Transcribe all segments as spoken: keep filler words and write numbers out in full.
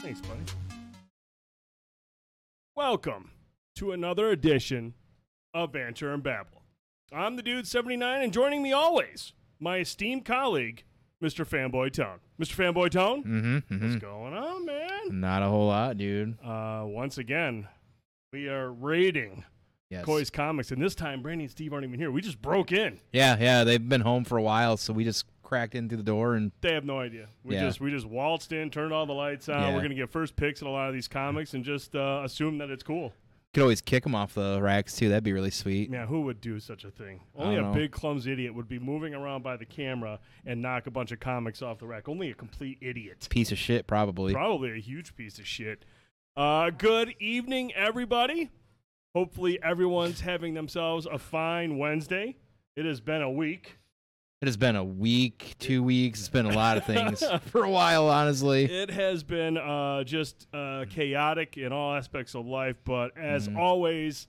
Thanks, buddy. Welcome to another edition of Banter and Babble. I'm the dude seventy-nine, and joining me always, my esteemed colleague, Mister Fanboy Tone. Mister Fanboy Tone, mm-hmm, mm-hmm. What's going on, man? Not a whole lot, dude. Uh, once again, we are raiding yes. Koi's Comics, and this time Brandy and Steve aren't even here. We just broke in. Yeah, yeah, they've been home for a while, so we just cracked in through the door, and they have no idea. We yeah. just we just waltzed in, turned all the lights on. Yeah. We're gonna get first picks at a lot of these comics, and just uh, assume that it's cool. Could always kick them off the racks too. That'd be really sweet. Yeah, who would do such a thing? Only a know. big clumsy idiot would be moving around by the camera and knock a bunch of comics off the rack. Only a complete idiot. Piece of shit, probably. Probably a huge piece of shit. Uh, good evening, everybody. Hopefully, everyone's having themselves a fine Wednesday. It has been a week. It has been a week, two weeks. It's been a lot of things for a while, honestly. It has been uh, just uh, chaotic in all aspects of life. But as mm. always,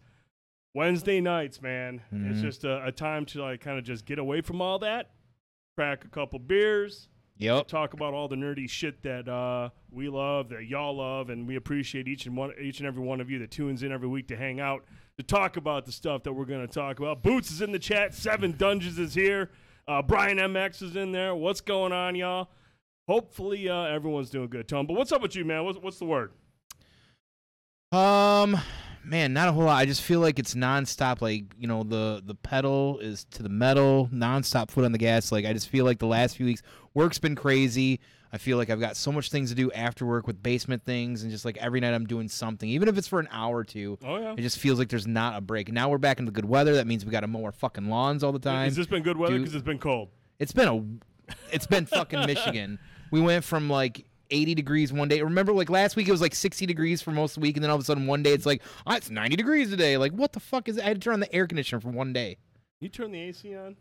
Wednesday nights, man, mm. it's just a, a time to like kind of just get away from all that, crack a couple beers, yep. talk about all the nerdy shit that uh, we love, that y'all love, and we appreciate each and one, each and every one of you that tunes in every week to hang out, to talk about the stuff that we're going to talk about. Boots is in the chat. Seven Dungeons is here. Uh, Brian M X is in there. What's going on, y'all? Hopefully, uh, everyone's doing good, Tom. But what's up with you, man? What's what's the word? Um, man, not a whole lot. I just feel like it's nonstop. Like, you know, the the pedal is to the metal, nonstop foot on the gas. Like, I just feel like the last few weeks, work's been crazy. I feel like I've got so much things to do after work with basement things, and just like every night I'm doing something, even if it's for an hour or two. Oh yeah. It just feels like there's not a break. Now we're back into good weather. That means we got to mow our fucking lawns all the time. Has this been good weather? Because it's been cold. It's been a, it's been fucking Michigan. We went from like eighty degrees one day. Remember, like last week it was like sixty degrees for most of the week, and then all of a sudden one day it's like oh, it's ninety degrees today. Like what the fuck is it? I had to turn on the air conditioner for one day. You turn the A C on?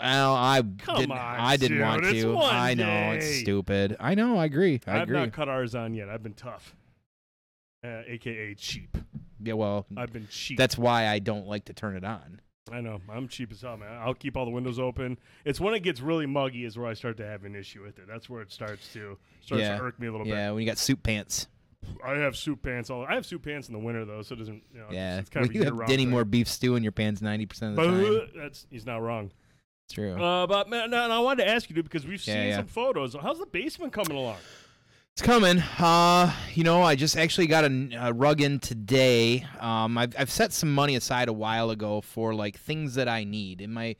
Well, I Come didn't, on, I didn't dude, want to. I know, day. It's stupid. I know, I agree. I I've agree. not cut ours on yet. I've been tough, uh, a k a cheap. Yeah, well, I've been cheap. That's why I don't like to turn it on. I know. I'm cheap as hell, man. I'll keep all the windows open. It's when it gets really muggy is where I start to have an issue with it. That's where it starts to starts yeah. to irk me a little yeah, bit. Yeah, when you got suit pants. I have soup pants. All I have soup pants in the winter though, so it doesn't. You know, yeah, it's, it's kind well, of you have Denny Moore beef stew in your pants ninety percent of the but, time. That's he's not wrong. True. Uh, but man, and I wanted to ask you, dude, because we've yeah, seen yeah. some photos. How's the basement coming along? It's coming. Uh, you know, I just actually got a, a rug in today. Um, I've I've set some money aside a while ago for like things that I need, and my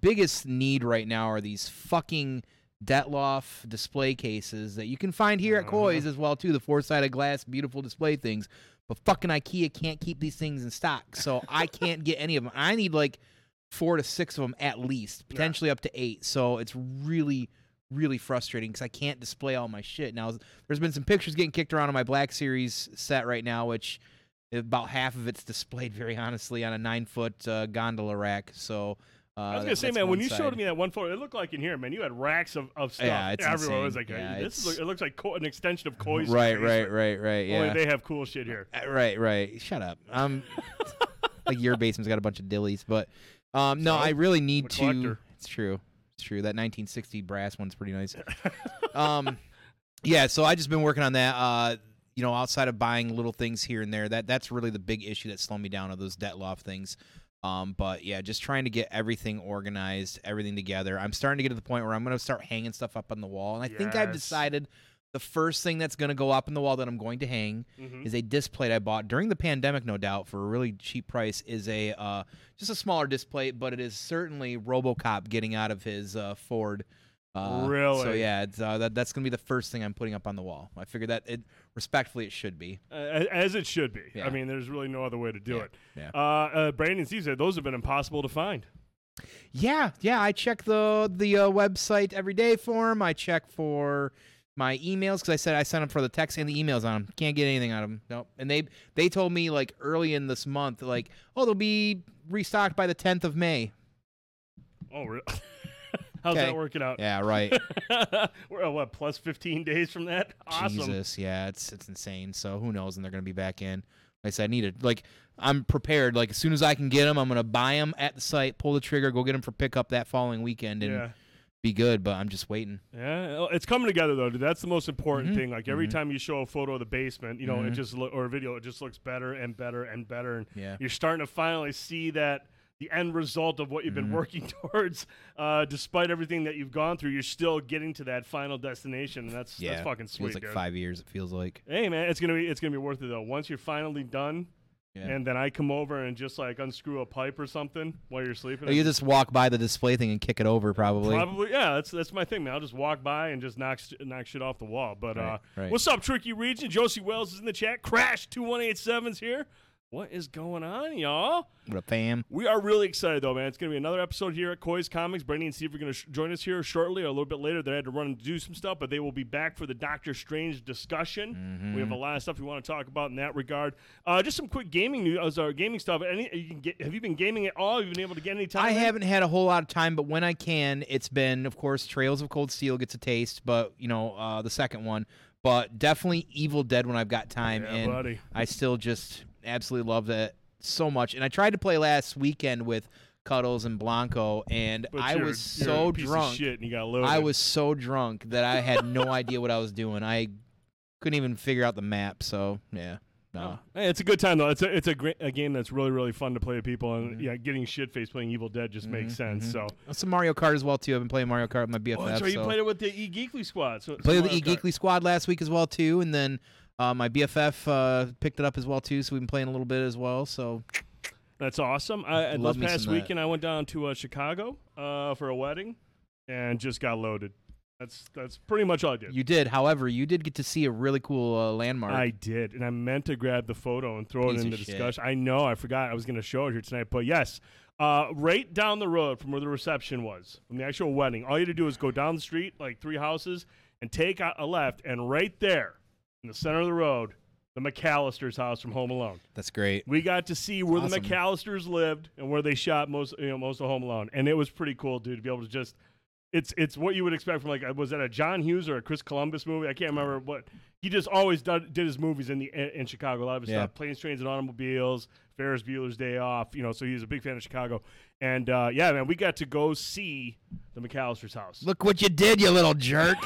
biggest need right now are these fucking Detloff display cases that you can find here at Koi's as well too. The four-sided glass, beautiful display things, but fucking IKEA can't keep these things in stock, so I can't get any of them. I need like four to six of them at least, potentially yeah. up to eight. So it's really, really frustrating because I can't display all my shit. Now, there's been some pictures getting kicked around on my Black Series set right now, which about half of it's displayed, very honestly, on a nine-foot uh, gondola rack. So uh, I was going to say, man, when you side. showed me that one photo, it looked like in here, man, you had racks of, of stuff. Yeah, it's everywhere. It was like, yeah, this is, it looks like an extension of Koi's. Right, right, right, right, yeah. Only they have cool shit here. Right, right. Shut up. Um, like your basement's got a bunch of dillies, but... Um, no, so, I really need to. Collector. It's true. It's true. That nineteen sixty brass one's pretty nice. um, yeah. So I just been working on that. Uh, you know, outside of buying little things here and there, that that's really the big issue that slowed me down are those Detloff things. Um, but yeah, just trying to get everything organized, everything together. I'm starting to get to the point where I'm gonna start hanging stuff up on the wall, and I yes. think I've decided the first thing that's gonna go up on the wall that I'm going to hang mm-hmm. is a disc plate I bought during the pandemic, no doubt, for a really cheap price. Is a uh, just a smaller disc plate, but it is certainly RoboCop getting out of his uh, Ford. Uh, really? So yeah, it's, uh, that that's gonna be the first thing I'm putting up on the wall. I figured that it respectfully it should be uh, as it should be. Yeah. I mean, there's really no other way to do yeah. it. Yeah. Uh, uh, Brandon Steve said those have been impossible to find. Yeah, yeah. I check the the uh, website every day for them. I check for my emails, because I said I sent them for the text and the emails on them. Can't get anything out of them. Nope. And they they told me, like, early in this month, like, oh, they'll be restocked by the tenth of May. Oh, really? How's okay. that working out? Yeah, right. We're, what, plus fifteen days from that? Awesome. Jesus, yeah, it's it's insane. So who knows when they're going to be back in. Like I said, I need it. Like, I'm prepared. Like, as soon as I can get them, I'm going to buy them at the site, pull the trigger, go get them for pickup that following weekend, and yeah. be good, but I'm just waiting. Yeah, it's coming together though, dude. That's the most important mm-hmm. thing. Like every mm-hmm. time you show a photo of the basement, you know, mm-hmm. it just lo- or a video, it just looks better and better and better. And yeah. you're starting to finally see that the end result of what you've been mm-hmm. working towards. Uh, despite everything that you've gone through, you're still getting to that final destination, and that's yeah. that's fucking sweet. It was like dude. five years. It feels like. Hey man, it's gonna be it's gonna be worth it though. Once you're finally done. Yeah. And then I come over and just like unscrew a pipe or something while you're sleeping. Or you just walk by the display thing and kick it over, probably. Probably, yeah. That's that's my thing, man. I'll just walk by and just knock knock shit off the wall. But right, uh, right. What's up, Tricky Region? Josie Wells is in the chat. Crash two one eight seven's here. What is going on, y'all? What up, fam? We are really excited, though, man. It's going to be another episode here at Koi's Comics. Brady and Steve are going to sh- join us here shortly or a little bit later. They had to run and do some stuff, but they will be back for the Doctor Strange discussion. Mm-hmm. We have a lot of stuff we want to talk about in that regard. Uh, just some quick gaming news, uh, gaming stuff. Any, you can get, have you been gaming at all? Have you been able to get any time? I in? haven't had a whole lot of time, but when I can, it's been, of course, Trails of Cold Steel gets a taste, but, you know, uh, the second one. But definitely Evil Dead when I've got time. Yeah, and buddy. I still just... absolutely love that so much. And I tried to play last weekend with Cuddles and Blanco, and but I you're, was you're so a piece drunk. Of shit and you got loaded. I was so drunk that I had no idea what I was doing. I couldn't even figure out the map. So yeah, no. Oh. Hey, it's a good time though. It's a it's a, great, a game that's really really fun to play with people, and mm-hmm. yeah, getting shit faced playing Evil Dead just mm-hmm, makes sense. Mm-hmm. So some Mario Kart as well too. I've been playing Mario Kart with my B F F. Oh, that's right. So. You played it with the E Geekly Squad. So played with the E Geekly Squad last week as well too, and then. Uh, my B F F uh, picked it up as well, too, so we've been playing a little bit as well. So that's awesome. I, last past weekend, that. I went down to uh, Chicago uh, for a wedding and just got loaded. That's that's pretty much all I did. You did. However, you did get to see a really cool uh, landmark. I did, and I meant to grab the photo and throw Piece it in the shit. discussion. I know. I forgot I was going to show it here tonight, but yes. Uh, right down the road from where the reception was, from the actual wedding, all you had to do is go down the street, like three houses, and take a left, and right there, in the center of the road, the McAllister's house from Home Alone. That's great. We got to see where awesome. the McAllisters lived and where they shot most, you know, most of Home Alone, and it was pretty cool, dude, to be able to just. It's it's what you would expect from like was that a John Hughes or a Chris Columbus movie? I can't remember what he just always did, did his movies in the in Chicago. A lot of his yeah. stuff, Planes, Trains, and Automobiles, Ferris Bueller's Day Off. You know, so he was a big fan of Chicago. And, uh, yeah, man, we got to go see the McAllister's house. Look what you did, you little jerk.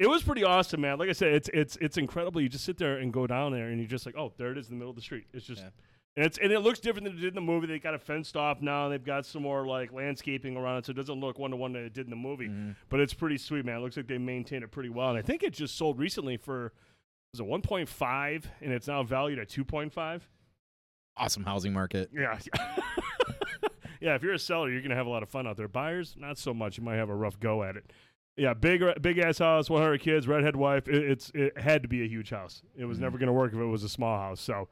It was pretty awesome, man. Like I said, it's it's it's incredible. You just sit there and go down there, and you're just like, oh, there it is in the middle of the street. It's just yeah. – and, and it looks different than it did in the movie. They got it fenced off now. They've got some more, like, landscaping around it, so it doesn't look one-to-one that it did in the movie. Mm-hmm. But it's pretty sweet, man. It looks like they maintained it pretty well. And I think it just sold recently for – was it one point five, and it's now valued at two point five? Awesome housing market. Yeah. Yeah, if you're a seller, you're going to have a lot of fun out there. Buyers, not so much. You might have a rough go at it. Yeah, big big ass house, one hundred kids, redhead wife. It, it's, it had to be a huge house. It was mm-hmm. never going to work if it was a small house. So,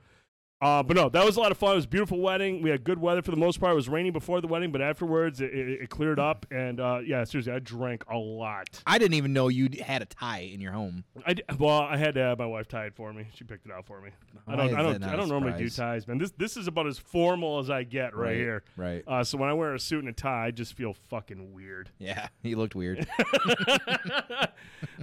uh, but no, that was a lot of fun. It was a beautiful wedding. We had good weather for the most part. It was raining before the wedding, but afterwards it, it, it cleared up. And, uh, yeah, seriously, I drank a lot. I didn't even know you had a tie in your home. I did, well, I had to have my wife tie it for me. She picked it out for me. I don't, I don't, I don't normally do ties, man. This this is about as formal as I get right, right here. Right. Uh, so when I wear a suit and a tie, I just feel fucking weird. Yeah, he looked weird.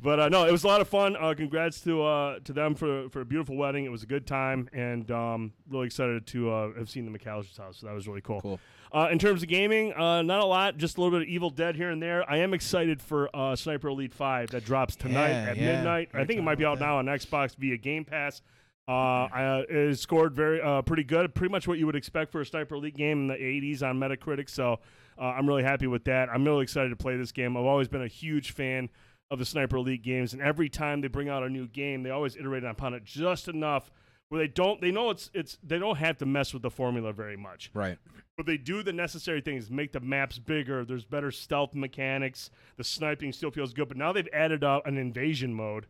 But uh, no, it was a lot of fun. Uh, congrats to uh, to them for for a beautiful wedding. It was a good time, and um, really excited to uh, have seen the McAllister's house. So that was really cool. Cool. Uh, in terms of gaming, uh, not a lot, just a little bit of Evil Dead here and there. I am excited for uh, Sniper Elite five that drops tonight yeah, at yeah. midnight. I think it might be out that. now on Xbox via Game Pass. Uh, I, it scored very uh, pretty good, pretty much what you would expect for a Sniper Elite game in the eighties on Metacritic, so uh, I'm really happy with that. I'm really excited to play this game. I've always been a huge fan of the Sniper Elite games, and every time they bring out a new game, they always iterate upon it just enough where they don't they know it's it's they don't have to mess with the formula very much. Right. But they do the necessary things, make the maps bigger, there's better stealth mechanics, the sniping still feels good, but now they've added uh, an invasion mode,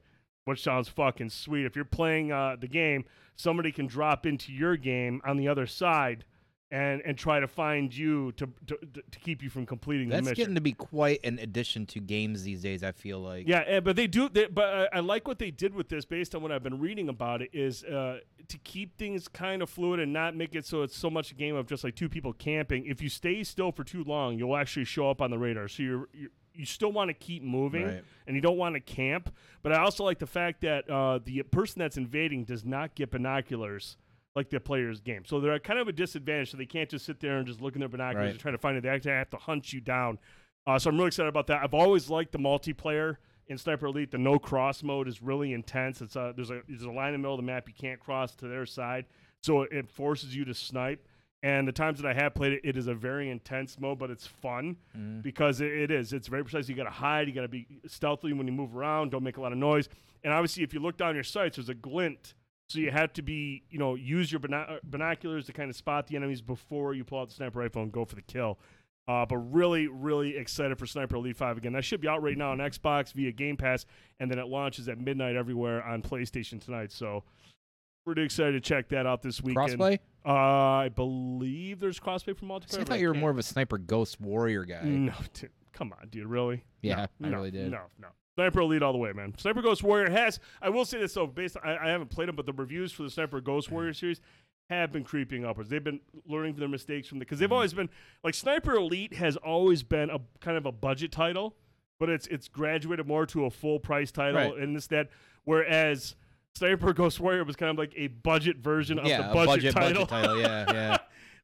which sounds fucking sweet. If you're playing uh, the game, somebody can drop into your game on the other side and, and try to find you to to, to keep you from completing That's the mission. That's getting to be quite an addition to games these days, I feel like. Yeah, but they do. They, but I, I like what they did with this based on what I've been reading about it is uh, to keep things kind of fluid and not make it so it's so much a game of just like two people camping. If you stay still for too long, you'll actually show up on the radar. So you're... you're You still want to keep moving, right. and you don't want to camp. But I also like the fact that uh, the person that's invading does not get binoculars like the player's game. So they're at kind of a disadvantage, so they can't just sit there and just look in their binoculars right. and try to find it. They actually have to hunt you down. Uh, so I'm really excited about that. I've always liked the multiplayer in Sniper Elite. The no cross mode is really intense. It's a, there's a there's a line in the middle of the map you can't cross to their side, so it, it forces you to snipe. And the times that I have played it, it is a very intense mode, but it's fun mm. because it, it is. It's very precise. You got to hide. You got to be stealthy when you move around. Don't make a lot of noise. And obviously, if you look down your sights, there's a glint. So you have to be, you know, use your binoc- binoculars to kind of spot the enemies before you pull out the sniper rifle and go for the kill. Uh, but really, really excited for Sniper Elite five again. That should be out right now on Xbox via Game Pass, and then it launches at midnight everywhere on PlayStation tonight. So pretty excited to check that out this weekend. Crossplay? Uh, I believe there's crossplay for multiplayer. So I thought you were more of a Sniper Ghost Warrior guy. No, dude. Come on, dude. Really? Yeah, no, I no, really did. No, no. Sniper Elite all the way, man. Sniper Ghost Warrior has, I will say this though, based on, I, I haven't played them, but the reviews for the Sniper Ghost Warrior series have been creeping upwards. They've been learning from their mistakes from the, because they've always been, like Sniper Elite has always been a kind of a budget title, but it's it's graduated more to a full price title right. and this, that, whereas Sniper Ghost Warrior was kind of like a budget version of yeah, the budget, budget title. Budget title. Yeah, yeah.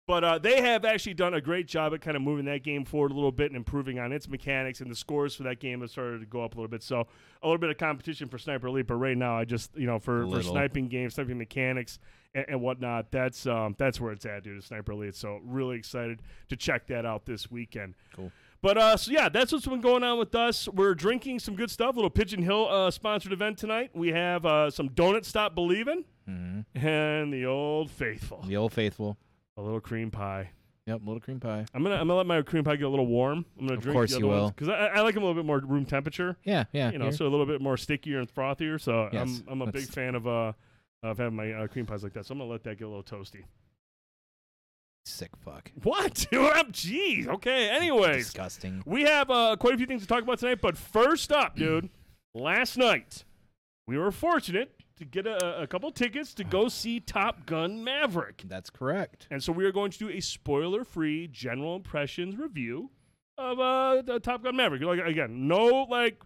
But uh, they have actually done a great job at kind of moving that game forward a little bit and improving on its mechanics, and the scores for that game have started to go up a little bit. So a little bit of competition for Sniper Elite, but right now I just, you know, for, for sniping games, sniping mechanics and, and whatnot, that's um, that's where it's at, dude, is Sniper Elite. So really excited to check that out this weekend. Cool. But, uh, so yeah, that's what's been going on with us. We're drinking some good stuff, a little Pigeon Hill uh, sponsored event tonight. We have uh, some Donut Stop Believin' mm-hmm. and the Old Faithful. The Old Faithful. A little cream pie. Yep, a little cream pie. I'm gonna I'm gonna let my cream pie get a little warm. I'm gonna of drink. Of course the other you will, because I, I like them a little bit more room temperature. Yeah, yeah. You know, here. So a little bit more stickier and frothier. So yes, I'm I'm a big fan of uh of having my uh, cream pies like that. So I'm gonna let that get a little toasty. Sick fuck. What? Jeez. Okay. Anyways, disgusting. We have uh, quite a few things to talk about tonight, but first up, dude, last night we were fortunate to get a, a couple tickets to go see Top Gun Maverick. That's correct. And so we are going to do a spoiler-free general impressions review of uh, the Top Gun Maverick. Like, again, no like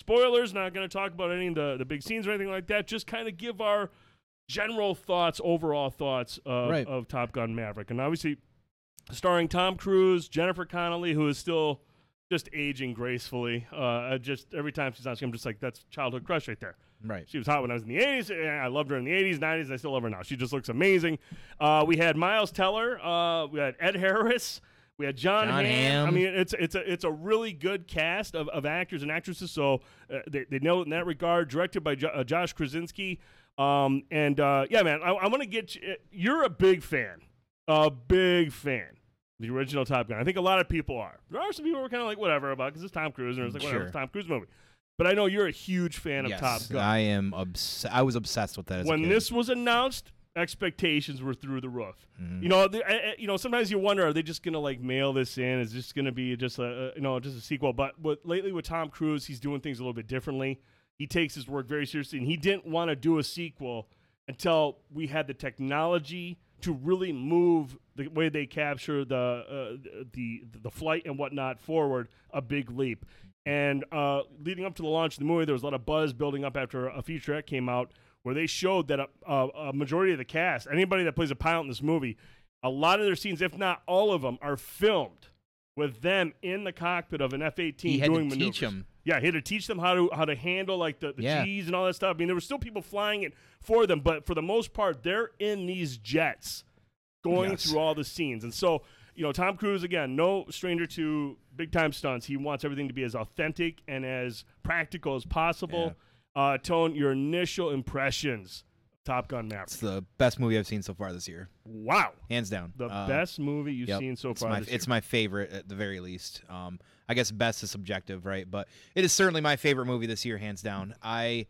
spoilers, not going to talk about any of the, the big scenes or anything like that. Just kind of give our general thoughts, overall thoughts of, right. of Top Gun Maverick. And obviously starring Tom Cruise, Jennifer Connelly, who is still just aging gracefully. Uh, just every time she's on screen, I'm just like, that's childhood crush right there. Right. She was hot when I was in the eighties. I loved her in the eighties, nineties, and I still love her now. She just looks amazing. Uh, we had Miles Teller. Uh, we had Ed Harris. We had John, John Hamm. I mean, it's it's a it's a really good cast of, of actors and actresses. So uh, they they know in that regard. Directed by jo- uh, Josh Krasinski. Um, and uh, yeah, man, I, I want to get you. You're a big fan, a big fan. The original Top Gun. I think a lot of people are. There are some people who are kind of like whatever about because it's Tom Cruise and it's like whatever, sure. It's a Tom Cruise movie. But I know you're a huge fan yes, of Top Gun. I am. Obs- I was obsessed with that. As when a kid. This was announced, expectations were through the roof. Mm-hmm. You know, the, I, you know. Sometimes you wonder, are they just gonna like mail this in? Is this gonna be just a, a you know just a sequel? But what, lately with Tom Cruise, he's doing things a little bit differently. He takes his work very seriously, and he didn't want to do a sequel until we had the technology to really move the way they capture the uh, the the flight and whatnot forward a big leap. And uh, leading up to the launch of the movie, there was a lot of buzz building up after a featurette came out where they showed that a, a, a majority of the cast, anybody that plays a pilot in this movie, a lot of their scenes, if not all of them, are filmed with them in the cockpit of an F eighteen doing maneuvers. He had to teach them. Yeah, he had to teach them how to how to handle like the, the yeah. G's and all that stuff. I mean, there were still people flying it for them, but for the most part, they're in these jets going yes. through all the scenes. And so, you know, Tom Cruise, again, no stranger to big-time stunts. He wants everything to be as authentic and as practical as possible. Yeah. Uh, Tone, your initial impressions, Top Gun Maverick. It's the best movie I've seen so far this year. Wow. Hands down. The uh, best movie you've yep. seen so it's far my, this year. It's my favorite, at the very least. Um, I guess best is subjective, right? But it is certainly my favorite movie this year, hands down. I, like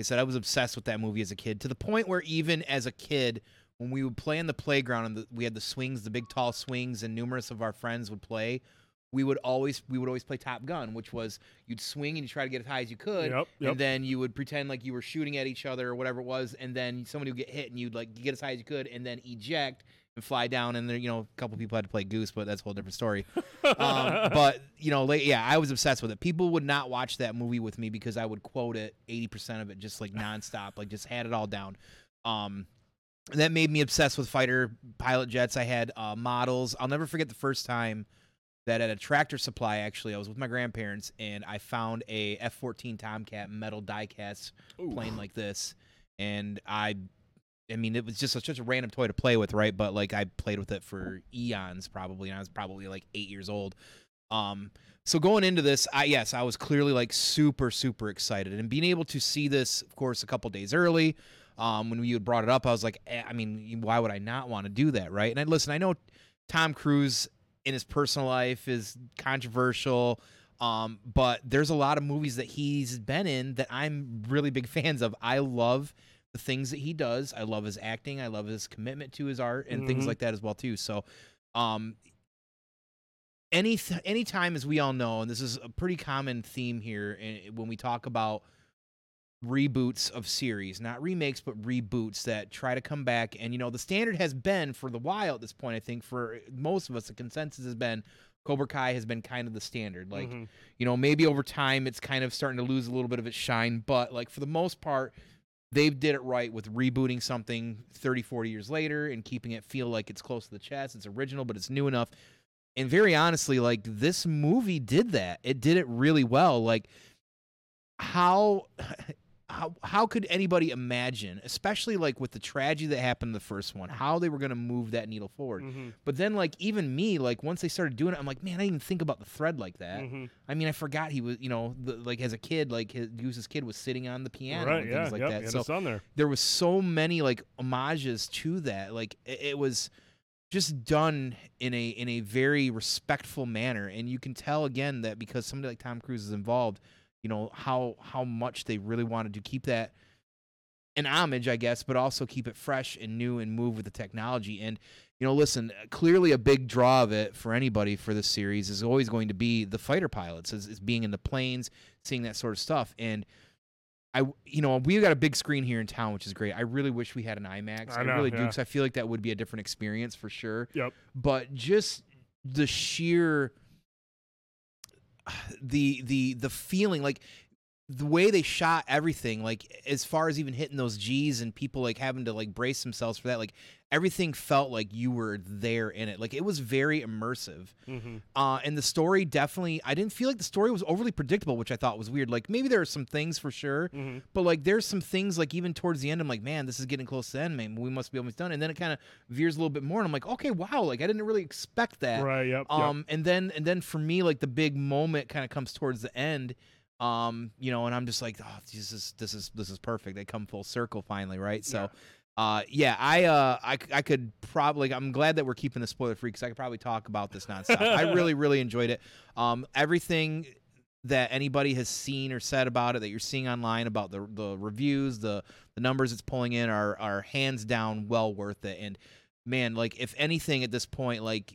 I said, I was obsessed with that movie as a kid, to the point where even as a kid, when we would play in the playground and the, we had the swings, the big tall swings, and numerous of our friends would play, we would always we would always play Top Gun, which was you'd swing and you try to get as high as you could, yep, yep. and then you would pretend like you were shooting at each other or whatever it was, and then somebody would get hit and you'd like get as high as you could and then eject and fly down. And there, you know, a couple people had to play Goose, but that's a whole different story. um, but you know, like, yeah, I was obsessed with it. People would not watch that movie with me because I would quote it eighty percent of it just like nonstop, like just had it all down. Um, That made me obsessed with fighter pilot jets. I had uh, models. I'll never forget the first time that at a tractor supply, actually, I was with my grandparents, and I found a F fourteen Tomcat metal die-cast plane like this. And I, I mean, it was just such a random toy to play with, right? But, like, I played with it for eons, probably, and I was probably, like, eight years old. Um, so going into this, I yes, I was clearly, like, super, super excited. And being able to see this, of course, a couple days early, um, when you had brought it up, I was like, eh, I mean, why would I not want to do that, right? And I, listen, I know Tom Cruise in his personal life is controversial, um, but there's a lot of movies that he's been in that I'm really big fans of. I love the things that he does. I love his acting. I love his commitment to his art and mm-hmm. things like that as well, too. So um, any th- any time, as we all know, and this is a pretty common theme here in, when we talk about reboots of series, not remakes, but reboots that try to come back. And, you know, the standard has been for the while at this point, I think for most of us, the consensus has been Cobra Kai has been kind of the standard. Like, mm-hmm. you know, maybe over time it's kind of starting to lose a little bit of its shine, but like for the most part, they did it right with rebooting something thirty, forty years later and keeping it feel like it's close to the chest. It's original, but it's new enough. And very honestly, like this movie did that. It did it really well. Like how... How how could anybody imagine, especially like with the tragedy that happened in the first one, how they were going to move that needle forward? Mm-hmm. But then, like even me, like once they started doing it, I'm like, man, I didn't even think about the thread like that. Mm-hmm. I mean, I forgot he was, you know, the, like as a kid, like his, Goose's kid was sitting on the piano right, and things yeah, like yep, that. So it's on there. There was so many like homages to that. Like it, it was just done in a in a very respectful manner, and you can tell again that because somebody like Tom Cruise is involved. You know, how how much they really wanted to keep that an homage, I guess, but also keep it fresh and new and move with the technology. And, you know, listen, clearly a big draw of it for anybody for this series is always going to be the fighter pilots, is, is being in the planes, seeing that sort of stuff. And, I, you know, we've got a big screen here in town, which is great. I really wish we had an IMAX. I, know, I really yeah. do, because I feel like that would be a different experience for sure. Yep. But just the sheer... the the the feeling, like the way they shot everything, like as far as even hitting those G's and people like having to like brace themselves for that, like everything felt like you were there in it. Like it was very immersive. Mm-hmm. Uh, and the story definitely, I didn't feel like the story was overly predictable, which I thought was weird. Like maybe there are some things for sure, mm-hmm. but like there's some things like even towards the end, I'm like, man, this is getting close to the end, man. We must be almost done. And then it kind of veers a little bit more and I'm like, okay, wow. Like I didn't really expect that. Right. Yep. Um, yep. And then, and then for me, like the big moment kind of comes towards the end. Um, you know, and I'm just like, oh, this is, this is, this is perfect. They come full circle finally. Right. So, yeah. uh, yeah, I, uh, I, I could probably, I'm glad that we're keeping this spoiler free, cause I could probably talk about this nonstop. I really, really enjoyed it. Um, everything that anybody has seen or said about it, that you're seeing online about the, the reviews, the, the numbers it's pulling in are, are hands down well worth it. And man, like if anything at this point, like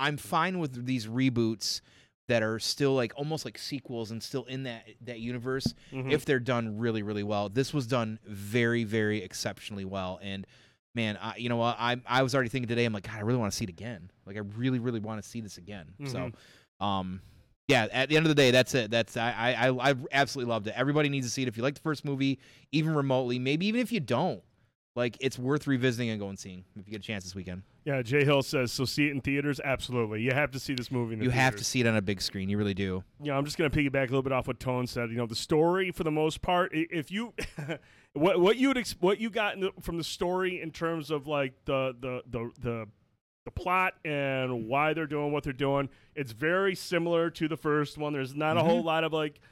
I'm fine with these reboots that are still like almost like sequels and still in that, that universe, mm-hmm. if they're done really, really well. This was done very, very exceptionally well. And man, I, you know, I, I was already thinking today, I'm like, God, I really want to see it again. Like, I really, really want to see this again. Mm-hmm. So, um, yeah, at the end of the day, that's it. That's, I, I, I absolutely loved it. Everybody needs to see it. If you like the first movie, even remotely, maybe even if you don't, like it's worth revisiting and going and seeing if you get a chance this weekend. Yeah, Jay Hill says, so see it in theaters? Absolutely. You have to see this movie in the you theaters. You have to see it on a big screen. You really do. Yeah, I'm just going to piggyback a little bit off what Tone said. You know, the story, for the most part, if you – what what you ex- what you got in the, from the story in terms of, like, the, the, the, the, the plot and why they're doing what they're doing, it's very similar to the first one. There's not mm-hmm. a whole lot of, like –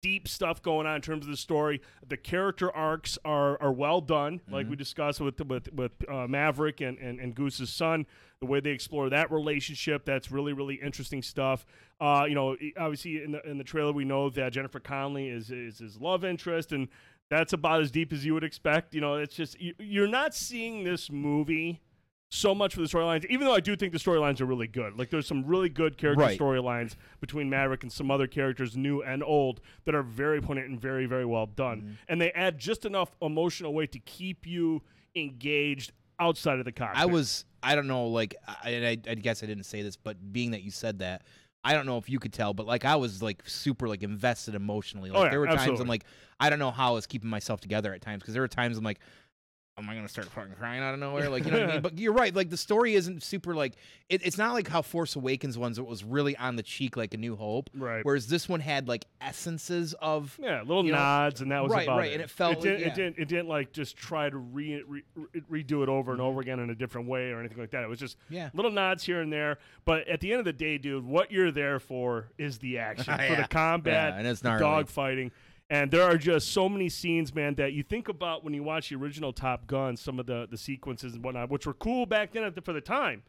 deep stuff going on in terms of the story. The character arcs are are well done, like mm-hmm. we discussed with with with uh, Maverick and, and and Goose's son. The way they explore that relationship, that's really really interesting stuff. Uh, you know, obviously in the in the trailer we know that Jennifer Connelly is is his love interest, and that's about as deep as you would expect. You know, it's just you, you're not seeing this movie so much for the storylines, even though I do think the storylines are really good. Like, there's some really good character right. storylines between Maverick and some other characters, new and old, that are very poignant and very, very well done. Mm-hmm. And they add just enough emotional weight to keep you engaged outside of the cockpit. I was, I don't know, like, I, I, I guess I didn't say this, but being that you said that, I don't know if you could tell, but, like, I was, like, super, like, invested emotionally. Like, oh, yeah, there were absolutely. times I'm like, I don't know how I was keeping myself together at times, because there were times I'm like, am I going to start fucking crying out of nowhere? Like, you know what I mean? But you're right. Like, the story isn't super, like, it, it's not like how Force Awakens ones, it was really on the cheek, like A New Hope. Right. Whereas this one had, like, essences of. Yeah, little nods, know, and that was right, about right. it. And it felt it didn't, like, yeah. it, didn't, it didn't, like, just try to re, re, re, redo it over and over again in a different way or anything like that. It was just yeah. little nods here and there. But at the end of the day, dude, what you're there for is the action. yeah. For the combat, yeah, and it's gnarly. Dog fighting. And there are just so many scenes, man, that you think about when you watch the original Top Gun, some of the, the sequences and whatnot, which were cool back then at the, for the time.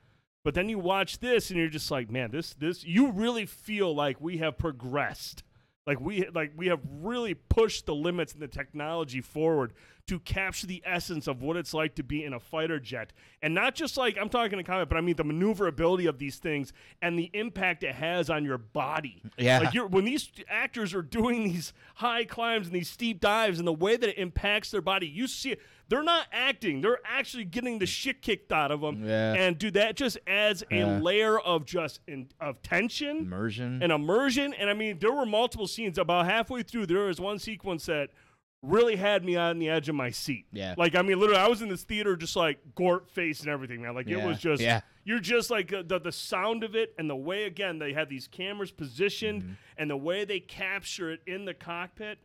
But then you watch this, and you're just like, man, this this you really feel like we have progressed, like we like we have really pushed the limits and the technology forward to capture the essence of what it's like to be in a fighter jet, and not just like I'm talking in combat, but I mean the maneuverability of these things and the impact it has on your body. Yeah, like you're, when these actors are doing these high climbs and these steep dives and the way that it impacts their body, you see it. They're not acting; they're actually getting the shit kicked out of them. Yeah. And dude, that just adds yeah. a layer of just in, of tension, immersion, and immersion. And I mean, there were multiple scenes. About halfway through, there was one sequence that really had me on the edge of my seat. Yeah. Like, I mean, literally, I was in this theater just like Gorr face and everything, man. Like, yeah. it was just, yeah. you're just like the, the sound of it and the way, again, they had these cameras positioned mm-hmm. and the way they capture it in the cockpit.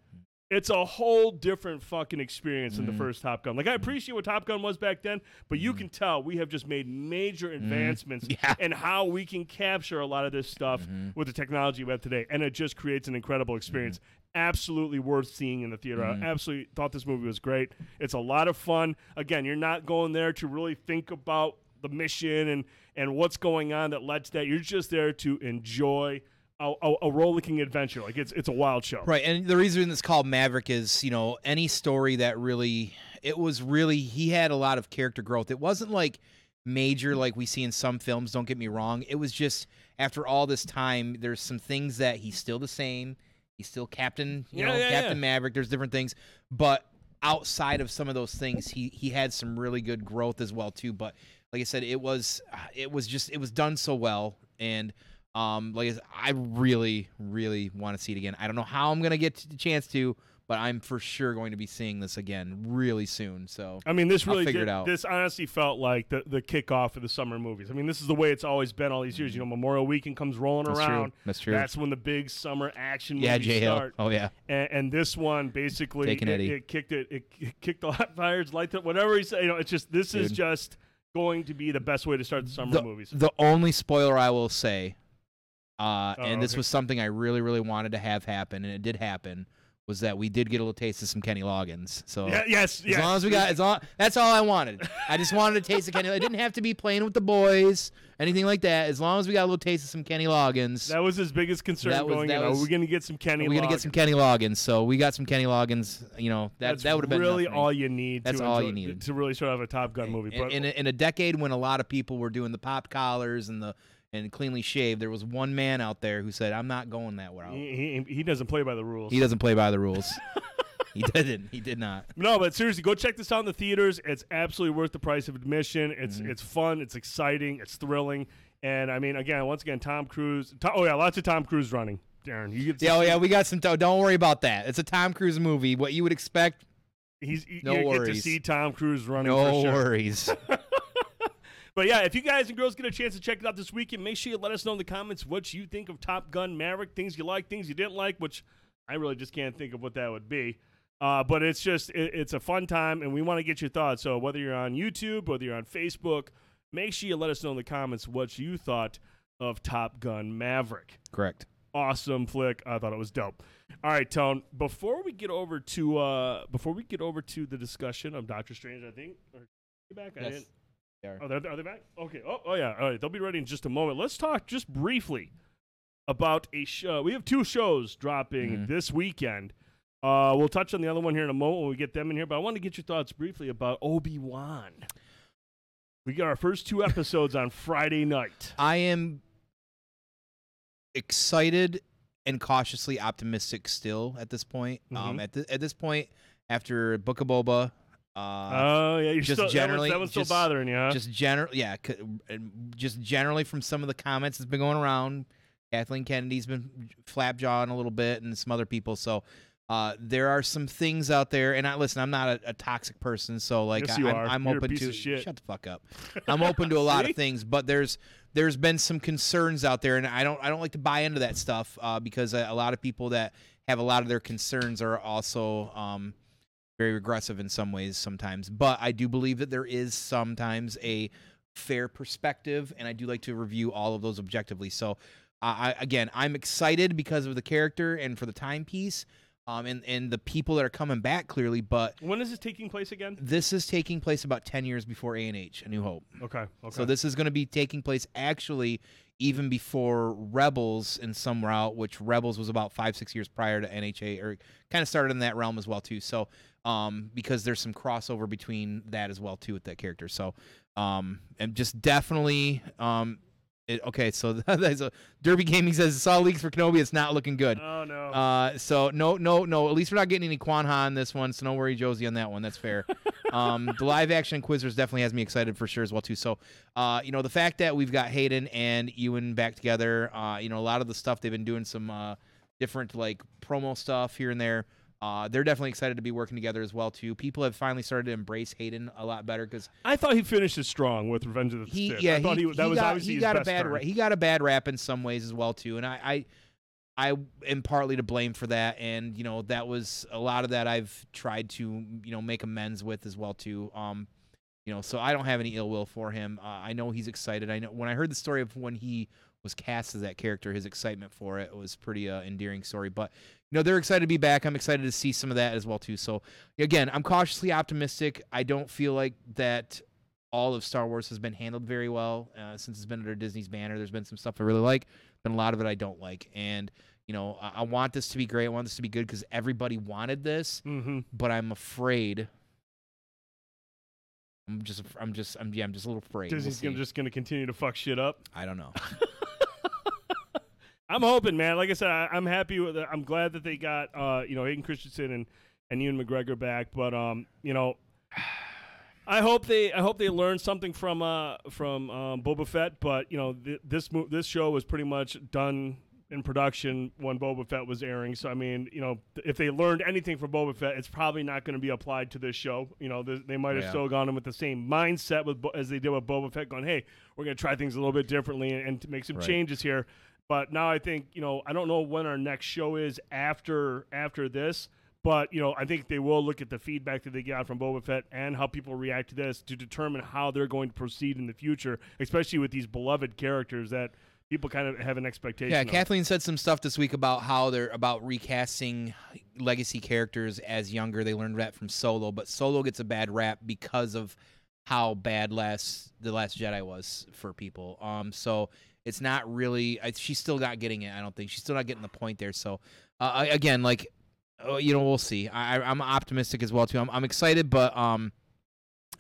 It's a whole different fucking experience mm-hmm. than the first Top Gun. Like, I appreciate what Top Gun was back then, but you mm-hmm. can tell we have just made major advancements mm-hmm. yeah. in how we can capture a lot of this stuff mm-hmm. with the technology we have today, and it just creates an incredible experience. Mm-hmm. Absolutely worth seeing in the theater. Mm-hmm. I absolutely thought this movie was great. It's a lot of fun. Again, you're not going there to really think about the mission and, and what's going on that led to that. You're just there to enjoy A, a, a rollicking adventure. Like, it's it's a wild show. Right, and the reason it's called Maverick is, you know, any story that really, it was really, he had a lot of character growth. It wasn't, like, major like we see in some films, don't get me wrong. It was just, after all this time, there's some things that he's still the same. He's still Captain, you yeah, know, yeah, Captain yeah. Maverick. There's different things. But outside of some of those things, he, he had some really good growth as well, too. But, like I said, it was, it was just, it was done so well, and Um, like I really, really want to see it again. I don't know how I'm gonna get the chance to, but I'm for sure going to be seeing this again really soon. So I mean, this really did, this honestly felt like the the kickoff of the summer movies. I mean, this is the way it's always been all these years. You know, Memorial Weekend comes rolling That's around. True. That's true. That's when the big summer action movies yeah, Jay start. Hill. Oh yeah. And, and this one basically it, it kicked it, it, it kicked the hot fires, lighted it, whatever he said. You know, it's just this Dude. is just going to be the best way to start the summer the, movies. The only spoiler I will say. Uh, oh, and this okay. was something I really, really wanted to have happen, and it did happen. Was that we did get a little taste of some Kenny Loggins? So yeah, yes, as yes. long as we got, as long, that's all I wanted. I just wanted a taste of Kenny. I didn't have to be playing with the boys, anything like that. As long as we got a little taste of some Kenny Loggins, that was his biggest concern. That was, going, that you know, was, we're going to get some Kenny. We're going to get some Kenny Loggins. So we got some Kenny Loggins. You know that that's that would have been really all you need. That's to all enjoy, you needed to really start off a Top Gun movie. In, in, a, in a decade when a lot of people were doing the pop collars and the. And cleanly shaved, there was one man out there who said, I'm not going that way. He, he, he doesn't play by the rules. He doesn't play by the rules. He didn't. He did not. No, but seriously, go check this out in the theaters. It's absolutely worth the price of admission. It's mm-hmm. it's fun. It's exciting. It's thrilling. And, I mean, again, once again, Tom Cruise. Tom, oh, yeah, lots of Tom Cruise running, Darren. You get yeah, oh, yeah, we got some. Don't worry about that. It's a Tom Cruise movie. What you would expect, He's, you, no you worries. get to see Tom Cruise running. No for sure. worries. But, yeah, if you guys and girls get a chance to check it out this weekend, make sure you let us know in the comments what you think of Top Gun Maverick, things you like, things you didn't like, which I really just can't think of what that would be. Uh, but it's just it, it's a fun time, and we want to get your thoughts. So whether you're on YouTube, whether you're on Facebook, make sure you let us know in the comments what you thought of Top Gun Maverick. Correct. Awesome flick. I thought it was dope. All right, Tone, before we get over to uh, before we get over to the discussion of Doctor Strange, I think, or get back, yes. I didn't. Oh, they're, are they back? Okay. Oh, oh, yeah. All right. They'll be ready in just a moment. Let's talk just briefly about a show. We have two shows dropping mm-hmm. this weekend. Uh, we'll touch on the other one here in a moment when we get them in here, but I want to get your thoughts briefly about Obi-Wan. We got our first two episodes on Friday night. I am excited and cautiously optimistic still at this point. Mm-hmm. Um, at, th- at this point, after Book of Boba, Uh, oh yeah, you're just still, generally that one's still bothering you. Huh? Just generally, yeah, c- just generally from some of the comments that's been going around, Kathleen Kennedy's been flapjawing a little bit, and some other people. So Uh, there are some things out there, and I listen. I'm not a, a toxic person, so like yes, I, I'm, I'm open to. Shut the fuck up. I'm open to a lot of things, but there's there's been some concerns out there, and I don't I don't like to buy into that stuff uh, because a, a lot of people that have a lot of their concerns are also um, very regressive in some ways sometimes. But I do believe that there is sometimes a fair perspective, and I do like to review all of those objectively. So, uh, I again, I'm excited because of the character and for the timepiece. Um, and, and the people that are coming back, clearly, but... When is this taking place again? This is taking place about ten years before A and H, A New Hope. Okay, okay. So this is going to be taking place, actually, even before Rebels in some route, which Rebels was about five, six years prior to N H A, or kind of started in that realm as well, too. So, um, because there's some crossover between that as well, too, with that character. So, um, and just definitely... Um, It, okay, so that's a, Derby Gaming says it's all leaks for Kenobi. It's not looking good. Oh no. Uh, so no, no, no. At least we're not getting any Quan Ha on this one. So no worry, Josie, on that one. That's fair. um, the live action Inquisitors definitely has me excited for sure as well too. So, uh, you know, the fact that we've got Hayden and Ewan back together. Uh, you know, a lot of the stuff they've been doing some uh, different like promo stuff here and there. Uh, they're definitely excited to be working together as well, too. People have finally started to embrace Hayden a lot better because I thought he finished it strong with Revenge of the he, Sith. Yeah, I thought he, he that he was got, obviously he got his a best bad ra- he got a bad rap in some ways as well, too. And I, I, I am partly to blame for that. And you know that was a lot of that I've tried to you know make amends with as well, too. Um, you know, so I don't have any ill will for him. Uh, I know he's excited. I know when I heard the story of when he was cast as that character, his excitement for it was pretty uh, endearing story. But you know, they're excited to be back. I'm excited to see some of that as well too. So again, I'm cautiously optimistic. I don't feel like that all of Star Wars has been handled very well uh, since it's been under Disney's banner. There's been some stuff I really like, been a lot of it I don't like. And you know, I, I want this to be great. I want this to be good because everybody wanted this. Mm-hmm. But I'm afraid. I'm just. I'm just. I'm. Yeah. I'm just a little afraid. Disney's we'll gonna, just going to continue to fuck shit up. I don't know. I'm hoping, man. Like I said, I, I'm happy with it. I'm glad that they got, uh, you know, Hayden Christensen and, and Ewan McGregor back. But, um, you know, I hope they I hope they learned something from uh, from um, Boba Fett. But, you know, th- this mo- this show was pretty much done in production when Boba Fett was airing. So, I mean, you know, th- if they learned anything from Boba Fett, it's probably not going to be applied to this show. You know, th- they might have yeah. still gone in with the same mindset with Bo- as they did with Boba Fett, going, hey, we're going to try things a little bit differently and, and to make some right. changes here. But now I think, you know, I don't know when our next show is after after this, but, you know, I think they will look at the feedback that they got from Boba Fett and how people react to this to determine how they're going to proceed in the future, especially with these beloved characters that people kind of have an expectation Yeah, of. Kathleen said some stuff this week about how they're about recasting legacy characters as younger. They learned that from Solo, but Solo gets a bad rap because of how bad last the Last Jedi was for people. Um, so... It's not really – she's still not getting it, I don't think. She's still not getting the point there. So, uh, again, like, oh, you know, we'll see. I, I'm optimistic as well, too. I'm, I'm excited, but, um,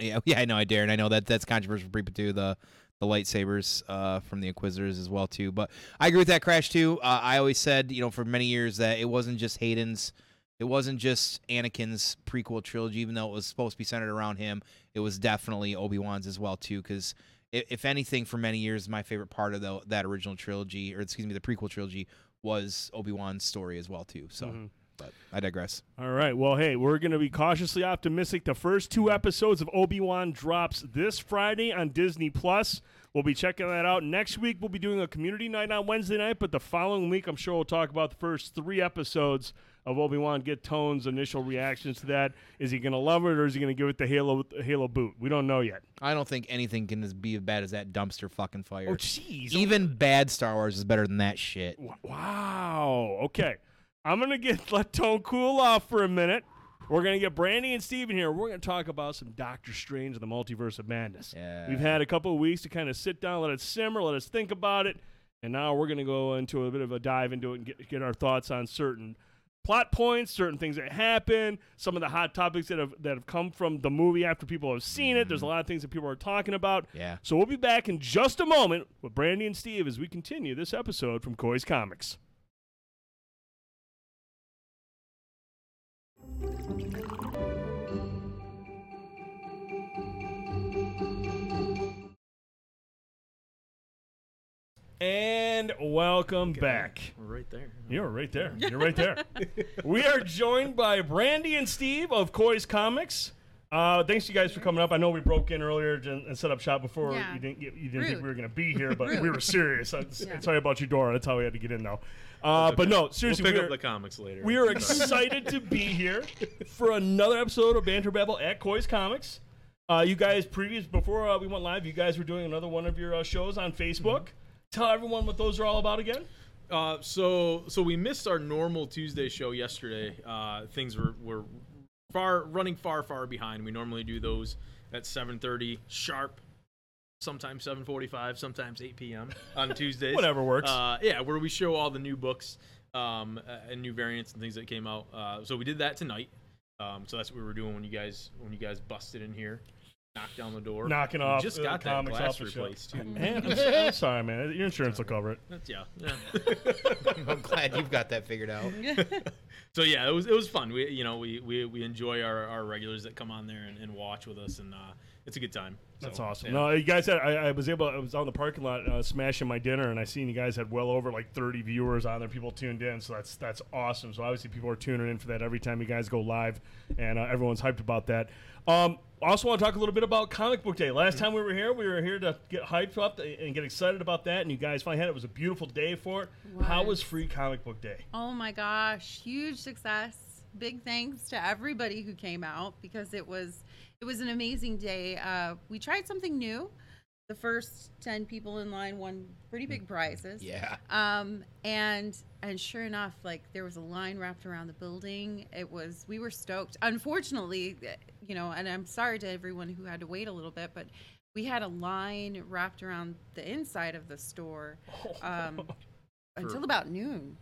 yeah, yeah, I know I dare, and I know that that's controversial for people, too, the, the lightsabers uh, from the Inquisitors as well, too. But I agree with that, Crash, too. Uh, I always said, you know, for many years that it wasn't just Hayden's – it wasn't just Anakin's prequel trilogy, even though it was supposed to be centered around him. It was definitely Obi-Wan's as well, too, because – if anything, for many years, my favorite part of the, that original trilogy, or excuse me, the prequel trilogy, was Obi-Wan's story as well, too. So, mm-hmm. but I digress. All right. Well, hey, we're going to be cautiously optimistic. The first two episodes of Obi-Wan drops this Friday on Disney+. We'll be checking that out. Next week, we'll be doing a community night on Wednesday night, but the following week, I'm sure we'll talk about the first three episodes of Obi-Wan, get Tone's initial reactions to that. Is he going to love it, or is he going to give it the Halo Halo boot? We don't know yet. I don't think anything can be as bad as that dumpster fucking fire. Oh, jeez. Even bad Star Wars is better than that shit. Wow. Okay. I'm going to get let Tone cool off for a minute. We're going to get Brandy and Steven here. We're going to talk about some Doctor Strange and the Multiverse of Madness. Yeah. We've had a couple of weeks to kind of sit down, let it simmer, let us think about it, and now we're going to go into a bit of a dive into it and get, get our thoughts on certain plot points, certain things that happen, some of the hot topics that have that have come from the movie after people have seen it. There's a lot of things that people are talking about. Yeah. So we'll be back in just a moment with Brandy and Steve as we continue this episode from Koi's Comics. And And welcome back. We're right there. You're right there. You're right there. We are joined by Brandy and Steve of Koi's Comics. Uh, thanks, you guys, for coming up. I know we broke in earlier and set up shop before. Yeah. You didn't, you, you didn't think we were going to be here, but we were serious. I'm yeah. sorry about you, Dora. That's how we had to get in now. Uh, okay. But no, seriously. We'll pick we are, up the comics later. We are excited to be here for another episode of Banter Babble at Koi's Comics. Uh, you guys, previous, before uh, we went live, you guys were doing another one of your uh, shows on Facebook. Mm-hmm. Tell everyone what those are all about again. Uh, so, so we missed our normal Tuesday show yesterday. Uh, things were... were Far running far, far behind. We normally do those at seven thirty sharp, sometimes seven forty-five, sometimes eight p.m. on Tuesdays. Whatever works. Uh, yeah, where we show all the new books um, and new variants and things that came out. Uh, so we did that tonight. Um, so that's what we were doing when you guys when you guys busted in here, knocked down the door, knocking we off. Just got the that glass replaced too. Man, I'm, I'm sorry, man. Your insurance will cover it. That's, yeah. yeah. I'm glad you've got that figured out. So yeah, it was it was fun. We you know we we, we enjoy our, our regulars that come on there and, and watch with us, and uh, it's a good time. So, that's awesome. Yeah. No, you guys had I, I was able I was out in the parking lot uh, smashing my dinner, and I seen you guys had well over like thirty viewers on there. People tuned in, so that's that's awesome. So obviously people are tuning in for that every time you guys go live, and uh, everyone's hyped about that. Um, also want to talk a little bit about Comic Book Day. Last time we were here, we were here to get hyped up and get excited about that, and you guys finally had it. It was a beautiful day for it. What? How was Free Comic Book Day? Oh my gosh, huge success. Big thanks to everybody who came out, because it was it was an amazing day. Uh, we tried something new. The first ten people in line won pretty big prizes. Yeah. Um, and and sure enough, like there was a line wrapped around the building. It was we were stoked. Unfortunately, you know, and I'm sorry to everyone who had to wait a little bit, but we had a line wrapped around the inside of the store um, oh. until about noon.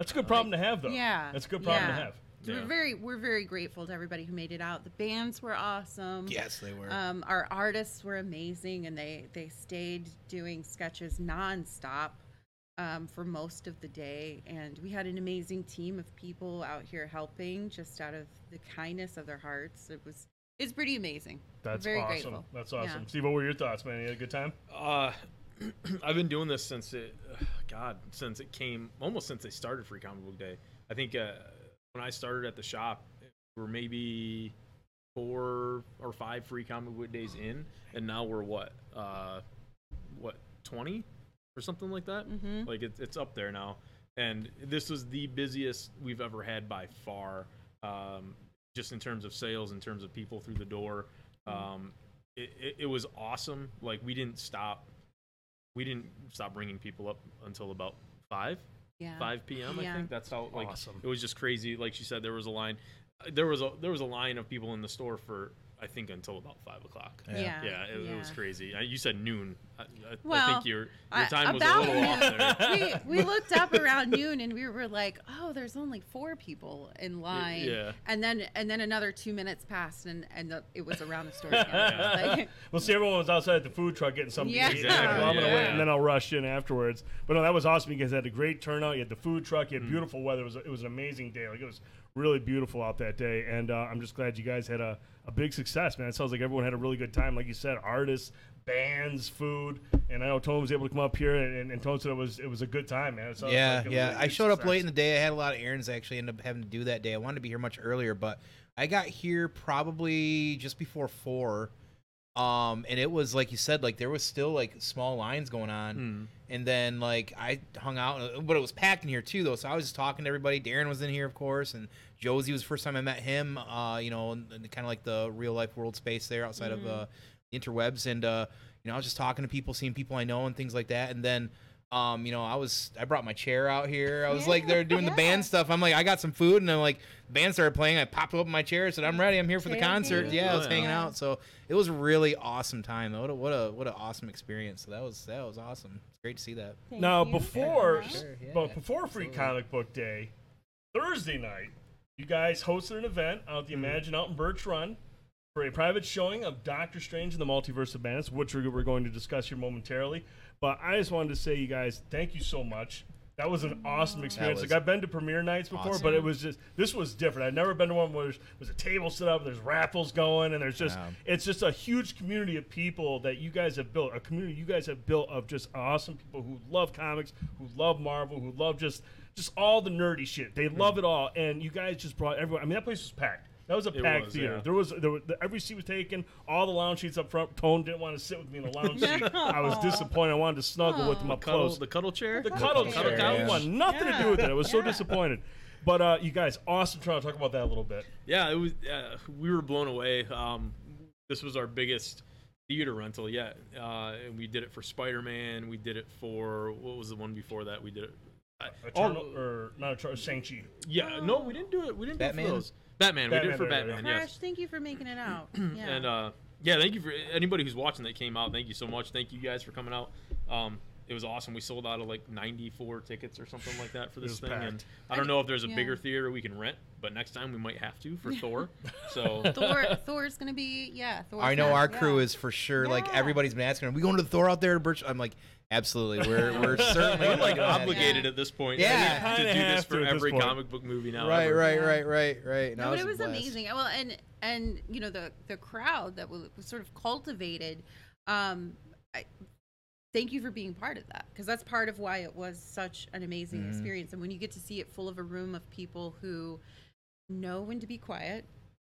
That's a good problem like, to have, though. Yeah. That's a good problem yeah. to have. So yeah. We're very we're very grateful to everybody who made it out. The bands were awesome. Yes, they were. Um, our artists were amazing, and they, they stayed doing sketches nonstop um, for most of the day. And we had an amazing team of people out here helping, just out of the kindness of their hearts. It was it's pretty amazing. That's very awesome. Grateful. That's awesome. Yeah. Steve, what were your thoughts, man? You had a good time? Uh, I've been doing this since it, uh, God, since it came almost since they started Free Comic Book Day. I think. Uh, When I started at the shop, we were maybe four or five Free Comic Book Days in, and now we're what, uh, what twenty or something like that. Mm-hmm. Like it's it's up there now, and this was the busiest we've ever had by far, um, just in terms of sales, in terms of people through the door. Um, it, it, it was awesome. Like we didn't stop, we didn't stop bringing people up until about five. Yeah. five p.m. I yeah. think that's how like awesome. It was just crazy. Like she said, there was a line, there was a there was a line of people in the store for I think until about five o'clock. Yeah, yeah, yeah, it, yeah. it was crazy. You said noon. I, well, I think your your time I, was a little off there. We we looked up around noon and we were like, oh, there's only four people in line. Yeah. And then and then another two minutes passed and and the, it was around the store. Yeah. Like, well, see, everyone was outside at the food truck getting something yeah. to eat. Exactly. Well, I'm yeah. gonna wait and then I'll rush in afterwards. But no, that was awesome. You guys had a great turnout. You had the food truck. You had mm. beautiful weather. It was it was an amazing day. Like it was really beautiful out that day. And uh, I'm just glad you guys had a. A big success, man. It sounds like everyone had a really good time. Like you said, artists, bands, food, and I know Tone was able to come up here and, and, and Tone said it was it was a good time, man. It yeah, like it yeah. I showed success. Up late in the day. I had a lot of errands. I actually ended up having to do that day. I wanted to be here much earlier, but I got here probably just before four. Um, and it was like you said, like there was still like small lines going on, mm. and then like I hung out, but it was packed in here too, though. So I was just talking to everybody. Darren was in here, of course, and Josie was the first time I met him. Uh, you know, in, in kind of like the real life world space there outside mm. of uh, interwebs, and uh, you know, I was just talking to people, seeing people I know, and things like that, and then. Um, you know, I was, I brought my chair out here. I was yeah, like, they're doing yeah. the band stuff. I'm like, I got some food and I'm like, the band started playing. I popped up in my chair, said, I'm ready. I'm here for the concert. Yeah, yeah. I was hanging out. So it was a really awesome time. What a, what a, what an awesome experience. So that was, that was awesome. It's great to see that. Thank now you. Before, sure, yeah, but before Free absolutely. Comic Book Day, Thursday night, you guys hosted an event out at the mm-hmm. Imagine out in Birch Run for a private showing of Doctor Strange and the Multiverse of Madness, which we're going to discuss here momentarily. But I just wanted to say, you guys, thank you so much. That was an awesome experience. Like, I've been to premiere nights before, awesome. But it was just, this was different. I've never been to one where there's, there's a table set up, there's raffles going, and there's just, yeah. it's just a huge community of people that you guys have built, a community you guys have built of just awesome people who love comics, who love Marvel, who love just, just all the nerdy shit. They love it all, and you guys just brought everyone. I mean, that place was packed. That was a it packed was, theater. Yeah. There was there were, every seat was taken. All the lounge seats up front. Tone didn't want to sit with me in the lounge seat. I was disappointed. I wanted to snuggle Aww. with him up the cuddle, close. The cuddle chair. The, the cuddle, cuddle chair. chair. Yeah. Wanted nothing yeah. to do with it. I was yeah. so disappointed. But uh, you guys, awesome. Trying to talk about that a little bit. Yeah, it was. Uh, we were blown away. Um, this was our biggest theater rental yet, uh, and we did it for Spider-Man. We did it for what was the one before that? We did it. Eternal, oh, or not Eternal, Shang-Chi. Yeah, no, we didn't do it. We didn't Batman? do it for those. Batman, Batman, we did it for Batman, Batman yes. Crash, thank you for making it out. Yeah. And, uh, yeah, thank you for anybody who's watching that came out. Thank you so much. Thank you guys for coming out. Um, it was awesome. We sold out of, like, ninety-four tickets or something like that for this thing. Packed. And I don't know if there's a yeah. bigger theater we can rent, but next time we might have to for Thor. So Thor, Thor's going to be, yeah. Thor's I know next. our crew yeah. is for sure, yeah. like, everybody's been asking, are we going to Thor out there? Birch? I'm like, absolutely. We're we're certainly we're like obligated yeah. at this point yeah. to do this for every this comic book movie now. Right, ever. right, right, right, right. No, no, but it was amazing. Well, and and you know the the crowd that was sort of cultivated. Um, I, thank you for being part of that, because that's part of why it was such an amazing mm. experience. And when you get to see it full of a room of people who know when to be quiet.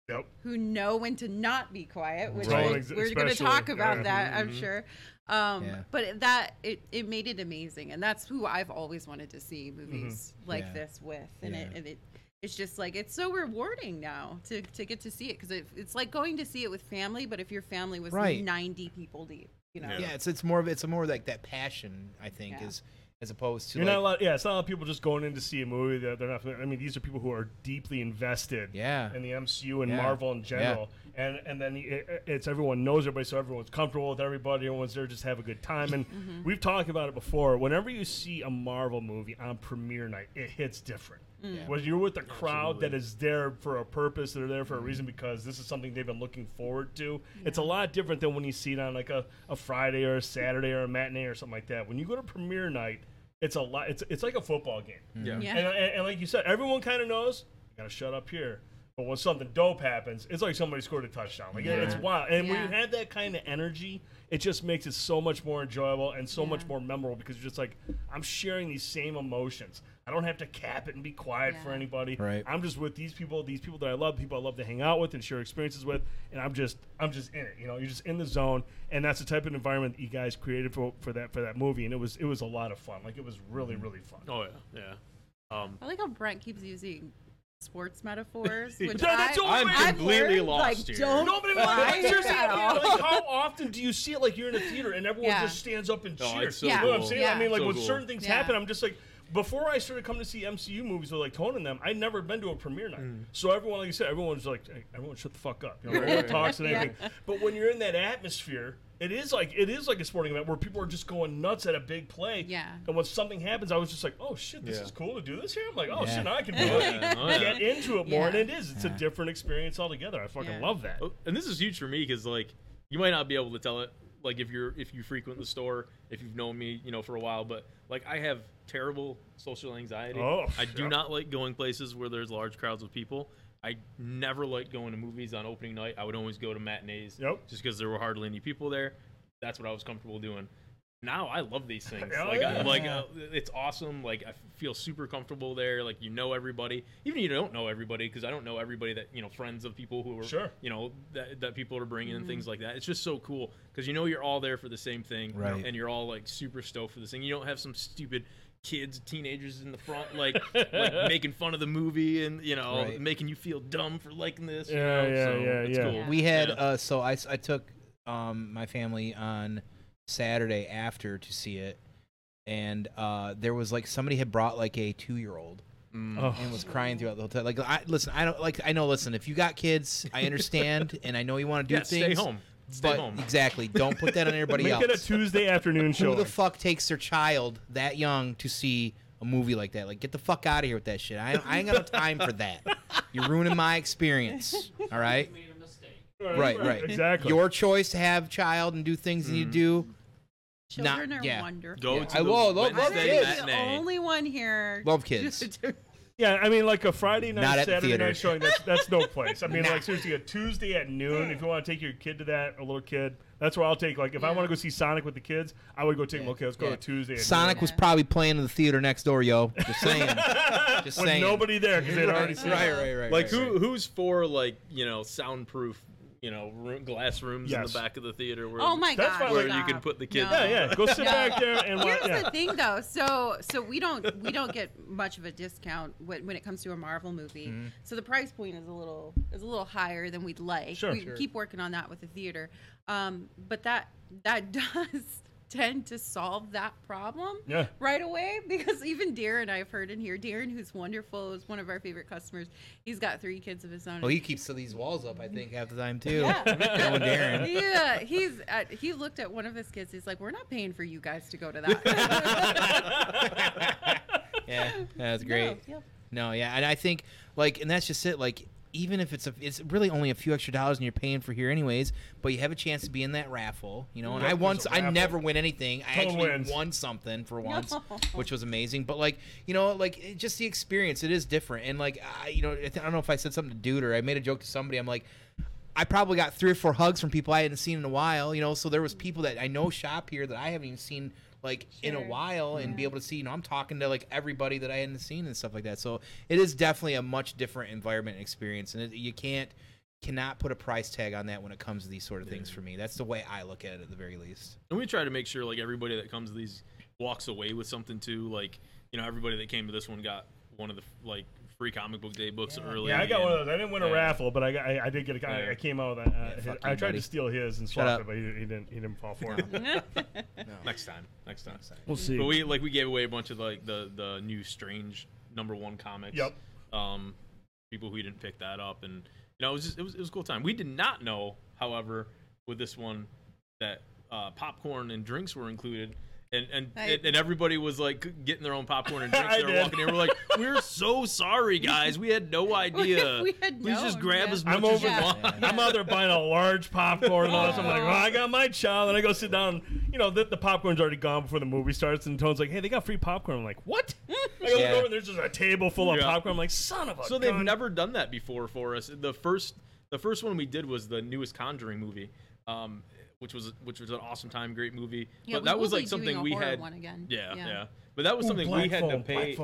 Yep. Who know when to not be quiet, which right. is, we're going to talk about yeah. that, I'm mm-hmm. sure. Um, yeah. But that it, it made it amazing, and that's who I've always wanted to see movies mm-hmm. like yeah. this with, and, yeah. it, and it it's just like it's so rewarding now to, to get to see it, because it, it's like going to see it with family, but if your family was right. ninety people deep, you know. Yeah, yeah it's it's more of it's more like that passion, I think yeah. is. As opposed to, you're like, not a lot, yeah, it's not a lot of people just going in to see a movie. They're, they're not. I mean, these are people who are deeply invested yeah. in the M C U and yeah. Marvel in general. Yeah. And and then it, it's everyone knows everybody, so everyone's comfortable with everybody. Everyone's there, just have a good time. And mm-hmm. we've talked about it before. Whenever you see a Marvel movie on premiere night, it hits different. Yeah. When you're with a crowd Absolutely. that is there for a purpose, they're there for a reason because this is something they've been looking forward to. Yeah. It's a lot different than when you see it on like a, a Friday or a Saturday or a matinee or something like that. When you go to premiere night, it's a lot. It's it's like a football game. Yeah. yeah. And, and, and like you said, everyone kind of knows you gotta shut up here. But when something dope happens, it's like somebody scored a touchdown. Like yeah. it's wild. And yeah. when you have that kind of energy, it just makes it so much more enjoyable and so yeah. much more memorable because you're just like, I'm sharing these same emotions. I don't have to cap it and be quiet yeah. for anybody. Right. I'm just with these people, these people that I love, people I love to hang out with and share experiences with, and I'm just, I'm just in it. You know, you're just in the zone, and that's the type of environment that you guys created for, for that for that movie, and it was it was a lot of fun. Like it was really really fun. Oh yeah, yeah. Um, I like how Brent keeps using sports metaphors, which no, that's I, I'm I've completely learned, lost like, here. Don't Nobody like, seriously, at all. Like, how often do you see it? Like you're in a theater and everyone yeah. just stands up and oh, cheers. So yeah. cool. You know what I'm saying? Yeah. I mean, like so when cool. certain things yeah. happen, I'm just like. Before I started coming to see M C U movies with like Tone and them, I'd never been to a premiere night. Mm. So everyone, like you said, everyone was like, hey, everyone shut the fuck up. You know, everyone talks and everything. Yeah. But when you're in that atmosphere, it is like it is like a sporting event where people are just going nuts at a big play. Yeah. And when something happens, I was just like, oh shit, this yeah. is cool to do this here. I'm like, oh yeah. shit, now I can really yeah. oh, yeah. get into it more. Yeah. And it is. It's yeah. a different experience altogether. I fucking yeah. love that. And this is huge for me because like you might not be able to tell it. Like if you're if you frequent the store, if you've known me, you know, for a while, but like I have terrible social anxiety. Oh, I do yeah. not like going places where there's large crowds of people. I never liked going to movies on opening night. I would always go to matinees yep. just because there were hardly any people there. That's what I was comfortable doing. Now I love these things. oh, like yeah. I, like uh, it's awesome. Like I feel super comfortable there. Like you know everybody, even if you don't know everybody, because I don't know everybody that you know friends of people who are sure. you know that, that people are bringing mm-hmm. and things like that. It's just so cool because you know you're all there for the same thing, right. and you're all like super stoked for this thing. You don't have some stupid kids, teenagers in the front, like like making fun of the movie and you know right. making you feel dumb for liking this. Yeah, you know? yeah, so yeah. It's yeah. cool. We had yeah. uh, so I I took um, my family on Saturday after to see it, and uh there was like somebody had brought like a two-year-old mm. oh. and was crying throughout the whole time. Like I listen I don't like I know listen if you got kids I understand and I know you want to do yeah, things stay home stay but home exactly don't put that on everybody Make else Make it a Tuesday afternoon show. Who the fuck takes their child that young to see a movie like that? Like get the fuck out of here with that shit. I, I ain't got no time for that. You're ruining my experience. All right. Right, right. Exactly. Your choice to have child and do things mm. that you do. Children Not, are yeah. wonderful. Go yeah. to I will. Love, love kids. The only one here. Love kids. Yeah, I mean, like a Friday night, Saturday theater. night showing, that's, that's no place. I mean, nah. like, seriously, a Tuesday at noon, if you want to take your kid to that, a little kid, that's where I'll take. Like, if yeah. I want to go see Sonic with the kids, I would go take yeah. them. Okay, let's go yeah. to Tuesday at Sonic noon. was probably playing in the theater next door, yo. Just saying. Just With saying. nobody there because they'd right. already seen it. Right, right, right. Like, right, who right. who's for, like, you know, soundproof? You know, room, glass rooms yes. in the back of the theater where, oh my God, where you can put the kids. No. Yeah, yeah. Go sit no. back there and watch. Here's yeah. the thing, though. So, so we don't we don't get much of a discount when, when it comes to a Marvel movie. Mm-hmm. So the price point is a little is a little higher than we'd like. Sure, we sure. keep working on that with the theater, um, but that that does tend to solve that problem yeah. right away, because even Darren, I've heard in here, Darren, who's wonderful, is one of our favorite customers. He's got three kids of his own. Well, he keeps these walls up, I think, half the time too. Yeah, Darren. Yeah, he's at, he looked at one of his kids. He's like, "We're not paying for you guys to go to that." Yeah, that's great. No, yeah. no, yeah, and I think like, and that's just it. Like, even if it's a, it's really only a few extra dollars and you're paying for here anyways, but you have a chance to be in that raffle, you know. And yep, I once, I never win anything. I Total actually wins. won something for once, no. which was amazing. But like, you know, like it, just the experience, it is different. And like, I, you know, I, th- I don't know if I said something to Dude or I made a joke to somebody. I'm like, I probably got three or four hugs from people I hadn't seen in a while, you know. So there was people that I know shop here that I haven't even seen like sure. in a while yeah. and be able to see, you know, I'm talking to like everybody that I hadn't seen and stuff like that. So it is definitely a much different environment and experience, and it, you can't cannot put a price tag on that when it comes to these sort of yeah. things. For me, that's the way I look at it, at the very least. And we try to make sure like everybody that comes to these walks away with something too. Like, you know, everybody that came to this one got one of the like free comic book day books yeah. early. Yeah, I got and, one of those. I didn't win yeah. a raffle, but I got, I, I did get a guy. Yeah. I, I came out with that. Uh, yeah, his, I tried buddy. to steal his and swap it, but he, he didn't. He didn't fall for it. No. no. Next time. Next time. We'll see. But we like we gave away a bunch of like the the new Strange number one comics. Yep. Um, people who didn't pick that up, and you know, it was just, it was it was a cool time. We did not know, however, with this one that uh, popcorn and drinks were included. And and, I, and everybody was like getting their own popcorn and drinks. They were walking in. We're like, we're so sorry, guys. We had no idea. we had Please known, just grab yeah. as much I'm as over, you yeah. want. Yeah. I'm out there buying a large popcorn. Oh. I'm like, well, I got my child. And I go sit down. You know, the, the popcorn's already gone before the movie starts. And Tone's like, hey, they got free popcorn. I'm like, what? I go yeah. over and there's just a table full of yeah. popcorn. I'm like, son of a So God. They've never done that before for us. The first the first one we did was the newest Conjuring movie. Um Which was which was an awesome time, great movie. Yeah, but that was like something we had. One again. Yeah, yeah, yeah. But that was Ooh, something we had phone, to pay.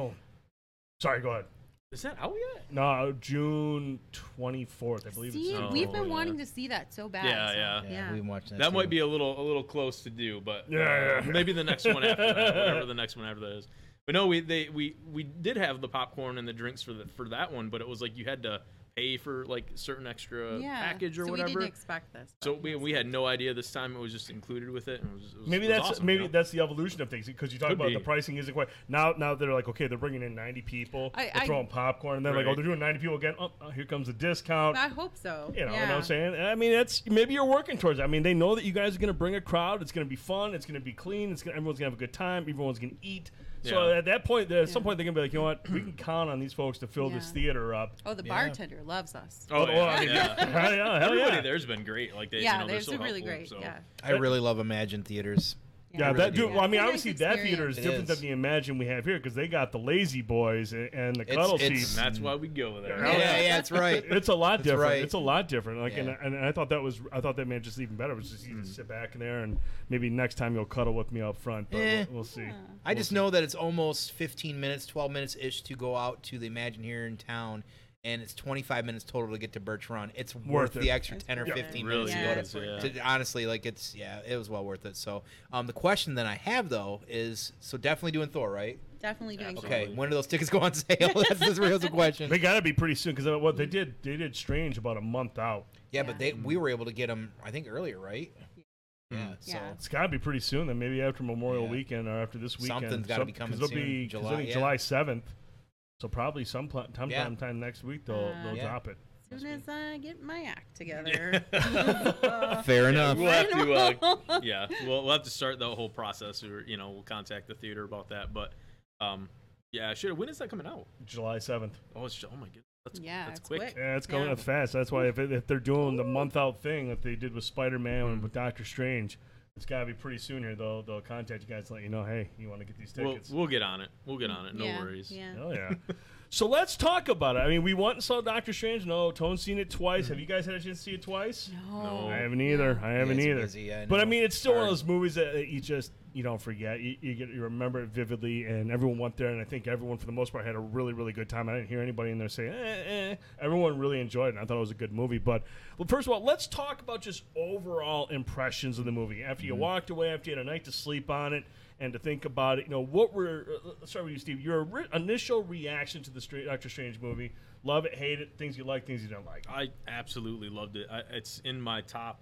Sorry, go ahead. Is that out yet? No, June twenty-fourth, I believe. See, it's oh, we've been yeah. wanting to see that so bad. Yeah, so. yeah, yeah. yeah. We've watched that. That too. might be a little a little close to do, but yeah, uh, yeah. maybe the next one after that, whatever the next one after that is. But no, we they we we did have the popcorn and the drinks for the, for that one, but it was like you had to pay for like certain extra yeah. package or so whatever. We didn't expect this. So we we had no idea this time. It was just included with it. And it, was, it was, maybe it was that's awesome, maybe you know? that's the evolution of things, because you talk Could about be. the pricing isn't quite now. Now they're like, okay, they're bringing in ninety people, I, they're I, throwing popcorn, and they're right. like, oh, they're doing ninety people again. Oh, oh, here comes the discount. I hope so. You know, yeah. you know what I'm saying? I mean, that's maybe you're working towards it. I mean, they know that you guys are going to bring a crowd. It's going to be fun. It's going to be clean. It's gonna, everyone's going to have a good time. Everyone's going to eat. So yeah. at that point, at yeah. some point, they're going to be like, you know what? We can count on these folks to fill yeah. this theater up. Oh, the yeah. bartender loves us. Oh, yeah. yeah. yeah. Everybody yeah. there's been great. Like they, yeah, you know, they're so really helpful, great. So. Yeah. I really love Imagine Theaters. Yeah, yeah really that dude. Well, I mean, obviously nice that theater is it different is. than the Imagine we have here, because they got the lazy boys and, and the cuddle it's, it's, seats. And that's why we go there. Yeah, yeah, yeah that's right. It's a lot that's different. Right. It's a lot different. Like, yeah. and, and, and I thought that was, I thought that made it just even better. It was just mm. you just sit back in there, and maybe next time you'll cuddle with me up front. But eh. we'll, we'll see. Yeah. I we'll just see. know that it's almost fifteen minutes, twelve minutes ish to go out to the Imagine here in town. And it's twenty-five minutes total to get to Birch Run. It's worth, worth it. the extra ten or yeah. fifteen really minutes. To go to, to, honestly, like it's yeah, it was well worth it. So, um, the question that I have though is, so definitely doing Thor, right? Definitely doing. Absolutely. Okay, when do those tickets go on sale? That's the real question. They gotta be pretty soon, because what well, they did, they did Strange about a month out. Yeah, yeah. but they we were able to get them, I think, earlier, right? Yeah, so yeah. it's got to be pretty soon. Then maybe after Memorial yeah. Weekend or after this weekend, something's got to some, be coming soon. Be, July, I think yeah. July seventh. So probably some pl- time, yeah. time, time next week they'll uh, they'll yeah. drop it. As soon as I get my act together. uh, Fair enough. We'll have to, uh, yeah, we'll, we'll have to start the whole process. Or, you know, we'll contact the theater about that. But um, yeah, sure. When is that coming out? July seventh. Oh, it's, oh my goodness. That's, yeah, that's quick. quick. Yeah, it's going yeah. up fast. That's why if, it, if they're doing Ooh. the month out thing that they did with Spider-Man mm. and with Doctor Strange. It's got to be pretty soon here, though. They'll contact you guys and let you know, hey, you want to get these tickets. We'll, we'll get on it. We'll get on it. No yeah, worries. Yeah. Hell yeah. So let's talk about it. I mean, we went and saw Doctor Strange. No, Tone's seen it twice. Mm. Have you guys had a chance to see it twice? No. no. I haven't either. I haven't either. Busy, yeah, no. But, I mean, it's still Sorry. one of those movies that you just, you don't forget. You, you, get, you remember it vividly, and everyone went there, and I think everyone, for the most part, had a really, really good time. I didn't hear anybody in there say, eh, eh. Everyone really enjoyed it, and I thought it was a good movie. But, well, first of all, let's talk about just overall impressions of the movie. After you mm. walked away, after you had a night to sleep on it, and to think about it, you know, what were, uh, let's start with you, Steve, your re- initial reaction to the Stra- Doctor Strange movie, love it, hate it, things you like, things you don't like. I absolutely loved it. I, it's in my top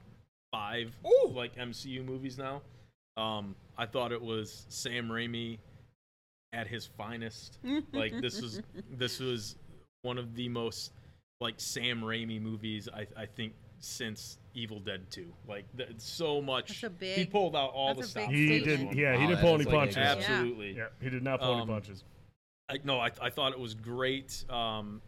five, Ooh. like, M C U movies now. Um, I thought it was Sam Raimi at his finest. Like, this was, this was one of the most, like, Sam Raimi movies, I, I think, since Evil Dead two. Like, th- so much. Big, he pulled out all the stuff. He didn't, yeah, he oh, didn't pull any like punches. Absolutely. Yeah. Yeah, he did not pull um, any punches. I, no, I, I thought it was great. Um,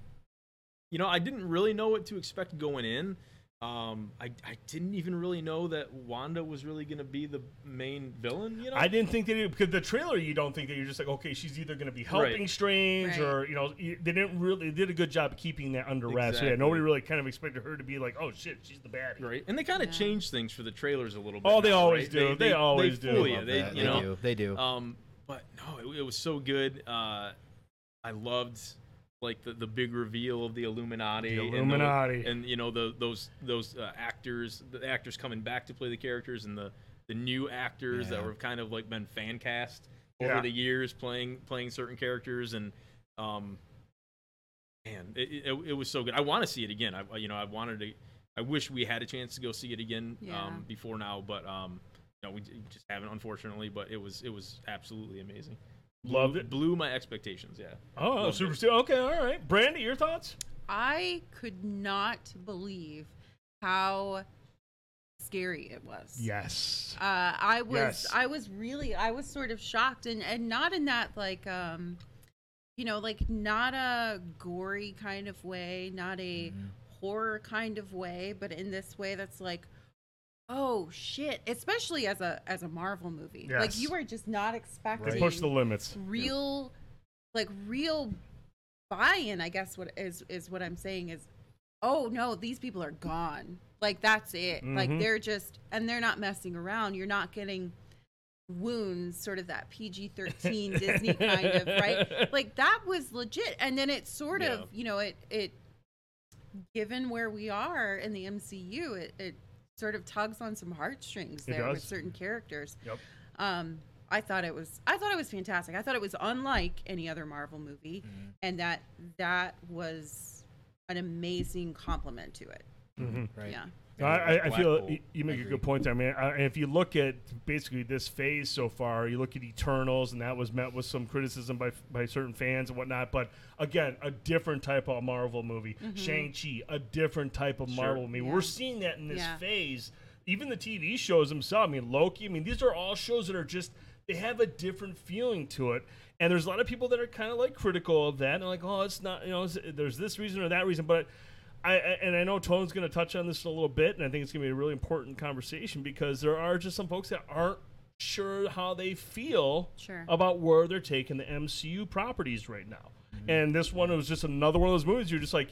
you know, I didn't really know what to expect going in. Um, I, I didn't even really know that Wanda was really going to be the main villain, you know? I didn't think they did, because the trailer, you don't think that you're just like, okay, she's either going to be helping right. Strange right. or, you know, they didn't really, they did a good job of keeping that under wraps. Exactly. So yeah, nobody really kind of expected her to be like, oh shit, she's the baddie. Right. And they kind of yeah. changed things for the trailers a little bit. Oh, they now, always right? do. They, they, they always they do. They, they, you know? they do. They do. Um, but no, it, it was so good. Uh, I loved like the, the big reveal of the Illuminati, the Illuminati, and, the, and you know the those those uh, actors, the actors coming back to play the characters, and the, the new actors yeah. that were kind of like been fan cast over yeah. the years playing playing certain characters, and um, man, it, it, it was so good. I want to see it again. I you know I wanted to, I wish we had a chance to go see it again yeah. um, before now, but um, you know, we just haven't, unfortunately. But it was it was absolutely amazing. Loved it. Blew my expectations, yeah. Oh, oh super steel. Okay, all right. Brandy, your thoughts? I could not believe how scary it was. Yes. Uh, I was yes. I was really I was sort of shocked, and, and not in that like um you know, like not a gory kind of way, not a mm-hmm. horror kind of way, but in this way that's like, oh shit! Especially as a as a Marvel movie, yes. like you are just not expecting. They push the limits. Real, yeah. like real buy-in. I guess what is is what I'm saying is, oh no, these people are gone. Like that's it. Mm-hmm. Like they're just, and they're not messing around. You're not getting wounds, sort of that P G thirteen Disney kind of right. Like that was legit. And then it sort yeah. of, you know, it it given where we are in the M C U, it. it sort of tugs on some heartstrings there with certain characters. Yep. Um, I thought it was I thought it was fantastic. I thought it was unlike any other Marvel movie, mm-hmm. and that that was an amazing compliment to it. Mm-hmm. Right. Yeah. I, I feel you make a good point there, man. I, if you look at basically this phase so far, you look at Eternals, and that was met with some criticism by by certain fans and whatnot. But again, a different type of Marvel movie. Mm-hmm. Shang-Chi, a different type of sure. Marvel movie. Yeah. We're seeing that in this yeah. phase. Even the T V shows themselves. I mean, Loki. I mean, these are all shows that are just, they have a different feeling to it. And there's a lot of people that are kind of like critical of that. And like, oh, it's not, you know, it's, there's this reason or that reason, but. I, and I know Tone's going to touch on this in a little bit, and I think it's going to be a really important conversation because there are just some folks that aren't sure how they feel sure. about where they're taking the M C U properties right now. Mm-hmm. And this one was just another one of those movies you're just like,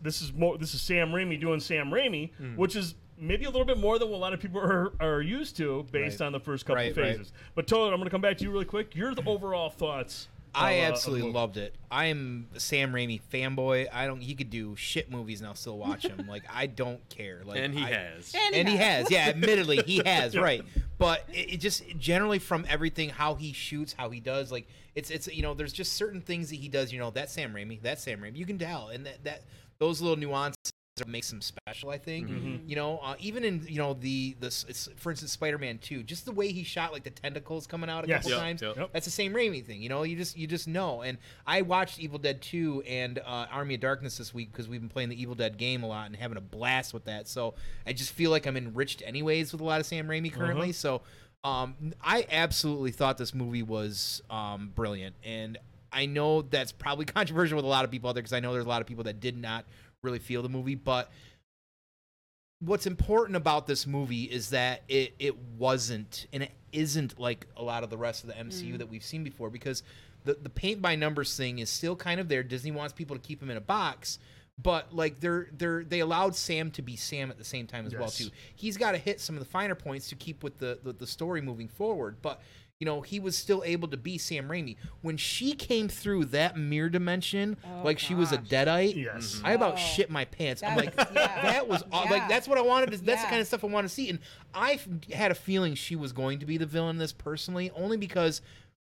this is more, this is Sam Raimi doing Sam Raimi, mm. which is maybe a little bit more than what a lot of people are, are used to based right. on the first couple right, of phases. Right. But Tone, I'm going to come back to you really quick. Your overall thoughts. I uh, absolutely loved it. I am a Sam Raimi fanboy. I don't. He could do shit movies, and I'll still watch him. Like I don't care. Like and he I, has. And, and he has. has. Yeah, admittedly, he has. Right, but it, it just generally from everything, how he shoots, how he does, like it's it's you know, there's just certain things that he does. You know, that's Sam Raimi. That's Sam Raimi. You can tell, and that, that those little nuances makes him special. I think. Mm-hmm. You know, uh, even in you know the the for instance Spider-Man two, just the way he shot like the tentacles coming out a yes. couple yep, times. Yep. That's the Sam Raimi thing. You know, you just you just know. And I watched Evil Dead two and uh, Army of Darkness this week because we've been playing the Evil Dead game a lot and having a blast with that. So I just feel like I'm enriched anyways with a lot of Sam Raimi currently. Uh-huh. So um, I absolutely thought this movie was um, brilliant, and I know that's probably controversial with a lot of people out there because I know there's a lot of people that did not really feel the movie, but what's important about this movie is that it, it wasn't, and it isn't like a lot of the rest of the M C U mm. that we've seen before, because the, the paint by numbers thing is still kind of there. Disney wants people to keep him in a box, but like they're they're they allowed Sam to be Sam at the same time as yes. well too. He's got to hit some of the finer points to keep with the, the the story moving forward, but you know, he was still able to be Sam Raimi. When she came through that mirror dimension, oh, like gosh. she was a deadite, yes. mm-hmm. I about oh. shit my pants. That I'm like, was, yeah. that was yeah. like, that's what I wanted. To, that's yeah. the kind of stuff I want to see. And I had a feeling she was going to be the villain in this personally, only because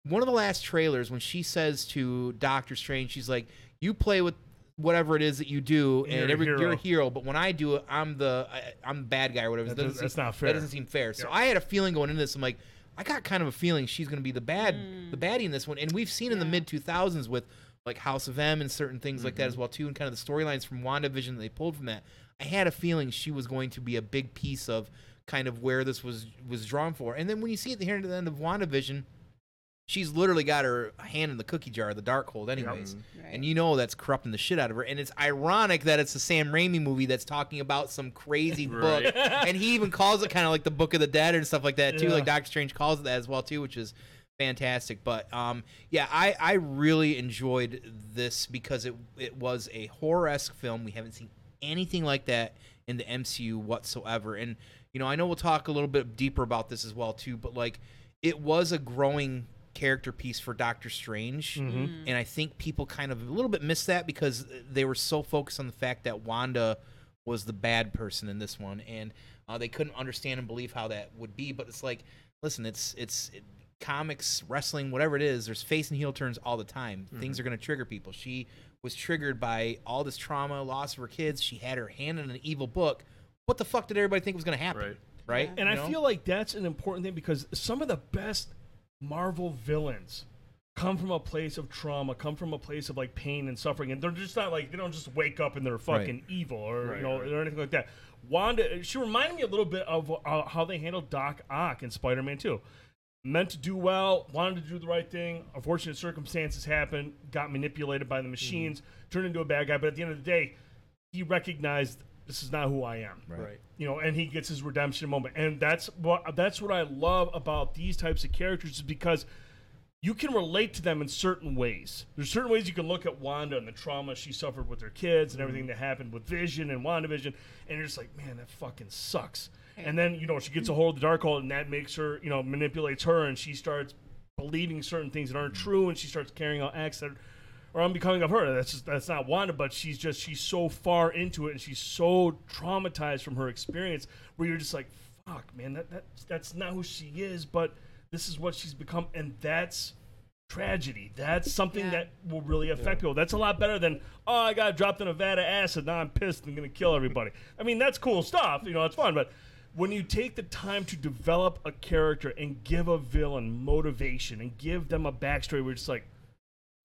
one of the last trailers, when she says to Doctor Strange, she's like, you play with whatever it is that you do, and you're, every, a, hero. you're a hero. But when I do it, I'm the I, I'm the bad guy or whatever. That doesn't, that's seem, not fair. That doesn't seem fair. Yeah. So I had a feeling going into this. I'm like, I got kind of a feeling she's going to be the bad, mm. the baddie in this one. And we've seen yeah. in the mid two thousands with like House of M and certain things mm-hmm. like that as well too, and kind of the storylines from WandaVision that they pulled from that. I had a feeling she was going to be a big piece of kind of where this was was drawn for. And then when you see it at the end of WandaVision, she's literally got her hand in the cookie jar, the Darkhold anyways. Yep. Right. And you know that's corrupting the shit out of her. And it's ironic that it's a Sam Raimi movie that's talking about some crazy right. book. And he even calls it kind of like the Book of the Dead and stuff like that, too. Yeah. Like Doctor Strange calls it that as well, too, which is fantastic. But, um, yeah, I, I really enjoyed this because it, it was a horror-esque film. We haven't seen anything like that in the M C U whatsoever. And, you know, I know we'll talk a little bit deeper about this as well, too. But, like, it was a growing character piece for Doctor Strange, mm-hmm. and I think people kind of a little bit missed that because they were so focused on the fact that Wanda was the bad person in this one, and uh, they couldn't understand and believe how that would be. But it's like, listen, it's it's it, comics, wrestling, whatever it is, there's face and heel turns all the time. Mm-hmm. Things are going to trigger people. She was triggered by all this trauma, loss of her kids. She had her hand in an evil book. What the fuck did everybody think was going to happen? Right. right? Yeah. And you I know? feel like that's an important thing, because some of the best Marvel villains come from a place of trauma, come from a place of like pain and suffering, and they're just not like, they don't just wake up and they're fucking right. evil or right, you know right. or anything like that. Wanda, she reminded me a little bit of uh, how they handled Doc Ock in Spider-Man two. Meant to do well, wanted to do the right thing, unfortunate circumstances happened, got manipulated by the machines, mm. turned into a bad guy, but at the end of the day, he recognized this is not who I am. Right. You know, and he gets his redemption moment. And that's what that's what I love about these types of characters, is because you can relate to them in certain ways. There's certain ways you can look at Wanda and the trauma she suffered with her kids and everything that happened with Vision and WandaVision, and you're just like, man, that fucking sucks. And then, you know, she gets a hold of the Darkhold, and that makes her, you know, manipulates her, and she starts believing certain things that aren't true, and she starts carrying out acts that are or unbecoming of her. That's just, that's not Wanda, but she's just, she's so far into it, and she's so traumatized from her experience where you're just like, fuck, man, that, that that's not who she is, but this is what she's become, and that's tragedy. That's something yeah. that will really affect yeah. people. That's a lot better than, oh, I got dropped in a vat of acid, now I'm pissed and I'm going to kill everybody. I mean, that's cool stuff, you know, it's fun, but when you take the time to develop a character and give a villain motivation and give them a backstory where it's like,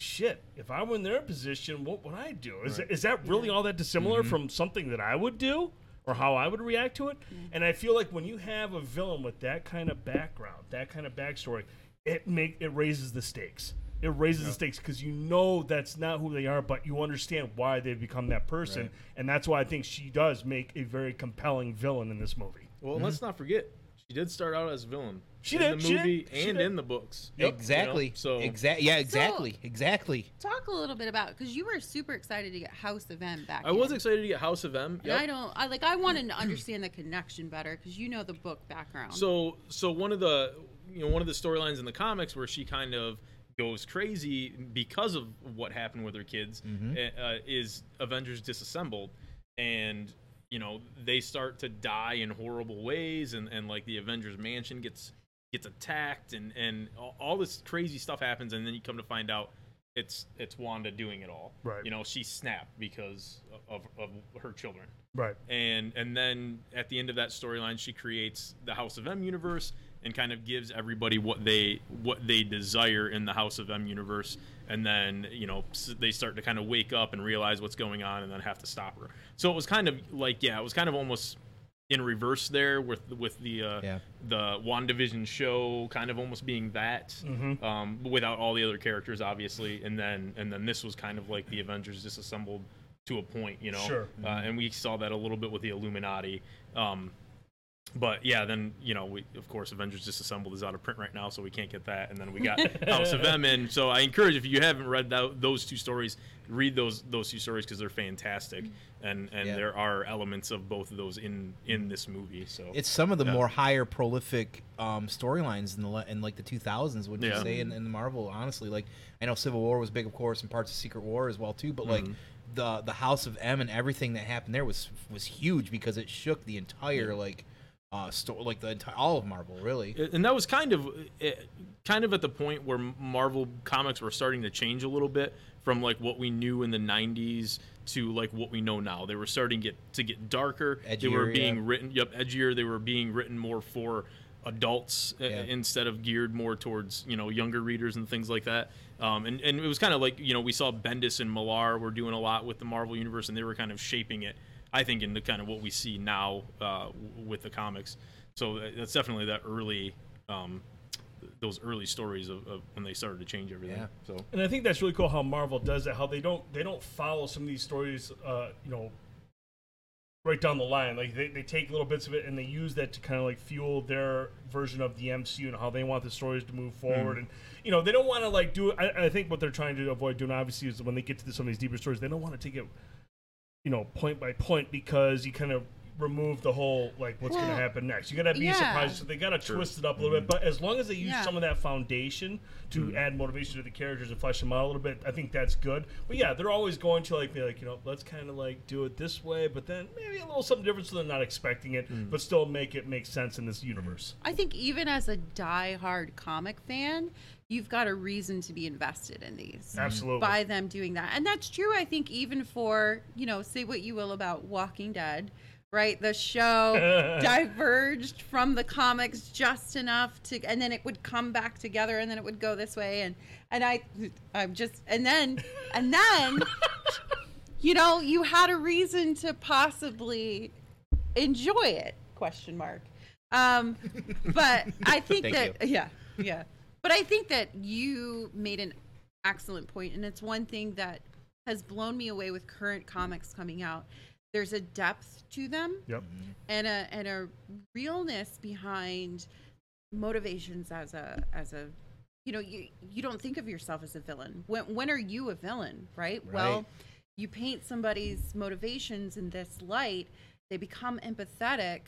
shit, if I were in their position, what would I do? Is, right. that, is that really yeah. all that dissimilar mm-hmm. from something that I would do or how I would react to it? Mm-hmm. And I feel like when you have a villain with that kind of background, that kind of backstory, it make it raises the stakes. It raises yeah. the stakes because you know that's not who they are, but you understand why they've become that person. Right. And that's why I think she does make a very compelling villain in this movie. Well, mm-hmm. let's not forget, she did start out as a villain. She in did. the movie she and did. in the books. Yep. Exactly. You know? So exactly. Yeah. Exactly. So, exactly. Talk a little bit about, because you were super excited to get House of M back. I in. was excited to get House of M. Yep. And I don't. I like. I wanted to understand the connection better because you know the book background. So so one of the you know one of the storylines in the comics where she kind of goes crazy because of what happened with her kids mm-hmm. uh, is Avengers Disassembled, and you know they start to die in horrible ways, and and like the Avengers Mansion gets. gets attacked and, and all this crazy stuff happens, and then you come to find out it's it's Wanda doing it all. Right. You know, she snapped because of, of her children. Right. And and then at the end of that storyline, she creates the House of M universe and kind of gives everybody what they what they desire in the House of M universe. And then, you know, they start to kind of wake up and realize what's going on and then have to stop her. So it was kind of like, yeah, it was kind of almost in reverse there with with the uh, yeah. the WandaVision show kind of almost being that, mm-hmm. um, without all the other characters obviously, and then and then this was kind of like the Avengers Disassembled to a point, you know. Sure. Uh, and we saw that a little bit with the Illuminati. Um, but yeah, then, you know, we, of course, Avengers Disassembled is out of print right now, so we can't get that. And then we got House of M in. So I encourage, if you haven't read that, those two stories, read those those two stories because they're fantastic. And and yeah. there are elements of both of those in, in this movie. So it's some of the yeah. more higher prolific um, storylines in the in like the two thousands, would you yeah. say, in, in Marvel, honestly. Like, I know Civil War was big, of course, and parts of Secret War as well, too. But, mm-hmm. like, the the House of M and everything that happened there was was huge because it shook the entire, yeah. like, Uh, story, like the entire, all of Marvel, really. And that was kind of it, kind of at the point where Marvel comics were starting to change a little bit from like what we knew in the nineties to like what we know now. They were starting to get, to get darker. Edgier, they were being yeah. written, yep, edgier. They were being written more for adults yeah. uh, instead of geared more towards, you know, younger readers and things like that. Um, and, and it was kind of like, you know, we saw Bendis and Millar were doing a lot with the Marvel Universe, and they were kind of shaping it, I think, into kind of what we see now uh, with the comics. So that's definitely that early, um, those early stories of, of when they started to change everything. Yeah. So, and I think that's really cool how Marvel does that. How they don't they don't follow some of these stories, uh, you know, right down the line. Like they, they take little bits of it and they use that to kind of like fuel their version of the M C U and how they want the stories to move forward. Mm. And you know, they don't want to like do. I, I think what they're trying to avoid doing, obviously, is when they get to some of these deeper stories, they don't want to take it, you know, point by point, because you kind of remove the whole, like, what's well, going to happen next. You got to be yeah. surprised, so they got to sure. twist it up a little mm-hmm. bit. But as long as they use yeah. some of that foundation to mm-hmm. add motivation to the characters and flesh them out a little bit, I think that's good. But yeah, they're always going to, like, be like, you know, let's kind of, like, do it this way, but then maybe a little something different so they're not expecting it, mm-hmm. but still make it make sense in this universe. I think even as a die-hard comic fan, you've got a reason to be invested in these. Absolutely. By them doing that. And that's true, I think, even for, you know, say what you will about Walking Dead, right? The show diverged from the comics just enough to, and then it would come back together, and then it would go this way. And, and I, I'm just, and then, and then, you know, you had a reason to possibly enjoy it, question mark. Um, but I think that, you. yeah, yeah. But I think that you made an excellent point, and it's one thing that has blown me away with current comics coming out. There's a depth to them, yep. and a and a realness behind motivations as a as a you know you you don't think of yourself as a villain. When when are you a villain, right? right. Well, you paint somebody's motivations in this light, they become empathetic,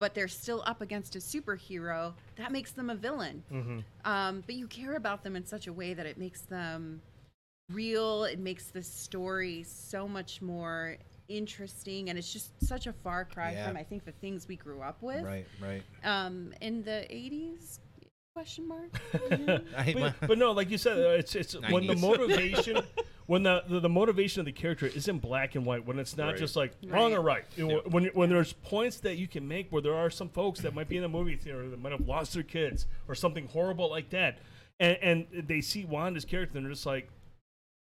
but they're still up against a superhero, that makes them a villain. Mm-hmm. Um, but you care about them in such a way that it makes them real. It makes the story so much more interesting, and it's just such a far cry yeah. from, I think, the things we grew up with. Right, right. Um, in the eighties, question mark? Yeah. but, but no, like you said, it's it's nineties. When the motivation... When the, the the motivation of the character isn't black and white, when it's not right. just like wrong right. or right, it, yep. when when there's points that you can make where there are some folks that might be in the movie theater that might have lost their kids or something horrible like that, and, and they see Wanda's character and they're just like,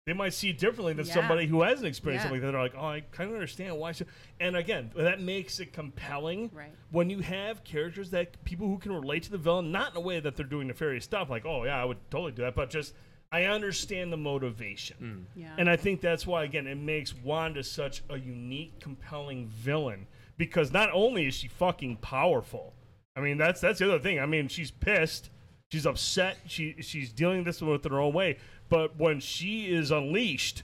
they might see it differently than yeah. somebody who hasn't experienced yeah. something like that. They're like, oh, I kind of understand why. She... And again, that makes it compelling right. when you have characters that people who can relate to the villain, not in a way that they're doing nefarious stuff, like, oh yeah, I would totally do that, but just. I understand the motivation. Mm. Yeah. And I think that's why, again, it makes Wanda such a unique, compelling villain, because not only is she fucking powerful. I mean, that's that's the other thing. I mean, she's pissed. She's upset. She She's dealing this with her own way. But when she is unleashed,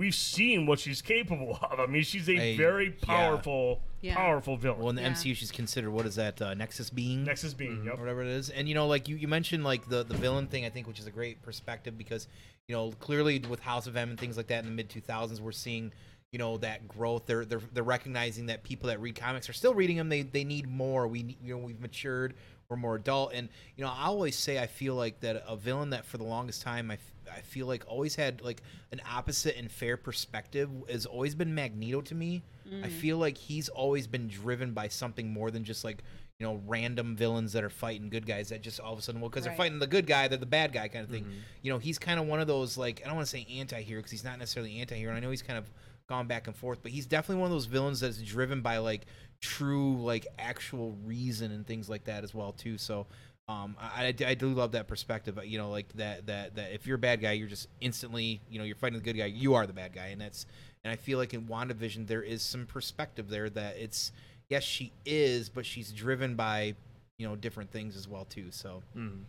we've seen what she's capable of. I mean, she's a, a very powerful, yeah. powerful villain. Well, in the yeah. M C U, she's considered, what is that, uh, Nexus Being? Nexus Being, mm-hmm. yep. Whatever it is. And, you know, like, you, you mentioned, like, the, the villain thing, I think, which is a great perspective because, you know, clearly with House of M and things like that in the mid two thousands, we're seeing, you know, that growth. They're they're, they're recognizing that people that read comics are still reading them. They they need more. We You know, we've matured. We're more adult. And, you know, I always say I feel like that a villain that for the longest time I I feel like always had like an opposite and fair perspective has always been Magneto to me. Mm. I feel like he's always been driven by something more than just like, you know, random villains that are fighting good guys that just all of a sudden, well, because right. they're fighting the good guy, they're the bad guy kind of thing. Mm-hmm. You know, he's kind of one of those, like, I don't want to say anti-hero because he's not necessarily anti-hero. And I know he's kind of gone back and forth, but he's definitely one of those villains that's driven by like true, like actual reason and things like that as well, too. So Um, I, I do love that perspective, you know, like that, that, that if you're a bad guy, you're just instantly, you know, you're fighting the good guy, you are the bad guy. And that's, and I feel like in WandaVision, there is some perspective there that it's, yes, she is, but she's driven by, you know, different things as well too. So, mm.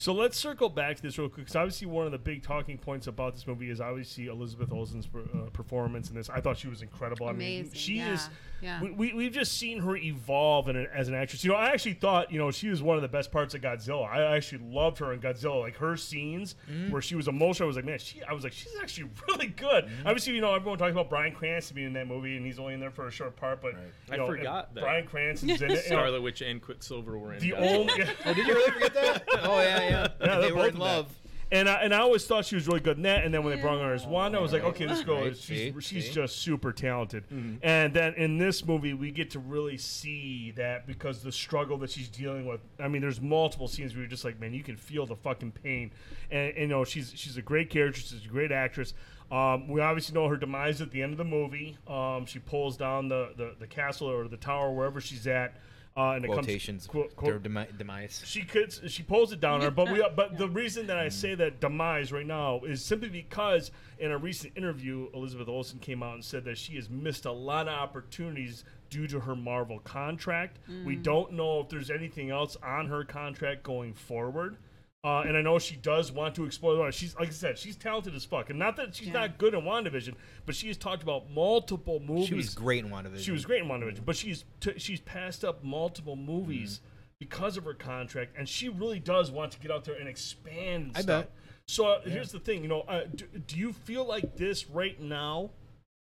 So let's circle back to this real quick, because obviously one of the big talking points about this movie is obviously Elizabeth Olsen's per, uh, performance in this. I thought she was incredible. Amazing. I mean, she yeah. is. Yeah. We, we we've just seen her evolve in a, as an actress. You know, I actually thought you know she was one of the best parts of Godzilla. I actually loved her in Godzilla, like her scenes mm-hmm. where she was emotional. I was like, man, she. I was like, she's actually really good. Mm-hmm. Obviously, you know, everyone talks about Bryan Cranston being in that movie, and he's only in there for a short part. But right. you I know, forgot that Bryan Cranston's in it. Scarlet Witch and Quicksilver were in the old. Oh, did you really forget that? Oh yeah. Yeah, yeah. They were in love. And I, and I always thought she was really good in that. And then when yeah. they brought her as Wanda, I was like, okay, this girl is she's, she's just super talented. Mm-hmm. And then in this movie, we get to really see that because the struggle that she's dealing with. I mean, there's multiple scenes where you're just like, man, you can feel the fucking pain. And, and you know, she's she's a great character. She's a great actress. Um, we obviously know her demise at the end of the movie. Um, she pulls down the, the, the castle or the tower, wherever she's at. Uh, and it Quotations, comes, quote, quote, demise. She could, she pulls it down her, but we, but yeah. the reason that I say that demise right now is simply because in a recent interview, Elizabeth Olsen came out and said that she has missed a lot of opportunities due to her Marvel contract. Mm. We don't know if there's anything else on her contract going forward. Uh, and I know she does want to explore. She's like I said, she's talented as fuck, and not that she's yeah. not good in WandaVision, but she has talked about multiple movies. She was great in WandaVision. She was great in WandaVision, but she's t- she's passed up multiple movies mm-hmm. because of her contract, and she really does want to get out there and expand. I stuff. bet. So uh, yeah. here's the thing, you know, uh, do, do you feel like this right now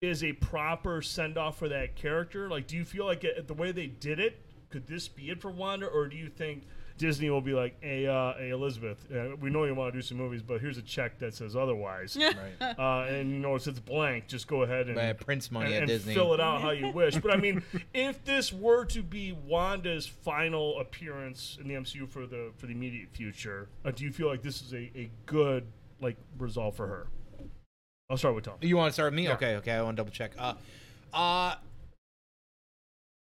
is a proper send off for that character? Like, do you feel like it, the way they did it, could this be it for Wanda, or do you think Disney will be like, hey, uh, hey Elizabeth, uh, we know you want to do some movies, but here's a check that says otherwise. Right. Uh, and, you know, if it's blank, just go ahead and, Prince money and, at and Disney. Fill it out how you wish. But, I mean, if this were to be Wanda's final appearance in the M C U for the for the immediate future, uh, do you feel like this is a, a good, like, resolve for her? I'll start with Tom. You want to start with me? Yeah. Okay, okay, I want to double check. Uh, uh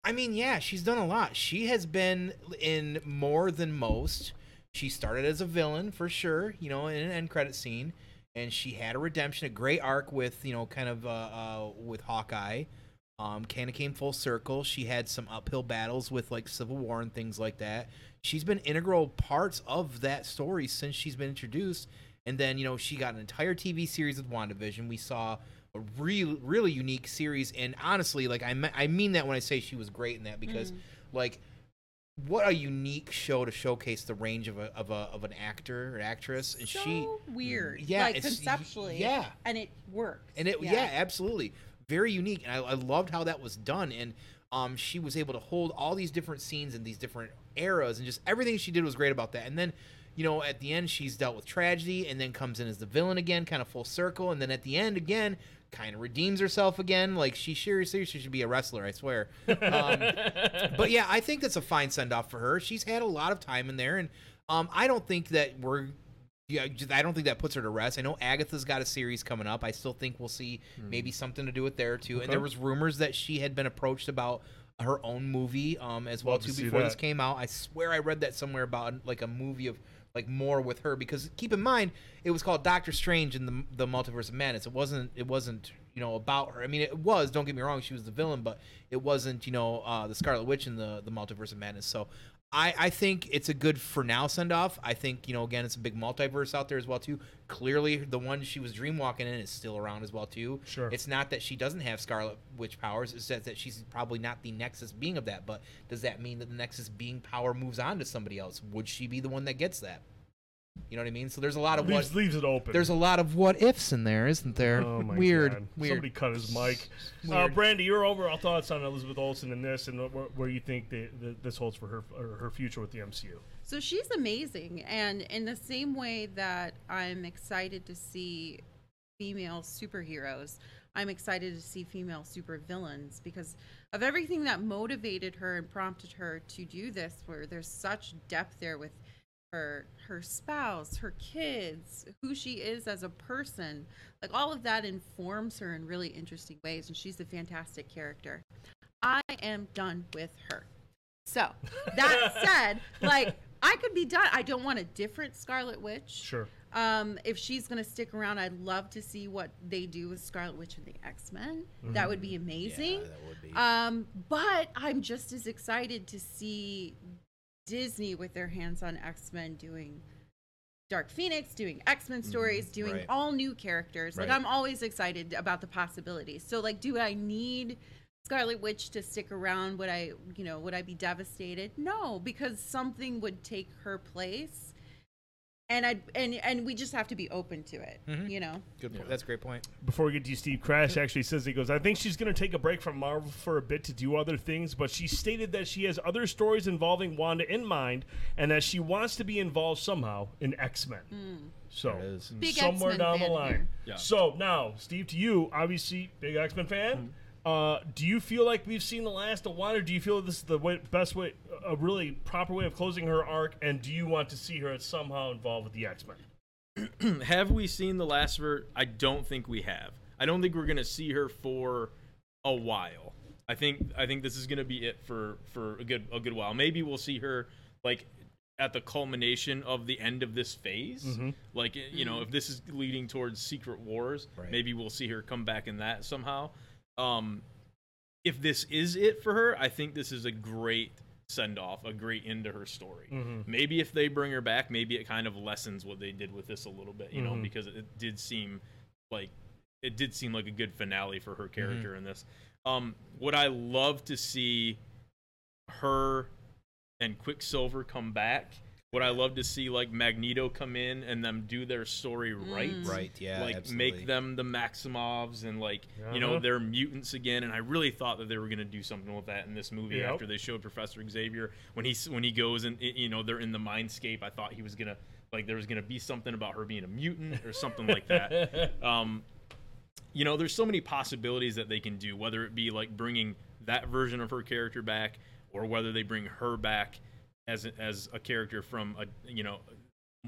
I mean, yeah, she's done a lot. She has been in more than most. She started as a villain, for sure, you know, in an end credit scene. And she had a redemption, a great arc with, you know, kind of uh, uh, with Hawkeye. Um, kind of came full circle. She had some uphill battles with, like, Civil War and things like that. She's been integral parts of that story since she's been introduced. And then, you know, she got an entire T V series with WandaVision. We saw a really, really unique series, and honestly, like I, me- I mean that when I say she was great in that, because, mm. like, what a unique show to showcase the range of a of a of an actor or actress, and so she weird, yeah, like conceptually, yeah, and it worked, and it yeah, yeah absolutely, very unique, and I, I loved how that was done, and um, she was able to hold all these different scenes and these different eras, and just everything she did was great about that, and then. You know, at the end, she's dealt with tragedy and then comes in as the villain again, kind of full circle. And then at the end, again, kind of redeems herself again. Like, she seriously, she should be a wrestler, I swear. Um, but, yeah, I think that's a fine send-off for her. She's had a lot of time in there. And um, I don't think that we're yeah, – I don't think that puts her to rest. I know Agatha's got a series coming up. I still think we'll see mm. maybe something to do with there, too. Okay. And there was rumors that she had been approached about – her own movie um, as well, Love too, to before that. This came out. I swear I read that somewhere about, like, a movie of, like, more with her. Because, keep in mind, it was called Doctor Strange in the the Multiverse of Madness. It wasn't, it wasn't you know, about her. I mean, it was, don't get me wrong, she was the villain, but it wasn't, you know, uh, the Scarlet Witch in the, the Multiverse of Madness. So I, I think it's a good for now send-off. I think, you know, again, it's a big multiverse out there as well, too. Clearly, the one she was dreamwalking in is still around as well, too. Sure. It's not that she doesn't have Scarlet Witch powers. It's that, that she's probably not the Nexus being of that. But does that mean that the Nexus being power moves on to somebody else? Would she be the one that gets that? You know what I mean? So there's a lot of leaves, what... Leaves it open. There's a lot of what-ifs in there, isn't there? Oh, my Weird. God. Weird. Somebody cut his mic. Uh, Brandy, you're over our thoughts on Elizabeth Olsen and this and where, where you think the, the, this holds for her her future with the M C U. So she's amazing. And in the same way that I'm excited to see female superheroes, I'm excited to see female supervillains because of everything that motivated her and prompted her to do this, where there's such depth there with her her spouse, her kids, who she is as a person, like all of that informs her in really interesting ways, and she's a fantastic character. I am done with her. So that said, like I could be done. I don't want a different Scarlet Witch. Sure. Um, if she's going to stick around, I'd love to see what they do with Scarlet Witch and the X-Men. Mm-hmm. That would be amazing. Yeah, that would be. Um, but I'm just as excited to see Disney with their hands on X-Men doing Dark Phoenix, doing X-Men stories, mm-hmm. doing right. all new characters. Right. Like, I'm always excited about the possibilities. So, like, do I need Scarlet Witch to stick around? Would I, you know, would I be devastated? No, because something would take her place, and I and and we just have to be open to it. Mm-hmm. You know, good point. Yeah. That's a great point. Before we get to you, Steve Crash actually says, he goes, I think she's going to take a break from Marvel for a bit to do other things, but she stated that she has other stories involving Wanda in mind, and that she wants to be involved somehow in X-Men. Mm. So big somewhere X-Men down the line. Yeah. So now, Steve, to you, obviously big X-Men fan. Mm-hmm. Uh, do you feel like we've seen the last of Wanda? Do you feel this is the way, best way, a really proper way of closing her arc? And do you want to see her somehow involved with the X-Men? Have we seen the last of her? I don't think we have. I don't think we're going to see her for a while. I think I think this is going to be it for, for a good a good while. Maybe we'll see her like at the culmination of the end of this phase. Mm-hmm. Like, you know, if this is leading towards Secret Wars, right. maybe we'll see her come back in that somehow. Um, if this is it for her, I think this is a great send-off, a great end to her story. Mm-hmm. Maybe if they bring her back, maybe it kind of lessens what they did with this a little bit, you mm-hmm. know, because it did seem like it did seem like a good finale for her character mm-hmm. in this. Um, would I love to see her and Quicksilver come back? Would I love to see like Magneto come in and them do their story right? Right, yeah. Like absolutely. Make them the Maximovs and like uh-huh. you know, they're mutants again. And I really thought that they were gonna do something with that in this movie yep. after they showed Professor Xavier when he when he goes and, you know, they're in the Mindscape. I thought he was gonna like there was gonna be something about her being a mutant or something like that. Um, you know, there's so many possibilities that they can do, whether it be like bringing that version of her character back or whether they bring her back as a, as a character from a you know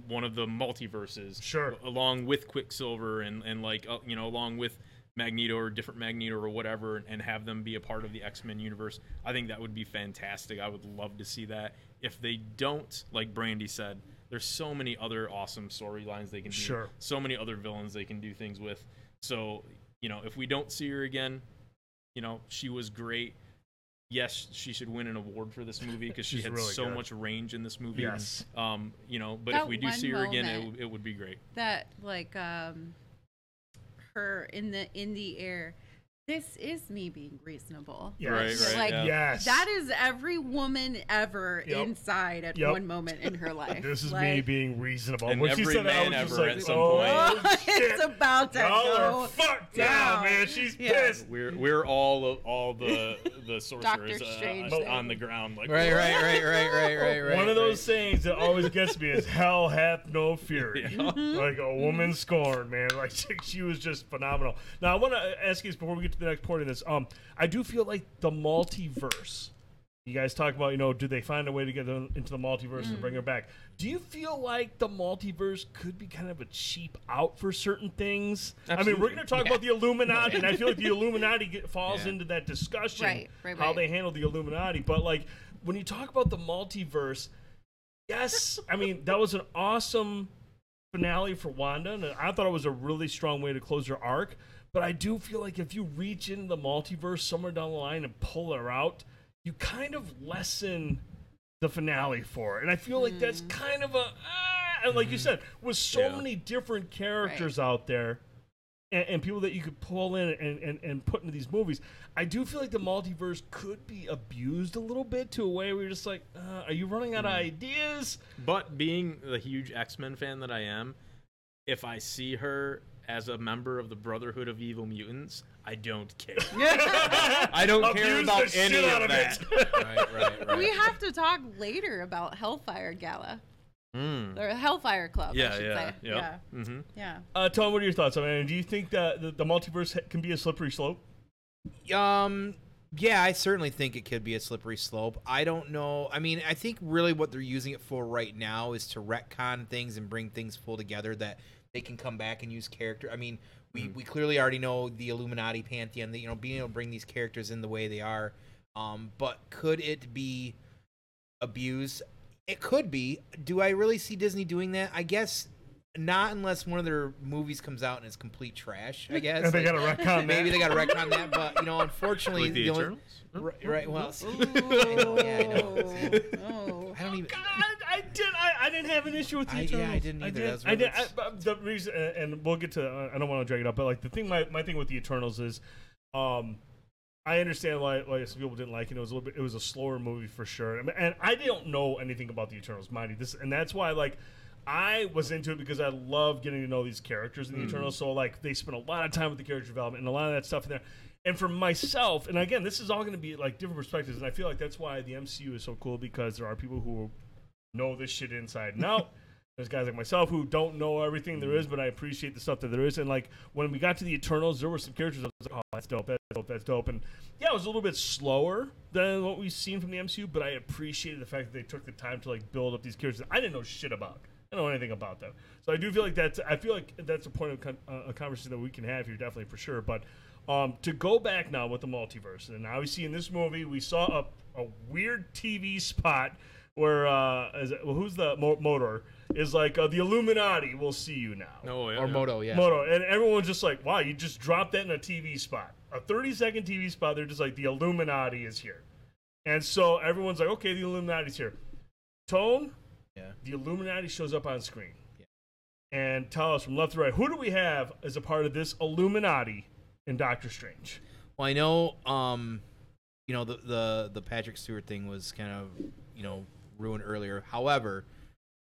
one of the multiverses, sure, along with Quicksilver and and like uh, you know along with Magneto or different Magneto or whatever, and, and have them be a part of the X-Men universe. I think that would be fantastic. I would love to see that. If they don't, like Brandy said, there's so many other awesome storylines they can do. Sure. So many other villains they can do things with. So you know if we don't see her again, you know she was great. Yes, she should win an award for this movie because she had really so good. much range in this movie. Yes, um, you know. But that if we do see her again, it, w- it would be great. That like um, her in the in the air. This is me being reasonable. Yes. Right, right. Like, yeah. Yes. That is every woman ever yep. inside at yep. one moment in her life. This is like, me being reasonable. And when every she said man that, I was ever like, at some oh, point. It's about to Y'all go. Are fucked down, man. She's yeah. pissed. We're we're all of, all the the sorcerers uh, on the ground. Like, right, right, right, right, right, right, right. One of those sayings that always gets me is "Hell hath no fury." Yeah. Like a woman scorned, man. Like she was just phenomenal. Now I want to ask you this before we get to the next point of this. Um, I do feel like the multiverse. You guys talk about, you know, do they find a way to get them into the multiverse mm. and bring her back? Do you feel like the multiverse could be kind of a cheap out for certain things? Absolutely. I mean, we're going to talk yeah. about the Illuminati, and I feel like the Illuminati get, falls yeah. into that discussion, right, right, right. how they handle the Illuminati. But, like, when you talk about the multiverse, yes, I mean, that was an awesome finale for Wanda, and I thought it was a really strong way to close her arc. But I do feel like if you reach into the multiverse somewhere down the line and pull her out, you kind of lessen the finale for her. And I feel like mm. that's kind of a, ah, and like mm-hmm. you said, with so yeah. many different characters right. out there and, and people that you could pull in and, and, and put into these movies, I do feel like the multiverse could be abused a little bit to a way where you're just like, uh, are you running out mm. of ideas? But being the huge X-Men fan that I am, if I see her as a member of the Brotherhood of Evil Mutants, I don't care. I don't Abuse care about any of, of that. Right, right, right. We have to talk later about Hellfire Gala. Mm. Or Hellfire Club, yeah, I should yeah, say. Yeah, yeah. Mm-hmm. yeah. Uh, Tom, what are your thoughts on it? Do you think that the, the multiverse can be a slippery slope? Um, yeah, I certainly think it could be a slippery slope. I don't know. I mean, I think really what they're using it for right now is to retcon things and bring things full together that they can come back and use character. I mean, we, mm. we clearly already know the Illuminati pantheon, the, you know, being able to bring these characters in the way they are. Um, but could it be abused? It could be. Do I really see Disney doing that? I guess not, unless one of their movies comes out and it's complete trash, I guess. And they like, got to retcon that. Maybe they got to retcon that, but, you know, unfortunately. Like the the only, right, right, well. Oh, yeah, I know. Oh, I don't even, God, I, did, I, I didn't have an issue with the I, Eternals. Yeah, I didn't either. I did, I did, I, the reason, and we'll get to, I don't want to drag it up, but, like, the thing, my, my thing with the Eternals is, um, I understand why, why some people didn't like it. It was a little bit. It was a slower movie for sure. I mean, and I don't know anything about the Eternals, mind you. This, and that's why, like, I was into it because I love getting to know these characters in the mm. Eternals. So, like, they spent a lot of time with the character development and a lot of that stuff in there. And for myself, and again, this is all going to be like different perspectives. And I feel like that's why the M C U is so cool, because there are people who know this shit inside and out. There's guys like myself who don't know everything there is, but I appreciate the stuff that there is. And, like, when we got to the Eternals, there were some characters I was like, oh, that's dope, that's dope, that's dope. And, yeah, it was a little bit slower than what we've seen from the M C U, but I appreciated the fact that they took the time to, like, build up these characters that I didn't know shit about. I don't know anything about them. So I do feel like that's, I feel like that's a point of con- uh, a conversation that we can have here, definitely, for sure. But um, to go back now with the multiverse, and obviously in this movie, we saw a, a weird T V spot where, uh, is it, well, who's the mo- motor? Is like, uh, the Illuminati will see you now. Oh, yeah, or yeah. Moto, yeah. Moto. And everyone's just like, wow, you just dropped that in a T V spot. A thirty-second T V spot, they're just like, the Illuminati is here. And so everyone's like, okay, the Illuminati's here. Tone, yeah. The Illuminati shows up on screen. Yeah. And tell us from left to right, who do we have as a part of this Illuminati in Doctor Strange? Well, I know, um, you know, the, the, the Patrick Stewart thing was kind of, you know, ruined earlier. However,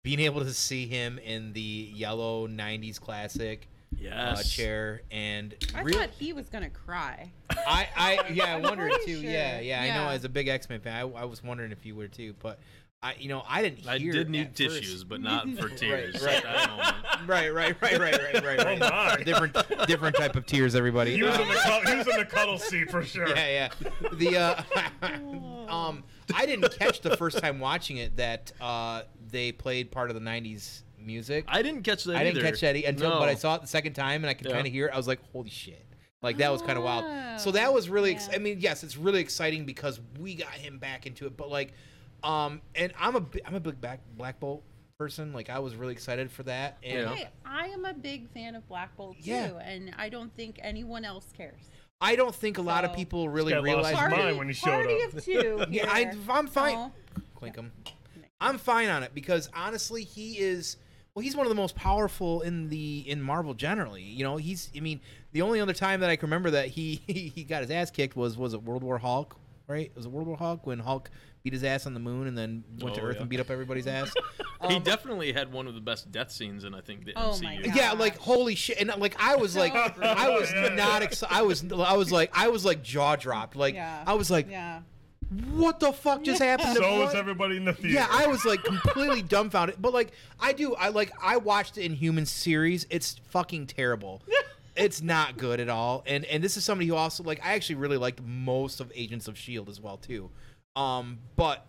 being able to see him in the yellow nineties classic yes. uh, chair, and I real- thought he was gonna cry. I, I yeah, I wondered too. Sure. Yeah, yeah, yeah, I know. As a big X-Men fan, I, I was wondering if you were too, but I, you know, I didn't. Hear I did need tissues, first. But not for tears. right, right, right, right, right, right, right, right. Oh my. Different, different type of tears. Everybody. He was, uh, in, the cuddle, he was in the cuddle seat for sure. Yeah, yeah. The uh, um, I didn't catch the first time watching it that uh. they played part of the nineties music. I didn't catch that I either. I didn't catch that until, no. but I saw it the second time, and I could yeah. kind of hear it. I was like, holy shit. Like, that oh, was kind of wild. So that was really, yeah. ex- I mean, yes, it's really exciting because we got him back into it, but, like, um, and I'm a, I'm a big back, Black Bolt person. Like, I was really excited for that. And okay, I am a big fan of Black Bolt, too, yeah. and I don't think anyone else cares. I don't think a lot so, of people really realize. Party, mine when he showed party up. Of two. Yeah, I, I'm fine. Oh. Clink him. Yeah. I'm fine on it because, honestly, he is well. He's one of the most powerful in the in Marvel generally. You know, he's. I mean, the only other time that I can remember that he he, he got his ass kicked was was it World War Hulk, right? It was it World War Hulk when Hulk beat his ass on the moon and then went oh, to Earth yeah. and beat up everybody's ass. Um, he definitely had one of the best death scenes in I think the oh M C U. My God. Yeah, like holy shit, and like I was like oh, I was yeah. not excited. I was I was like I was like jaw dropped. Like yeah. I was like. Yeah. What the fuck just happened? So to was everybody in the theater. Yeah, I was like completely dumbfounded. But like, I do, I like, I watched the Inhumans series. It's fucking terrible. It's not good at all. And and this is somebody who also like, I actually really liked most of Agents of S H I E L D as well too. Um, but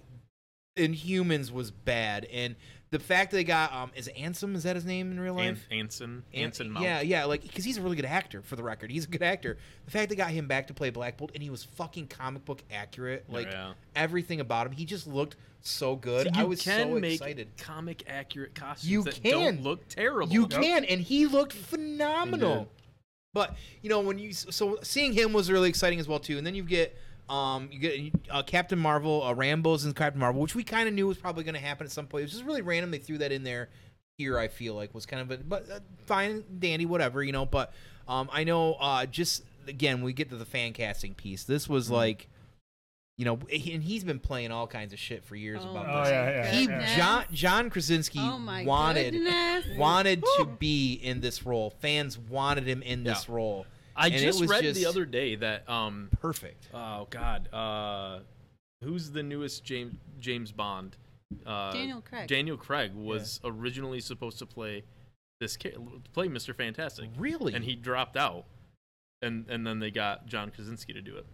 Inhumans was bad, and the fact that they got um, is it Ansem? Is that his name in real life? An- Anson, Anson Mount. Yeah, yeah, like because he's a really good actor. For the record, he's a good actor. The fact they got him back to play Black Bolt, and he was fucking comic book accurate. Like yeah. everything about him, he just looked so good. So I was so make excited. Comic accurate costumes you that can. Don't look terrible. You nope. can, and he looked phenomenal. Mm-hmm. But you know when you so seeing him was really exciting as well too. And then you get. Um, you get uh, Captain Marvel, uh, Rambo's in Captain Marvel, which we kind of knew was probably going to happen at some point. It was just really random. They threw that in there. Here, I feel like was kind of a but uh, fine, dandy, whatever, you know. But um, I know uh, just again we get to the fan casting piece. This was mm-hmm. like, you know, he, and he's been playing all kinds of shit for years oh, about this. Oh, yeah, yeah, he yeah. John John Krasinski oh, wanted goodness. wanted to be in this role. Fans wanted him in this yeah. role. I and just read just the other day that um perfect. Oh God, uh, who's the newest James James Bond? Uh, Daniel Craig. Daniel Craig was yeah. originally supposed to play this play Mister Fantastic. Really? And he dropped out, and and then they got John Krasinski to do it.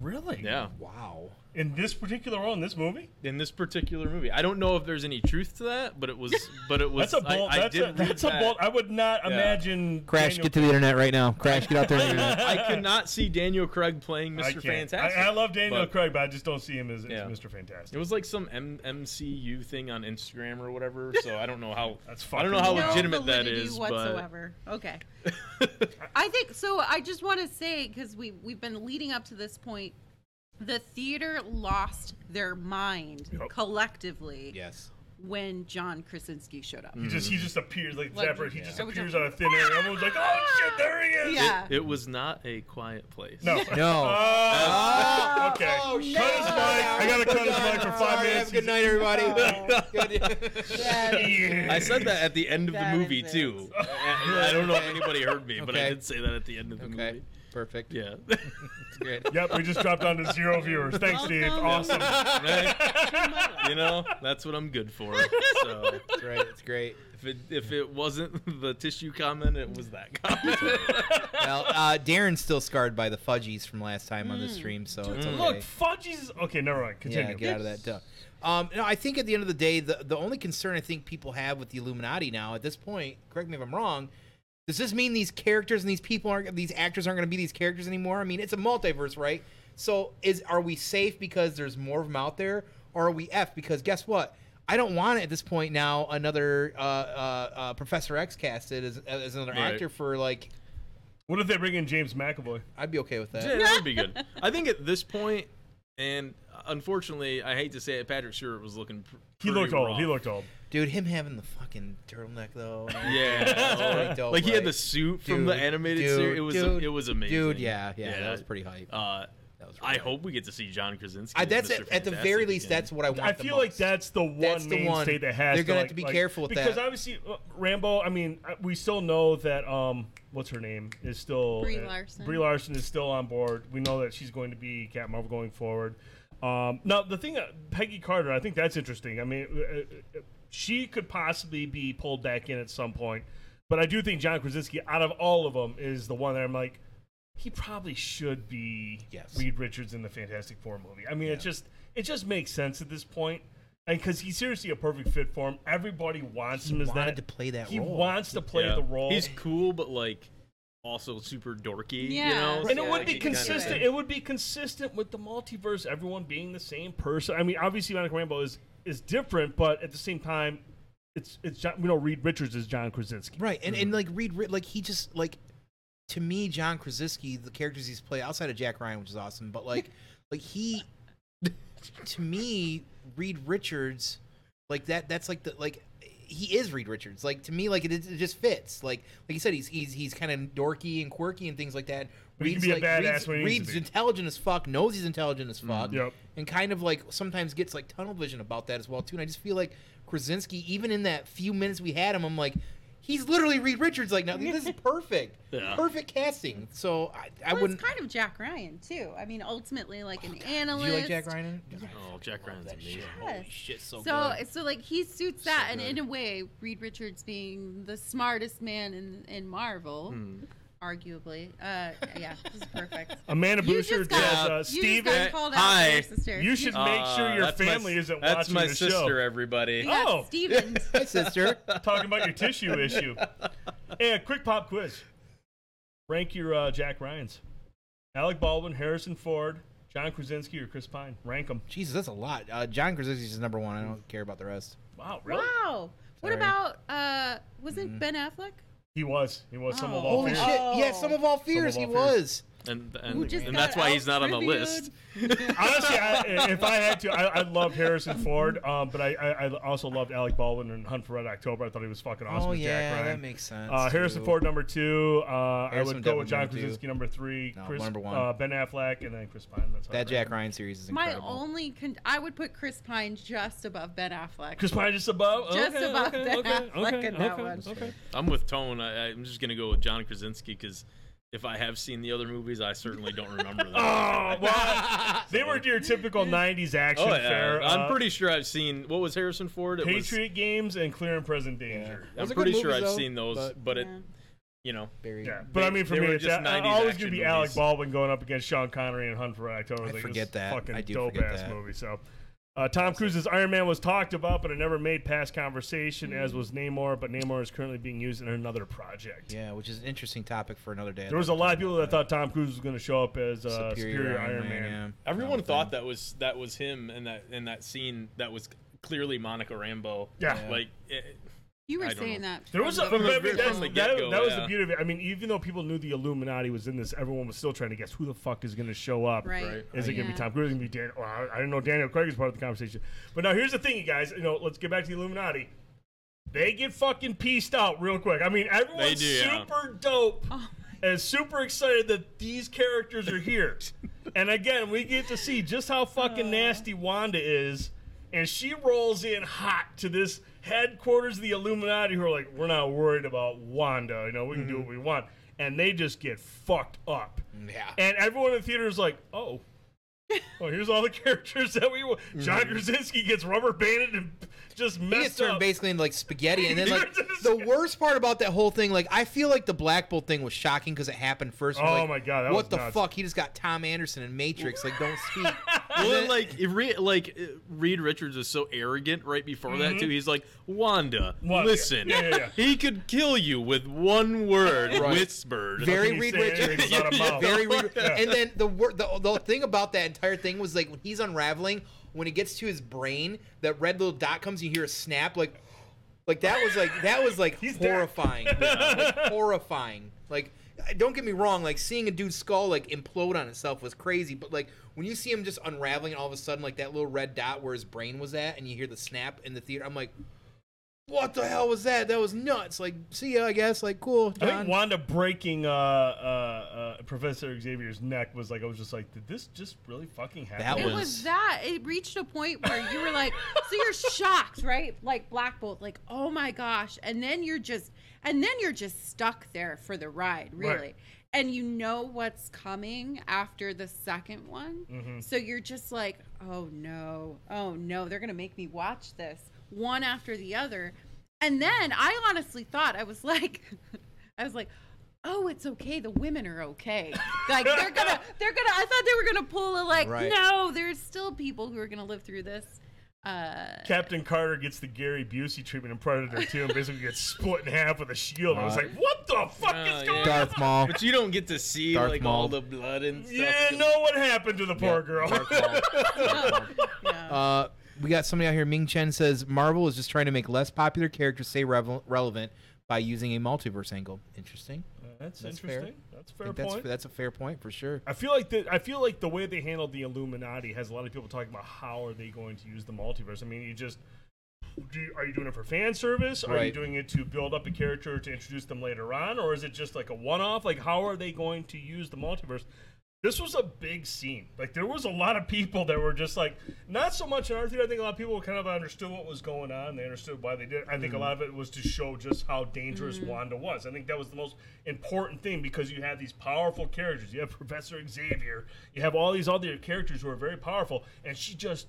Really? Yeah. Wow. In this particular role, in this movie? In this particular movie. I don't know if there's any truth to that, but it was... But it was. That's a bold... I, I that's a, that's that. a bold... I would not yeah. imagine... Crash, Daniel get to the internet right now. Crash, get out there on the internet. I could not see Daniel Craig playing Mister I Fantastic. I, I love Daniel but, Craig, but I just don't see him as, as yeah. Mister Fantastic. It was like some M C U thing on Instagram or whatever, so I don't know how... That's I don't know how no legitimate that is, whatsoever. But... Okay. I think... So I just want to say, because we, we've been leading up to this point... The theater lost their mind yep. collectively yes. when John Krasinski showed up. He just he just appears like, like Zapper. He yeah. just appears out of thin air. Everyone's like, oh, shit, there he is. Yeah. It, it was not a quiet place. No. no. Uh, okay. Oh, cut his mic. I got to cut his mic for five minutes. Have a good night, everybody. Oh. Good. I said that at the end of that the movie, too. I don't know if anybody heard me, but okay. I did say that at the end of the okay. movie. Perfect. Yeah. It's great. Yep, we just dropped down to zero viewers. Thanks, Steve. Awesome. Right? You know, that's what I'm good for. So it's right. It's great. If it if it wasn't the tissue comment, it was that comment. Well, uh, Darren's still scarred by the fudgies from last time mm. on the stream, so mm. it's okay. Look, fudgies. Okay, never mind. Continue. Yeah, get out of that duh. Um, no, I think at the end of the day, the the only concern I think people have with the Illuminati now at this point, correct me if I'm wrong. Does this mean these characters and these people aren't, these actors aren't going to be these characters anymore? I mean, it's a multiverse, right? So, is are we safe because there's more of them out there, or are we F because guess what? I don't want at this point now another uh, uh, uh, Professor X casted as, as another right. actor for like. What if they bring in James McAvoy? I'd be okay with that. Yeah, that would be good. I think at this point, and unfortunately, I hate to say it, Patrick Stewart was looking. Pr- he looked raw. old. He looked old. Dude, him having the fucking turtleneck though. Yeah. Really dope, like he right? had the suit from dude, the animated dude, series. It was dude, it was amazing. Dude, yeah, yeah, yeah. That was pretty hype. Uh, that was really I hype. hope we get to see John Krasinski. I, that's it, at the very least, again. that's what I want. I feel the most. like that's the one that's the mainstay one. that has. They're gonna to, have like, to be like, careful with because that because obviously uh, Rambo. I mean, we still know that um, what's her name is still Brie uh, Larson. Brie Larson is still on board. We know that she's going to be Captain Marvel going forward. Um, now the thing, uh, Peggy Carter. I think that's interesting. I mean. Uh, uh, She could possibly be pulled back in at some point. But I do think John Krasinski, out of all of them, is the one that I'm like, he probably should be yes. Reed Richards in the Fantastic Four movie. I mean, yeah. it just it just makes sense at this point. And because he's seriously a perfect fit for him. Everybody wants he him as that. He wanted to play that he role. He wants to play yeah. the role. He's cool, but like... also super dorky, yeah. you know? And so it would like be consistent. Kind of... It would be consistent with the multiverse, everyone being the same person. I mean, obviously, Monica Rambeau is, is different, but at the same time, it's, it's John, you know, Reed Richards is John Krasinski. Right, and, mm-hmm. and like, Reed, like, he just, like, to me, John Krasinski, the characters he's played, outside of Jack Ryan, which is awesome, but, like, like he, to me, Reed Richards, like, that. that's, like, the, like, he is Reed Richards. Like to me, like it, it just fits. Like like you said, he's he's he's kind of dorky and quirky and things like that. But Reed's, he can be a like, badass Reed's, when he Reed's needs to be. intelligent as fuck, knows he's intelligent as fuck, mm, yep. and kind of like sometimes gets like tunnel vision about that as well too. And I just feel like Krasinski, even in that few minutes we had him, I'm like, he's literally Reed Richards. Like, no, this is perfect, yeah. perfect casting. So I, I well, wouldn't. It's kind of Jack Ryan too. I mean, ultimately, like an oh, analyst. Do you like Jack Ryan? Yeah. Oh, Jack Ryan's amazing. Yes. Holy shit, so, so good. So like he suits that, so and good. in a way, Reed Richards being the smartest man in in Marvel. Hmm. Arguably, uh, yeah, this is perfect. Amanda Boucher says, uh, "Steven, hi. You should uh, make sure your family my, isn't watching the show." That's my sister, show. everybody. Yeah, oh, Steven, my sister, talking about your tissue issue. Hey, a quick pop quiz. Rank your uh, Jack Ryans: Alec Baldwin, Harrison Ford, John Krasinski, or Chris Pine. Rank them. Jesus, that's a lot. Uh, John Krasinski's number one. I don't care about the rest. Wow, really? Wow. Sorry. What about? Uh, wasn't mm-hmm. Ben Affleck? He was. He was. Oh. Some of all Holy fears. Shit. Yeah, some of all fears. Of all he fears. was. And and, and that's why he's not on the list. Honestly, I, if I had to, I, I loved Harrison Ford, um, but I, I also loved Alec Baldwin in Hunt for Red October. I thought he was fucking awesome. Oh, with yeah, Jack Ryan. that makes sense. Uh, Harrison Ford, number two. Uh, I would go with John Krasinski, number three. No, Chris, number one. Uh, Ben Affleck, and then Chris Pine. That's that Jack Ryan series is incredible. My only, con- I would put Chris Pine just above Ben Affleck. Chris Pine just above? Just okay, above okay, Ben okay, Affleck okay, in that okay, one. Okay. I'm with Tone. I, I'm just going to go with John Krasinski because... If I have seen the other movies, I certainly don't remember them. Oh, well, they were your typical nineties action oh, yeah. fare. I'm uh, pretty sure I've seen, what was Harrison Ford? It Patriot was, Games and Clear and Present Danger. Yeah. I'm pretty sure movies, I've though, seen those, but, but yeah. it you know, buried. Yeah. But they, I mean, for me, it's just a, always going to be movies. Alec Baldwin going up against Sean Connery in Hunt for October. I like, forget this that. Fucking I do dope forget ass that. Movie. So, uh, Tom Cruise's Iron Man was talked about, but it never made past conversation, mm-hmm. as was Namor. But Namor is currently being used in another project. Yeah, which is an interesting topic for another day. There was a lot of people that, that thought Tom Cruise was going to show up as uh, Superior, Superior Iron Man. Man. Yeah. Everyone thought that was that was him in that in that scene that was clearly Monica Rambeau. Yeah, yeah. like. It, You were I saying that. There was a, from the, from that's, the that, that was yeah. the beauty of it. I mean, even though people knew the Illuminati was in this, everyone was still trying to guess who the fuck is going to show up. Right. right. Is it yeah. going to be Tom Cruise? Is it going to be Dan? Well, I don't know. Daniel Craig is part of the conversation. But now here's the thing, you guys. You know, let's get back to the Illuminati. They get fucking pieced out real quick. I mean, everyone's do, super yeah. dope oh and super excited that these characters are here. And again, we get to see just how fucking uh. nasty Wanda is. And she rolls in hot to this headquarters of the Illuminati, who are like, we're not worried about Wanda. You know, we can mm-hmm. do what we want. And they just get fucked up. Yeah. And everyone in the theater is like, oh. Oh, here's all the characters that we want. John Krasinski gets rubber banded and just messed up. He gets turned up. Basically into like spaghetti. And then like the worst part about that whole thing, like I feel like the Black Bolt thing was shocking because it happened first. Oh like, my god, that what was the nuts. Fuck? He just got Tom Anderson and Matrix. Like don't speak. Well, then, like re- like Reed Richards was so arrogant right before mm-hmm. that too. He's like Wanda, what? Listen, yeah, yeah, yeah. he could kill you with one word right. whispered. Very Reed Richards. Very Reed. Yeah. And then the wor- the the thing about that. Entire thing was like when he's unraveling, when it gets to his brain, that red little dot comes, you hear a snap, like like that was like that was like he's horrifying. You know? Like horrifying. Like don't get me wrong, like seeing a dude's skull like implode on itself was crazy, but like when you see him just unraveling all of a sudden, like that little red dot where his brain was at, and you hear the snap in the theater, I'm like, what the hell was that? That was nuts. Like, see ya, I guess. Like, cool. John. I think Wanda breaking uh, uh, uh, Professor Xavier's neck was like, I was just like, did this just really fucking happen? That was... It was that. It reached a point where you were like, so you're shocked, right? Like Black Bolt, like, oh my gosh. And then you're just, and then you're just stuck there for the ride, really. Right. And you know what's coming after the second one. Mm-hmm. So you're just like, oh no, oh no, they're going to make me watch this. One after the other. And then I honestly thought, I was like, I was like, oh, it's okay. The women are okay. Like they're gonna, they're gonna. I thought they were gonna pull a like. Right. No, there's still people who are gonna live through this. Uh, Captain Carter gets the Gary Busey treatment in Predator two and basically gets split in half with a shield. Uh, I was like, what the fuck uh, is going yeah. on? Darth Maul. But you don't get to see Darth like Maul. All the blood and stuff. Yeah, know what happened to the yeah, poor girl. Darth Maul. No. No. Uh, We got somebody out here. Ming Chen says Marvel is just trying to make less popular characters stay revel- relevant by using a multiverse angle. Interesting. Uh, that's, that's interesting. Fair. That's a fair point. That's, that's a fair point for sure. I feel like the I feel like the way they handled the Illuminati has a lot of people talking about how are they going to use the multiverse. I mean, you just do you, are you doing it for fan service? Are right. you doing it to build up a character to introduce them later on, or is it just like a one-off? Like how are they going to use the multiverse? This was a big scene. Like, there was a lot of people that were just like, not so much in our theater. I think a lot of people kind of understood what was going on. They understood why they did it. I mm-hmm. think a lot of it was to show just how dangerous mm-hmm. Wanda was. I think that was the most important thing because you have these powerful characters. You have Professor Xavier. You have all these other characters who are very powerful. And she just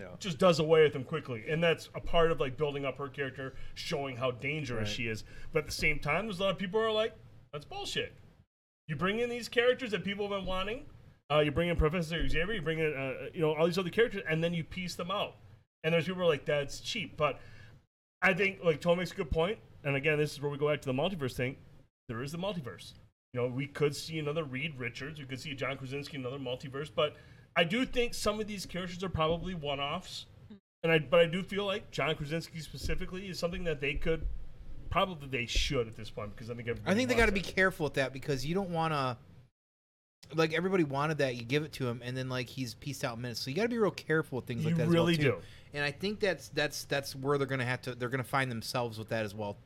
yeah. just does away with them quickly. And that's a part of, like, building up her character, showing how dangerous right. she is. But at the same time, there's a lot of people who are like, that's bullshit. You bring in these characters that people have been wanting. Uh, you bring in Professor Xavier. You bring in, uh, you know, all these other characters, and then you piece them out. And there's people who are like, that's cheap. But I think, like, Tom makes a good point. And again, this is where we go back to the multiverse thing. There is the multiverse. You know, we could see another Reed Richards. We could see John Krasinski, another multiverse. But I do think some of these characters are probably one-offs. And I, but I do feel like John Krasinski specifically is something that they could. Probably they should at this point because I think everybody I think they got to be careful with that because you don't want to like everybody wanted that you give it to him and then like he's pieced out minutes so you got to be real careful with things like that. You really do, and I think that's that's that's where they're gonna have to they're gonna find themselves with that as well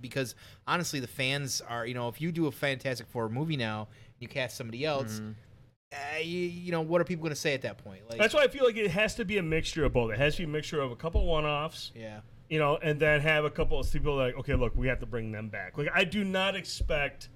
because honestly the fans are you know if you do a Fantastic Four movie now and you cast somebody else. Mm-hmm. Uh, you, you know, what are people going to say at that point? Like, that's why I feel like it has to be a mixture of both. It has to be a mixture of a couple one-offs, yeah, you know, and then have a couple of people like, okay, look, we have to bring them back. Like, I do not expect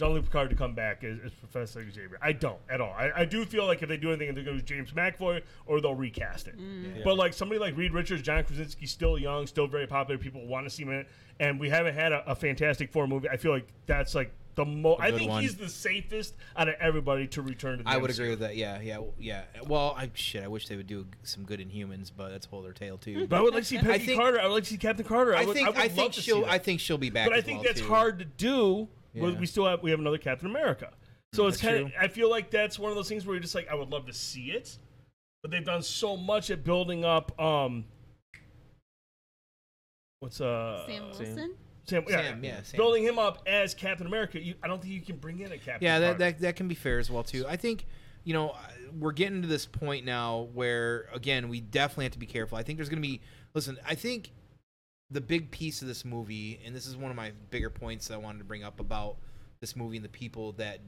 Jean-Luc Picard to come back as, as Professor Xavier. I don't at all. I, I do feel like if they do anything, they're going to James McAvoy or they'll recast it. Mm. Yeah. But like somebody like Reed Richards, John Krasinski, still young, still very popular. People want to see him in it. And we haven't had a, a Fantastic Four movie. I feel like that's like the most. I think one. He's the safest out of everybody to return to the I M C U. Would agree with that. Yeah, yeah, yeah. Well, I, shit, I wish they would do some good in humans, but that's a whole other tale, too. But I would like to see Peggy I think, Carter. I would like to see Captain Carter. I, would, I think, I would I love think to she'll, see that. I think she'll be back. But I think well, that's too. hard to do. Yeah. We still have we have another Captain America, so that's it's kind of. I feel like that's one of those things where you're just like, I would love to see it, but they've done so much at building up. Um, what's uh Sam Wilson? Sam, yeah, Sam, yeah Sam. Building him up as Captain America. You, I don't think you can bring in a Captain. Yeah, that, that that can be fair as well too. I think you know we're getting to this point now where again we definitely have to be careful. I think there's going to be listen. I think. The big piece of this movie, and this is one of my bigger points that I wanted to bring up about this movie and the people that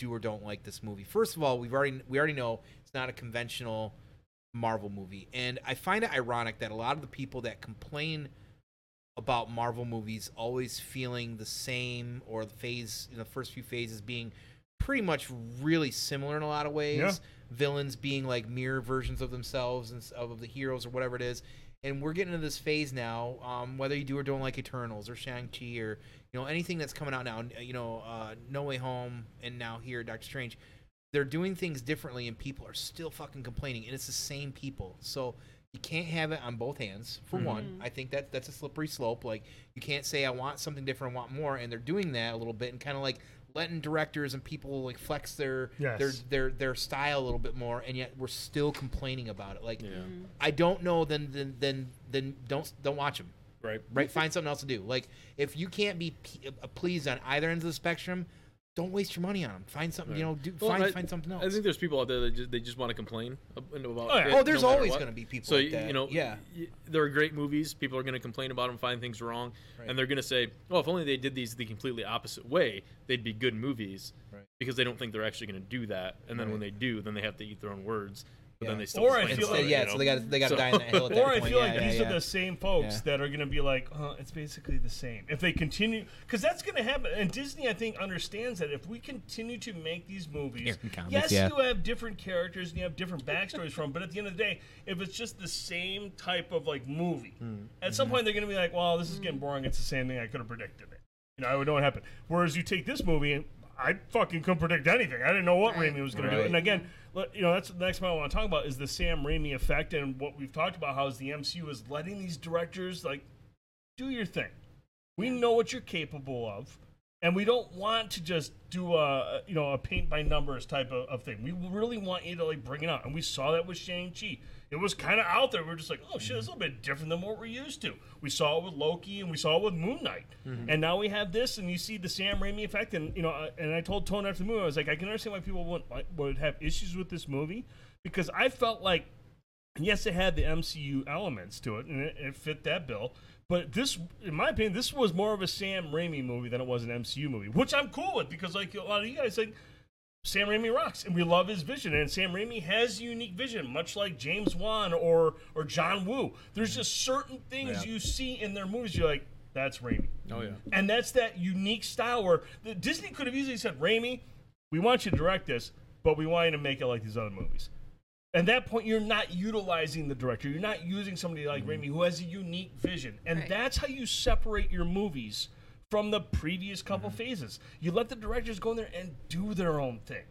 do or don't like this movie. First of all, we've already we already know it's not a conventional Marvel movie, and I find it ironic that a lot of the people that complain about Marvel movies always feeling the same or the phase, you know, the first few phases being pretty much really similar in a lot of ways. Yeah. Villains being like mirror versions of themselves and of the heroes or whatever it is. And we're getting into this phase now, um, whether you do or don't like Eternals or Shang-Chi or, you know, anything that's coming out now, you know, uh, No Way Home and now here, Doctor Strange. They're doing things differently and people are still fucking complaining. And it's the same people. So you can't have it on both hands, for mm-hmm. one. I think that that's a slippery slope. Like, you can't say, I want something different, I want more. And they're doing that a little bit and kind of like letting directors and people like flex their, yes. their their their style a little bit more, and yet we're still complaining about it. Like, yeah. mm-hmm. I don't know. Then then then then don't don't watch them. Right. Right. Find something else to do. Like, if you can't be pleased on either end of the spectrum, don't waste your money on them. Find something. Right. You know, do, well, find I, find something else. I think there's people out there that just, they just want to complain about. Oh, yeah. it, oh there's no always going to be people. So like that. you know, yeah, there are great movies. People are going to complain about them, find things wrong, right. and they're going to say, "Well, if only they did these the completely opposite way, they'd be good movies." Right. Because they don't think they're actually going to do that, and then right. when they do, then they have to eat their own words. But yeah. then they still. Or I feel like, yeah, you know? so they got they got to so, die in that hill. At that or point. I feel yeah, like yeah, these yeah. are the same folks yeah. that are going to be like, oh, it's basically the same. If they continue, because that's going to happen. And Disney, I think, understands that if we continue to make these movies, comics, yes, yeah. you have different characters and you have different backstories from. But at the end of the day, if it's just the same type of like movie, mm-hmm. at some point they're going to be like, well, this is getting boring. It's the same thing. I could have predicted it. You know, I would know what happened. Whereas you take this movie and. I fucking couldn't predict anything. I didn't know what right. Raimi was going right. to do. And again, you know, that's the next point I want to talk about is the Sam Raimi effect and what we've talked about, how is the M C U is letting these directors, like, do your thing. We know what you're capable of, and we don't want to just do a, you know, a paint-by-numbers type of, of thing. We really want you to, like, bring it out. And we saw that with Shang-Chi. It was kind of out there. We were just like, oh, shit, it's a little bit different than what we're used to. We saw it with Loki, and we saw it with Moon Knight. Mm-hmm. And now we have this, and you see the Sam Raimi effect. And, you know, and I told Tone after the movie, I was like, I can understand why people would, would have issues with this movie. Because I felt like, yes, it had the M C U elements to it, and it, it fit that bill. But this, in my opinion, this was more of a Sam Raimi movie than it was an M C U movie. Which I'm cool with, because, like, a lot of you guys think, like, Sam Raimi rocks, and we love his vision, and Sam Raimi has a unique vision, much like James Wan or or John Woo. There's just certain things yeah. you see in their movies, you're like, that's Raimi. Oh, yeah. And that's that unique style where the, Disney could have easily said, Raimi, we want you to direct this, but we want you to make it like these other movies. At that point, you're not utilizing the director. You're not using somebody like mm-hmm. Raimi who has a unique vision, and right. that's how you separate your movies from the previous couple mm-hmm. phases. You let the directors go in there and do their own thing.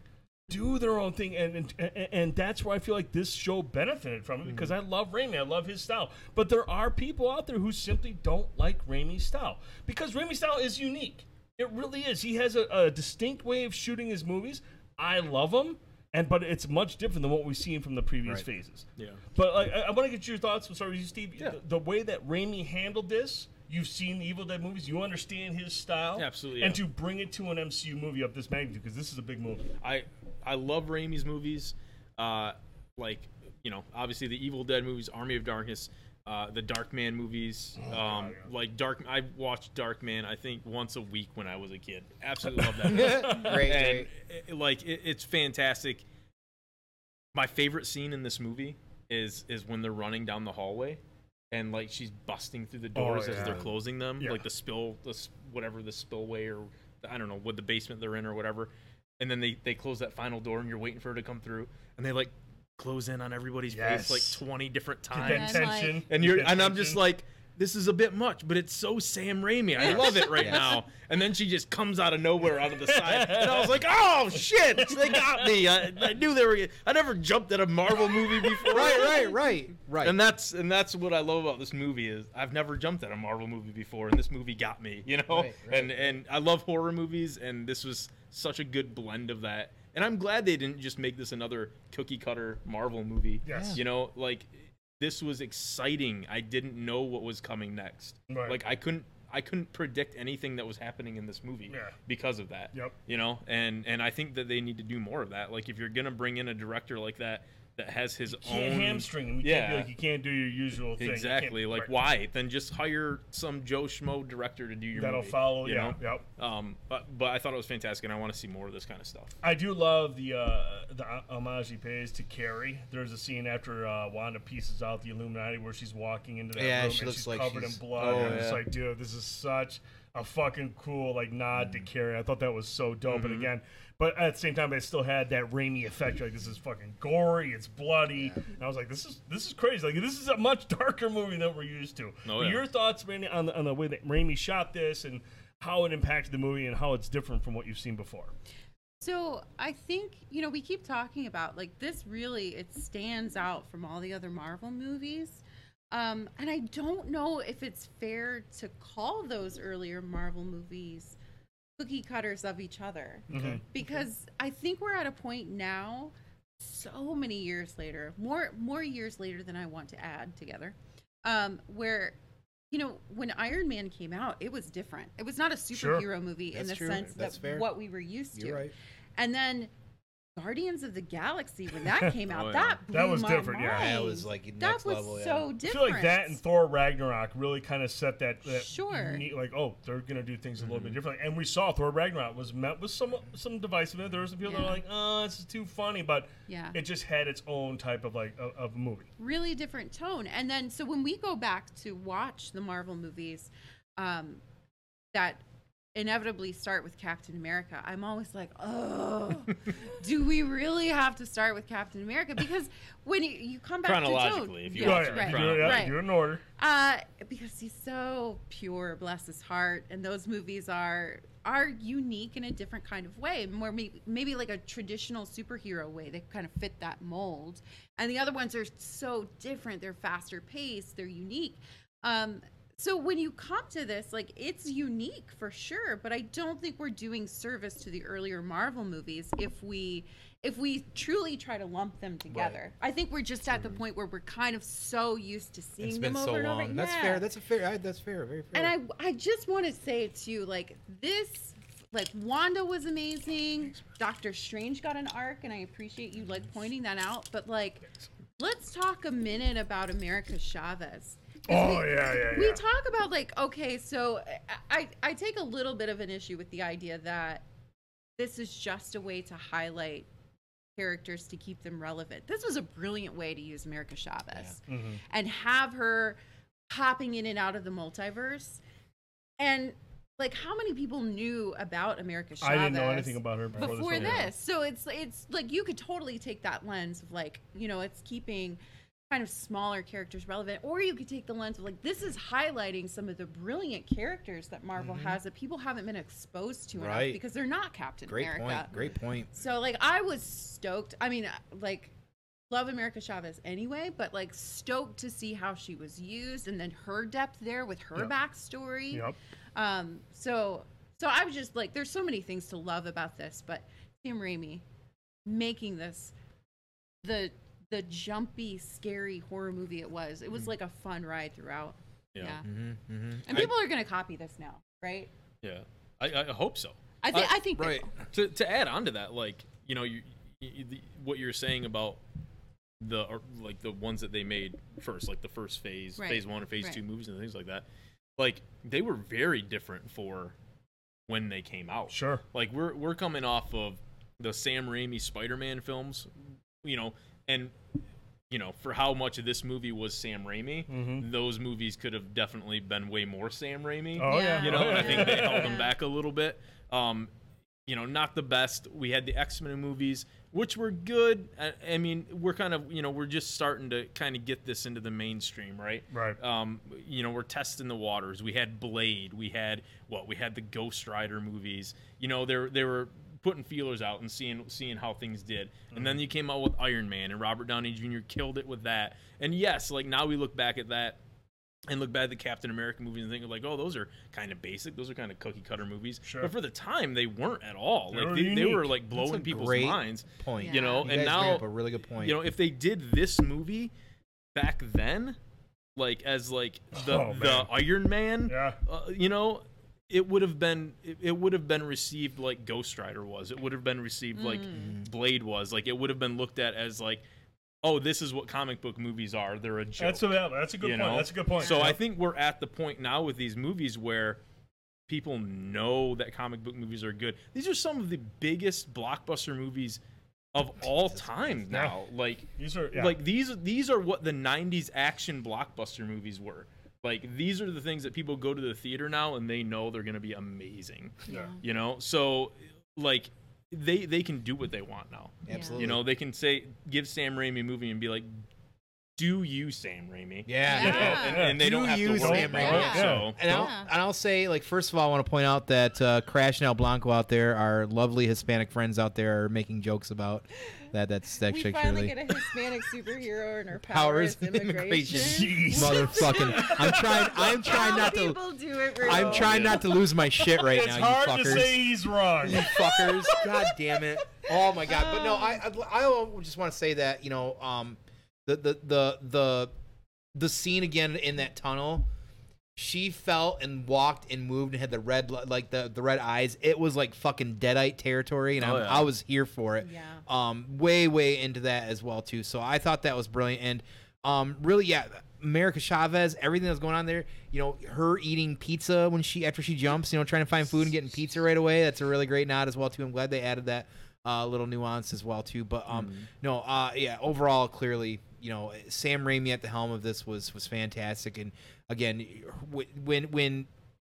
Do their own thing, and and, and that's where I feel like this show benefited from it, because mm-hmm. I love Raimi, I love his style. But there are people out there who simply don't like Raimi's style, because Raimi's style is unique. It really is. He has a, a distinct way of shooting his movies. I love him, and but it's much different than what we've seen from the previous right. phases. Yeah. But like, I, I want to get your thoughts. I'm sorry with you, Steve. Yeah. The, the way that Raimi handled this, you've seen the Evil Dead movies. You understand his style. Absolutely. Yeah. And to bring it to an M C U movie of this magnitude, because this is a big movie. I, I love Raimi's movies. Uh, like, you know, obviously the Evil Dead movies, Army of Darkness, uh, the Darkman movies. Oh, um, yeah. Like, Dark. I watched Darkman, I think, once a week when I was a kid. Absolutely love that movie. Great. And, great. It, like, it, it's fantastic. My favorite scene in this movie is is when they're running down the hallway. And, like, she's busting through the doors oh, yeah. as they're closing them. Yeah. Like, the spill, the, whatever the spillway or I don't know what the basement they're in or whatever, and then they they close that final door and you're waiting for her to come through, and they like close in on everybody's yes. face like twenty different times, and, like, and you're and I'm just like, this is a bit much, but it's so Sam Raimi. I love it right yes. now. And then she just comes out of nowhere, out of the side. And I was like, oh, shit, they got me. I, I knew they were – I never jumped at a Marvel movie before. Right, right, right, right. And that's and that's what I love about this movie is I've never jumped at a Marvel movie before, and this movie got me, you know? Right, right. And, and I love horror movies, and this was such a good blend of that. And I'm glad they didn't just make this another cookie-cutter Marvel movie. Yes. You know, like – this was exciting. I didn't know what was coming next. Right. Like I couldn't, I couldn't predict anything that was happening in this movie yeah. because of that. Yep. You know, and and I think that they need to do more of that. Like if you're gonna bring in a director like that that has his you can't own hamstring him. You yeah. can't be like, you can't do your usual thing. Exactly. Like why? Then just hire some Joe Schmo director to do your that'll movie, follow. You yeah. Know? Yep. Um. But but I thought it was fantastic, and I want to see more of this kind of stuff. I do love the uh, the homage he pays to Carrie. There's a scene after uh, Wanda pieces out the Illuminati where she's walking into that yeah, room she and looks she's like covered she's... in blood. Oh, and I'm yeah. just like, dude, this is such a fucking cool like nod mm-hmm. to Carrie. I thought that was so dope. Mm-hmm. And again. But at the same time, they still had that Raimi effect. Like this is fucking gory, it's bloody, yeah. and I was like, this is this is crazy. Like this is a much darker movie than we're used to. Oh, yeah. Your thoughts, Randy, on the on the way that Raimi shot this and how it impacted the movie and how it's different from what you've seen before. So I think you know we keep talking about like this really it stands out from all the other Marvel movies, um, and I don't know if it's fair to call those earlier Marvel movies cookie cutters of each other okay. because I think we're at a point now so many years later more more years later than I want to add together um where you know when Iron Man came out it was different. It was not a superhero sure. movie that's in the true. Sense that's that fair. What we were used to right. And then Guardians of the Galaxy when that came out oh, yeah. that blew that was my different mind. Yeah that was like next that was level, so yeah. different. I feel like that and Thor Ragnarok really kind of set that, that sure neat, like oh they're gonna do things a little mm-hmm. bit differently. And we saw Thor Ragnarok was met with some some divisiveness. There were some people yeah. that were like oh this is too funny but yeah it just had its own type of like of, of movie really different tone. And then so when we go back to watch the Marvel movies um that inevitably start with Captain America, I'm always like, oh, do we really have to start with Captain America? Because when you, you come back chronologically, to if you yeah, right, right, right, right. you're in order. Uh, because he's so pure, bless his heart, and those movies are are unique in a different kind of way, more maybe, maybe like a traditional superhero way. They kind of fit that mold, and the other ones are so different. They're faster paced. They're unique. Um, So when you come to this, like, it's unique for sure, but I don't think we're doing service to the earlier Marvel movies if we if we truly try to lump them together. Right. I think we're just at the point where we're kind of so used to seeing it's them over so and over. Long. That's yeah. fair. That's a fair. I, that's fair. Very fair. And I I just want to say to you, like, this, like, Wanda was amazing. Doctor Strange got an arc, and I appreciate you, like, pointing that out. But, like, let's talk a minute about America Chavez. Oh, we, yeah, yeah, yeah. We talk about, like, okay, so I, I take a little bit of an issue with the idea that this is just a way to highlight characters to keep them relevant. This was a brilliant way to use America Chavez yeah. mm-hmm. and have her popping in and out of the multiverse. And, like, how many people knew about America Chavez? I didn't know anything about her before, before this. this. So it's it's, like, you could totally take that lens of, like, you know, it's keeping kind of smaller characters relevant, or you could take the lens of like this is highlighting some of the brilliant characters that Marvel mm-hmm. has that people haven't been exposed to right. enough because they're not Captain great America. Great point. Great point. So like I was stoked. I mean, like love America Chavez anyway, but like stoked to see how she was used and then her depth there with her yep. backstory. Yep. Um. So so I was just like, there's so many things to love about this, but Sam Raimi making this the. the jumpy, scary horror movie it was. It was like a fun ride throughout. Yeah. yeah. Mm-hmm, mm-hmm. And people I, are going to copy this now, right? Yeah. I, I hope so. I, th- I, I think right. To, to add on to that, like, you know, you, you, the, what you're saying about the, or, like, the ones that they made first, like the first phase, right. phase one and phase right. two movies and things like that, like, they were very different for when they came out. Sure. Like, we're we're coming off of the Sam Raimi Spider-Man films, you know, and you know, for how much of this movie was Sam Raimi, mm-hmm. those movies could have definitely been way more Sam Raimi. Oh, yeah. You know, oh, yeah. I think they held them back a little bit. Um, you know, not the best. We had the X-Men movies, which were good. I, I mean, we're kind of, you know, we're just starting to kind of get this into the mainstream, right? Right. Um, you know, we're testing the waters. We had Blade. We had, what, we had the Ghost Rider movies. You know, there there were... putting feelers out and seeing seeing how things did. And mm-hmm. then you came out with Iron Man, and Robert Downey Junior killed it with that. And yes, like now we look back at that and look back at the Captain America movies and think like, oh, those are kind of basic. Those are kind of cookie-cutter movies. Sure. But for the time, they weren't at all. They like they, they were like blowing That's a people's great minds. Point. You yeah. know, you and guys now bring up a really good point. You know, if they did this movie back then, like as like the oh, the Iron Man, yeah. uh, you know, it would have been it would have been received like Ghost Rider was. It would have been received like mm. Blade was. Like it would have been looked at as like, oh, this is what comic book movies are. They're a joke. That's a that's a good you point. Know? That's a good point. So yeah. I think we're at the point now with these movies where people know that comic book movies are good. These are some of the biggest blockbuster movies of all time now. Like these are yeah. like these these are what the nineties action blockbuster movies were. Like, these are the things that people go to the theater now and they know they're going to be amazing. Yeah. You know? So, like, they they can do what they want now. Absolutely. You know, they can say, give Sam Raimi a movie and be like, do you, Sam Raimi? Yeah. yeah. yeah. And, and they do don't have you, to worry Sam Raimi. Yeah. So, and, I'll, and I'll say, like, first of all, I want to point out that uh, Crash and El Blanco out there, our lovely Hispanic friends out there, are making jokes about that. That's that we finally really. Get a Hispanic superhero and her powers, powers immigration. Jeez. Motherfucking! I'm trying. I'm trying not to. Do it real. I'm trying yeah. not to lose my shit right it's now. It's hard you fuckers. To say he's wrong. You fuckers! God damn it! Oh my god! Um, but no, I, I I just want to say that you know um the the the the the scene again in that tunnel. She felt and walked and moved and had the red, like the, the red eyes. It was like fucking Deadite territory, and oh, I, yeah. I was here for it. Yeah. Um, way, way into that as well too. So I thought that was brilliant, and um, really, yeah, America Chavez, everything that's going on there. You know, her eating pizza when she after she jumps, you know, trying to find food and getting pizza right away. That's a really great nod as well too. I'm glad they added that uh, little nuance as well too. But um, mm. no, uh, yeah, overall, clearly. You know, Sam Raimi at the helm of this was was fantastic. And again, when when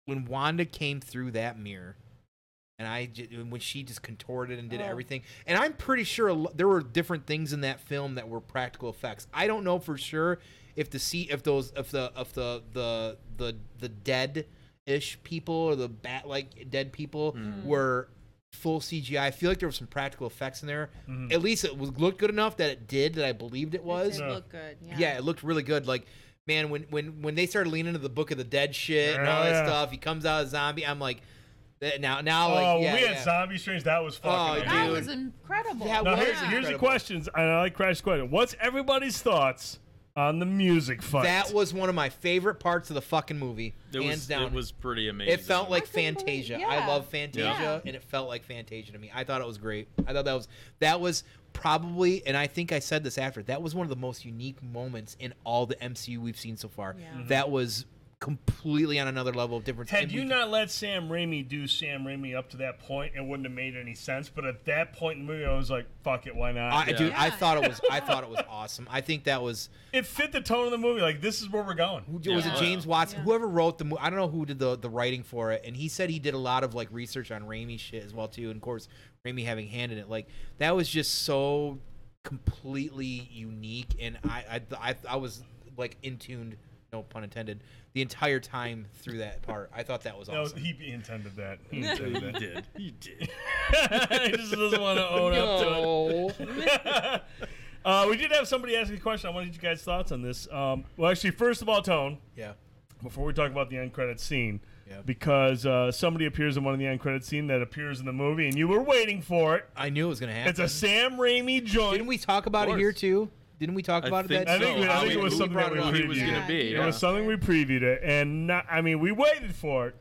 when Wanda came through that mirror, and I when she just contorted and did oh. everything, and I'm pretty sure there were different things in that film that were practical effects. I don't know for sure if the see if those if the if the the the, the dead ish people or the bat like dead people mm. were full C G I. I feel like there were some practical effects in there. Mm-hmm. At least it was, looked good enough that it did, that I believed it was. It did look good, yeah. Yeah, it looked really good. Like, man, when when, when they started leaning into the Book of the Dead shit yeah, and all that yeah. stuff, he comes out as a zombie, I'm like, now, now, oh, like, yeah. Oh, when we had yeah. Zombie Strange, that was fucking oh, That was incredible. Yeah, now, here's, here's the questions, and I like Crash's question. What's everybody's thoughts on the music fight? That was one of my favorite parts of the fucking movie. It hands was, down. It was pretty amazing. It felt like I Fantasia. Believe, yeah. I love Fantasia, yeah. and it felt like Fantasia to me. I thought it was great. I thought that was that was probably, and I think I said this after, that was one of the most unique moments in all the M C U we've seen so far. Yeah. Mm-hmm. That was completely on another level of difference. Had and you we, not let Sam Raimi do Sam Raimi up to that point, it wouldn't have made any sense. But at that point in the movie, I was like, "Fuck it, why not?" I, yeah. Dude, yeah. I thought it was. I thought it was awesome. I think that was. It fit the tone of the movie. Like, this is where we're going. Yeah. Was it James Watson? Yeah. Whoever wrote the movie, I don't know who did the the writing for it, and he said he did a lot of like research on Raimi shit as well too. And of course, Raimi having hand in it, like that was just so completely unique. And I I I, I was like in tuned. No pun intended. The entire time through that part, I thought that was awesome. No, he intended that. He intended that. He did. He did. He just doesn't want to own no. up to it. uh, we did have somebody ask a question. I want to get you guys' thoughts on this. Um, well, actually, first of all, Tone. Yeah. Before we talk about the end credits scene, yeah. because uh, somebody appears in one of the end credits scene that appears in the movie, and you were waiting for it. I knew it was going to happen. It's a Sam Raimi joint. Didn't we talk about it here too? Didn't we talk about I it? That so. I think, I think it was something that we previewed. It was, yeah. be, yeah. it was something we previewed it, and not, I mean, we waited for it.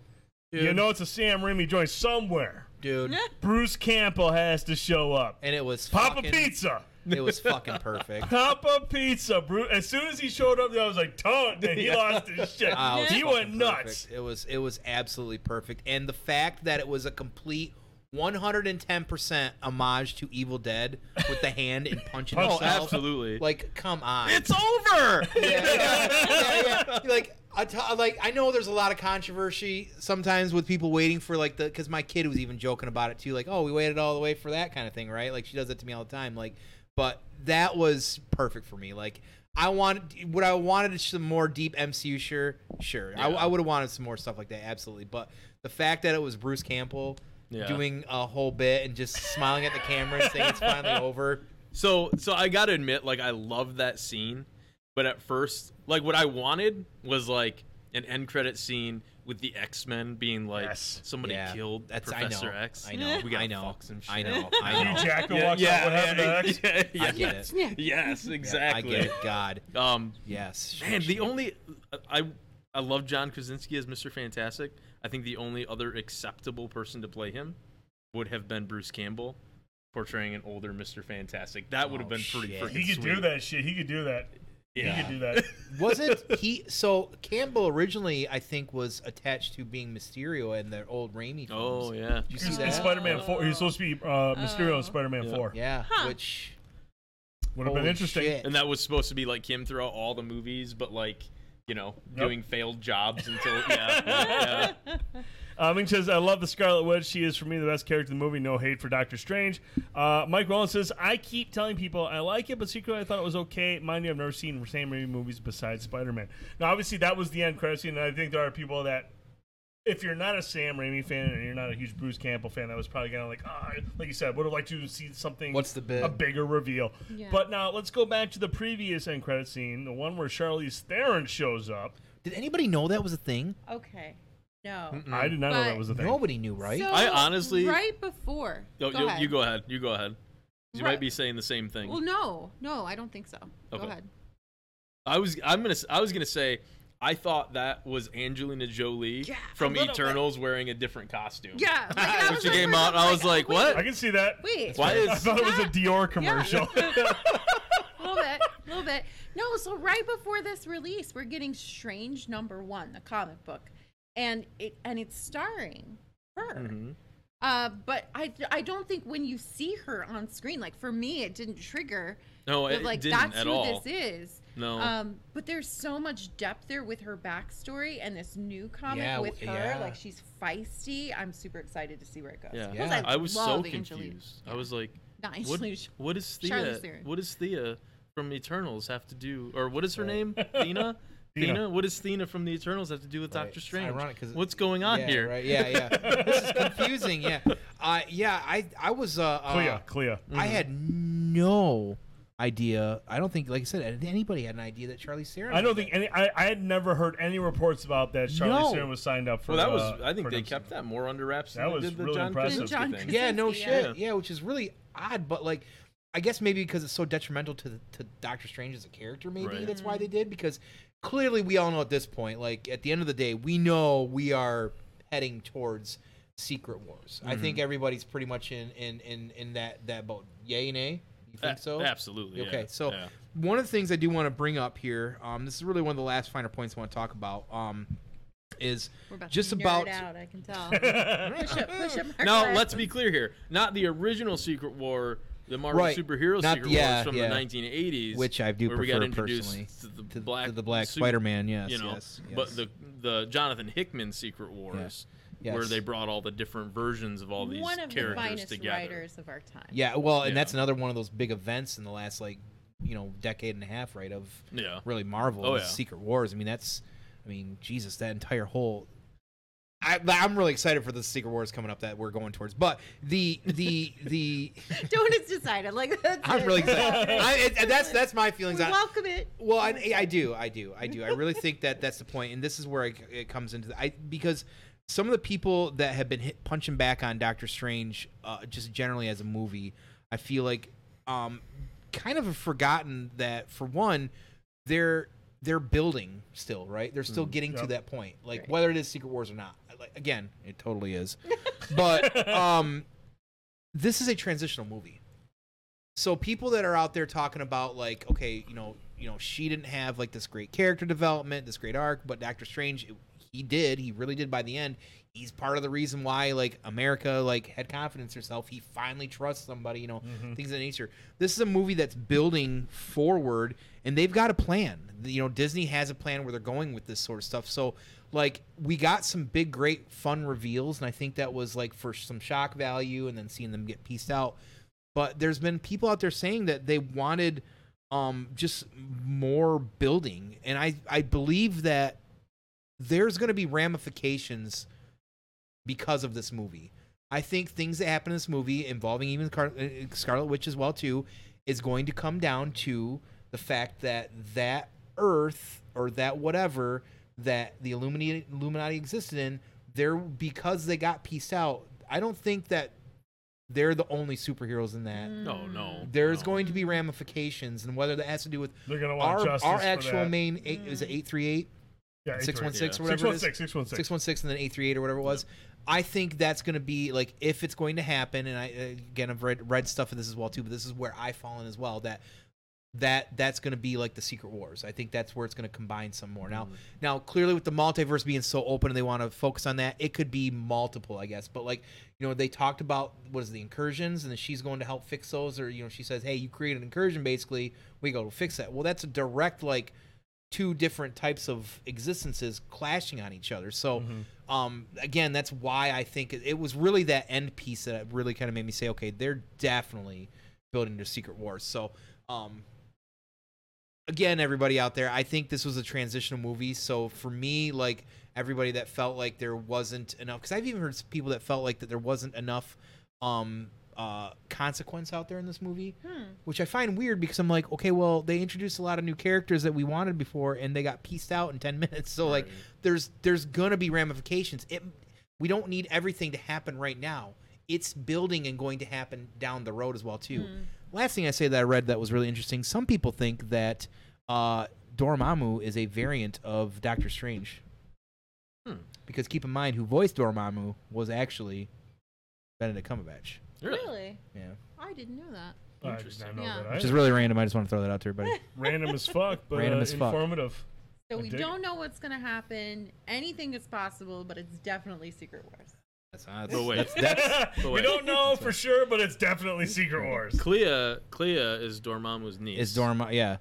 Dude. You know, it's a Sam Raimi joint somewhere, dude. Bruce Campbell has to show up, and it was Papa fucking, Pizza. It was fucking perfect. Papa Pizza, Bruce. As soon as he showed up, I was like, "Don't!" And he yeah. lost his shit. Uh, he went nuts. Perfect. It was, it was absolutely perfect, and the fact that it was a complete one hundred ten percent homage to Evil Dead with the hand and punching oh, himself. Oh, absolutely. Like, come on. It's over! Yeah, yeah, yeah, yeah. Like, I t- like, I know there's a lot of controversy sometimes with people waiting for, like, the... Because my kid was even joking about it, too. Like, oh, we waited all the way for that kind of thing, right? Like, she does that to me all the time. Like, but that was perfect for me. Like, I wanted... Would I wanted some more deep M C U? Sure. Sure. Yeah. I, I would have wanted some more stuff like that, absolutely. But the fact that it was Bruce Campbell... Yeah. Doing a whole bit and just smiling at the camera and saying it's finally over. So, so I gotta admit, like, I love that scene, but at first, like, what I wanted was like an end credit scene with the X-Men being like, yes. somebody yeah. killed That's, Professor I know. X. I know, we got Fox and shit. I know, I know. Jackal yeah, walks yeah, out. What happened to X? Yeah, yeah, yeah. I get it. Yeah. Yes, exactly. Yeah, I get it. God. Um. Yes. Man, the only I I love John Krasinski as Mister Fantastic. I think the only other acceptable person to play him would have been Bruce Campbell portraying an older Mister Fantastic. That would have been oh, pretty freaking sweet. He could sweet. do that shit. He could do that. Yeah. He could do that. Was it he? So Campbell originally, I think, was attached to being Mysterio in the old Raimi films. Oh, yeah. Did you see that? Spider-Man oh. four. He was supposed to be uh, Mysterio oh. in Spider-Man yeah. four. Yeah, huh. which would have been interesting. Shit. And that was supposed to be like him throughout all the movies, but like... You know, yep. doing failed jobs until yeah. yeah. Um, Ming says, I love the Scarlet Witch. She is for me the best character in the movie. No hate for Doctor Strange. Uh, Mike Rollins says, I keep telling people I like it, but secretly I thought it was okay. Mind you, I've never seen Sam Raimi movies besides Spider-Man. Now, obviously, that was the end credit scene, and I think there are people that, if you're not a Sam Raimi fan and you're not a huge Bruce Campbell fan, that was probably kind of like, ah, like you said, would have liked to see something, What's the bit? a bigger reveal. Yeah. But now let's go back to the previous end credit scene, the one where Charlize Theron shows up. Did anybody know that was a thing? Okay. No. Mm-mm. I did not but know that was a thing. Nobody knew, right? So I honestly... Right before. Yo, go yo, you go ahead. You go ahead. You right. might be saying the same thing. Well, no. No, I don't think so. Okay. Go ahead. I was, I'm gonna, I was going to say... I thought that was Angelina Jolie yeah, from Eternals bit. wearing a different costume. Yeah. Like, that when was she like, came out, I was like, wait, what? I can see that. Wait. Why is I thought that? It was a Dior commercial. Yeah. a little bit. A little bit. No, so right before this release, we're getting Strange Number One, the comic book. And it and it's starring her. Mm-hmm. Uh, but I, I don't think when you see her on screen, like for me, it didn't trigger. No, it like, didn't that's at who all. This is. No. Um, but there's so much depth there with her backstory and this new comic yeah, with her. Yeah. Like, she's feisty. I'm super excited to see where it goes. Yeah. yeah. I, I was so confused. Angelina. I was like, Not what, what is Thea? What does Thea from Eternals have to do? Or what is her right. name? Thena? Thena? What does Thena from the Eternals have to do with right. Doctor Strange? It's ironic, 'cause What's going on yeah, here? Right. Yeah, yeah. This is confusing. Yeah. Uh, yeah, I, I was. Uh, uh, Clea, Clea. I had no. idea. I don't think, like I said, anybody had an idea that Charlize Theron. I don't think any. I, I had never heard any reports about that Charlize no. Theron was signed up for. Well, that was. Uh, I think they kept that more under wraps. That than was did the really John impressive. John thing. Yeah, no yeah. shit. Yeah, which is really odd, but like, I guess maybe because it's so detrimental to the, to Doctor Strange as a character, maybe right. that's why they did. Because clearly, we all know at this point, like at the end of the day, we know we are heading towards Secret Wars. Mm-hmm. I think everybody's pretty much in in in in that that boat. Yay and nay. You think so? Absolutely. Okay, yeah, so yeah. one of the things I do want to bring up here, um, this is really one of the last finer points I want to talk about, um, is We're about just to about. It out, I can tell. push up, push up. Now class. Let's be clear here: not the original Secret War, the Marvel right. superhero not, Secret yeah, Wars from yeah. the nineteen eighties, which I do where prefer we got introduced personally to the to, black, to the black super, Spider-Man. Yes, you know, yes, yes. But the the Jonathan Hickman Secret Wars. Yeah. Yes. Where they brought all the different versions of all these characters together. One of the finest together. writers of our time. Yeah, well, and yeah. that's another one of those big events in the last, like, you know, decade and a half, right, of yeah. really Marvel oh, yeah. Secret Wars. I mean, that's, I mean, Jesus, that entire whole... I, I'm really excited for the Secret Wars coming up that we're going towards. But the... the the Don't it's decided. Like, that's I'm it. really excited. I, it, that's that's my feelings. We welcome I, it. Well, I, I do, I do, I do. I really think that that's the point, and this is where I, it comes into... The, I Because... Some of the people that have been hit, punching back on Doctor Strange, uh, just generally as a movie, I feel like um, kind of have forgotten that, for one, they're they're building still, right? They're still mm, getting yep. to that point, like right. whether it is Secret Wars or not. Like, again, it totally is. But um, this is a transitional movie. So people that are out there talking about, like, okay, you know, you know, she didn't have like this great character development, this great arc, but Doctor Strange... It, He did. He really did by the end. he's part of the reason why, like, America, like, had confidence in herself. He finally trusts somebody, you know, mm-hmm. things of that nature. This is a movie that's building forward, and they've got a plan. You know, Disney has a plan where they're going with this sort of stuff. So, like, we got some big, great, fun reveals, and I think that was, like, for some shock value and then seeing them get pieced out. But there's been people out there saying that they wanted um, just more building, and I, I believe that there's going to be ramifications because of this movie. I think things that happen in this movie, involving even Car- Scarlet Witch as well too, is going to come down to the fact that that Earth or that whatever that the Illuminati, Illuminati existed in, they're, because they got pieced out, I don't think that they're the only superheroes in that. No, no. There's no. going to be ramifications, and whether that has to do with our, our actual main, eight, is it eight three eight? Yeah, six one six, yeah. Whatever it is. six one six, six one six. six one six and then eight three eight or whatever it was. Yeah. I think that's going to be, like, if it's going to happen, and I again, I've read, read stuff of this as well, too, but this is where I've fallen as well, that that that's going to be like the Secret Wars. I think that's where it's going to combine some more. Now, mm. now clearly with the multiverse being so open and they want to focus on that, it could be multiple, I guess. But, like, you know, they talked about, what is the incursions, and then she's going to help fix those, or, you know, she says, hey, you create an incursion, basically, we go to fix that. Well, that's a direct, like, two different types of existences clashing on each other. So mm-hmm. um, again, that's why I think it, it was really that end piece that really kind of made me say, okay, they're definitely building their Secret Wars. So um, again, everybody out there, I think this was a transitional movie. So for me, like, everybody that felt like there wasn't enough, cause I've even heard people that felt like that there wasn't enough um, uh, consequence out there in this movie, hmm. which I find weird, because I'm like, okay, well, they introduced a lot of new characters that we wanted before, and they got pieced out in ten minutes. So, like, right. there's there's gonna be ramifications. It, we don't need everything to happen right now. It's building and going to happen down the road as well too. Hmm. Last thing I say that I read that was really interesting. Some people think that uh, Dormammu is a variant of Doctor Strange, hmm. because keep in mind who voiced Dormammu was actually Benedict Cumberbatch. Really? Yeah. I didn't know that. Interesting. I did not know yeah. that either. Which is really random. I just want to throw that out to everybody. Random as fuck, but random uh, as fuck. Informative. So I we dig. don't know what's going to happen. Anything is possible, but it's definitely Secret Wars. That's not the way. That's, that's the way. We don't know for sure, but it's definitely Secret Wars. Clea, Clea is Dormammu's niece. Is Dormammu? Yeah.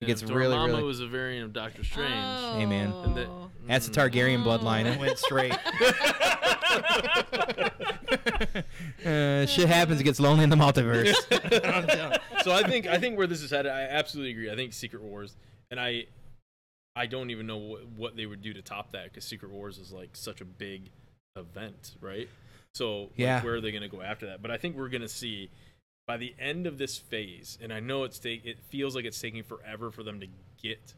It gets really, really. Dormammu was a variant of Doctor Strange. Oh. Hey, man. And the, that's the Targaryen oh. bloodline. It went straight. uh, shit happens. It gets lonely in the multiverse. So I think I think where this is headed, I absolutely agree. I think Secret Wars, and I I don't even know what, what they would do to top that, because Secret Wars is like such a big event, right? So yeah. like, where are they going to go after that? But I think we're going to see by the end of this phase, and I know it's take, it feels like it's taking forever for them to get